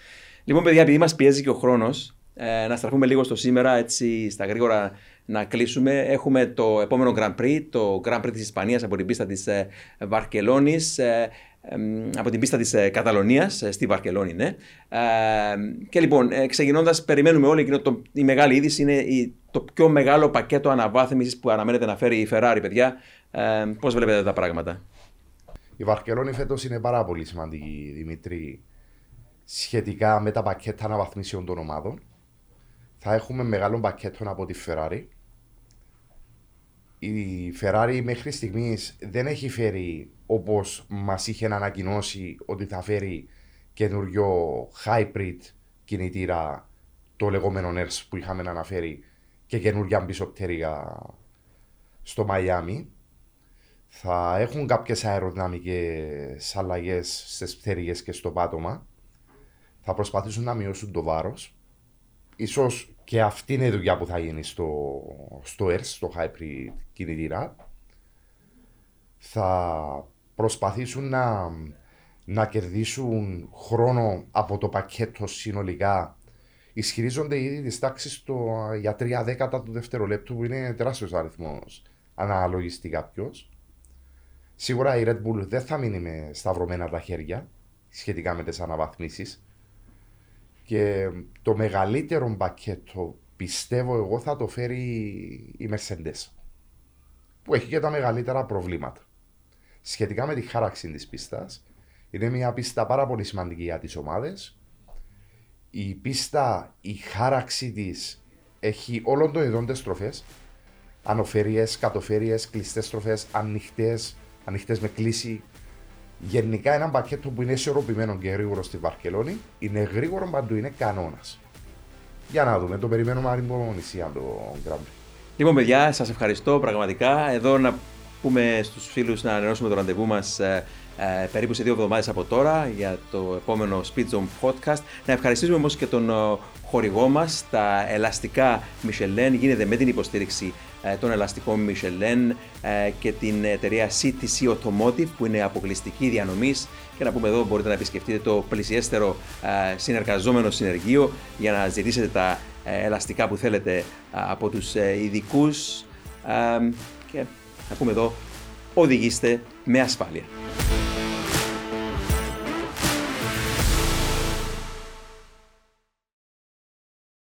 Λοιπόν, παιδιά, επειδή μας πιέζει και ο χρόνος, ε, να στραφούμε λίγο στο σήμερα, έτσι στα γρήγορα να κλείσουμε. Έχουμε το επόμενο Grand Prix, το Grand Prix της Ισπανίας από την πίστα της ε, Βαρκελώνης, ε, ε, από την πίστα της ε, Καταλωνίας, ε, στη Βαρκελώνη, ναι. Ε, και λοιπόν, ε, ξεκινώντας, περιμένουμε όλοι εκείνο το, η μεγάλη είδηση, είναι η, το πιο μεγάλο πακέτο αναβάθμισης που αναμένεται να φέρει η Ferrari, παιδιά. Ε, πώς βλέπετε τα πράγματα. Η Βαρκελώνη φέτος είναι πάρα πολύ σημαντική, Δημήτρη. Σχετικά με τα πακέτα αναβαθμίσεων των ομάδων, θα έχουμε μεγάλο πακέτο από τη Ferrari. Η Ferrari μέχρι στιγμής δεν έχει φέρει όπως μας είχε ανακοινώσει ότι θα φέρει καινούριο hybrid κινητήρα, το λεγόμενο Nerf που είχαμε αναφέρει, και καινούρια μπισοπτέρυγα στο Miami. Θα έχουν κάποιες αεροδυναμικές αλλαγές στις πτέρυγες και στο πάτωμα. Θα προσπαθήσουν να μειώσουν το βάρος. Ίσως και αυτή είναι η δουλειά που θα γίνει στο, στο Air, στο hybrid κινητήρα. Θα προσπαθήσουν να, να κερδίσουν χρόνο από το πακέτο συνολικά. Ισχυρίζονται ήδη τις τάξεις για τρία δέκατα του δευτερολέπτου, που είναι τεράστιος αριθμός, αναλογιστεί κάποιος. Σίγουρα η Red Bull δεν θα μείνει με σταυρωμένα τα χέρια σχετικά με τις αναβαθμίσεις. Και το μεγαλύτερο πακέτο, πιστεύω εγώ, θα το φέρει η Mercedes. που έχει και τα μεγαλύτερα προβλήματα. Σχετικά με τη χάραξη της πίστας, είναι μια πίστα πάρα πολύ σημαντική για τις ομάδες. Η πίστα, η χάραξη της έχει όλων των ειδών τις στροφές, ανωφέρειες, κατωφέρειες, κλειστές στροφές, ανοιχτές, ανοιχτές με κλίση. Γενικά ένα πακέτο που είναι ισορροπημένο και γρήγορο στη Βαρκελόνη, είναι γρήγορο παντού, είναι κανόνας. Για να δούμε, το περιμένουμε ανυπομονησία το Grand Prix. Λοιπόν, παιδιά, σας ευχαριστώ πραγματικά. Εδώ να πούμε στους φίλους να ανανεώσουμε το ραντεβού μας ε, ε, περίπου σε δύο εβδομάδες από τώρα για το επόμενο Speed Zone Podcast. Να ευχαριστήσουμε όμως και τον ο, χορηγό μας, τα ελαστικά Michelin. Γίνεται με την υποστήριξη ε, των ελαστικών Michelin ε, και την εταιρεία σι τι σι Automotive που είναι αποκλειστική διανομής. Και να πούμε εδώ μπορείτε να επισκεφτείτε το πλησιέστερο ε, συνεργαζόμενο συνεργείο για να ζητήσετε τα ε, ελαστικά που θέλετε από τους ειδικούς. Ε, ε, και να πούμε εδώ, οδηγήστε με ασφάλεια.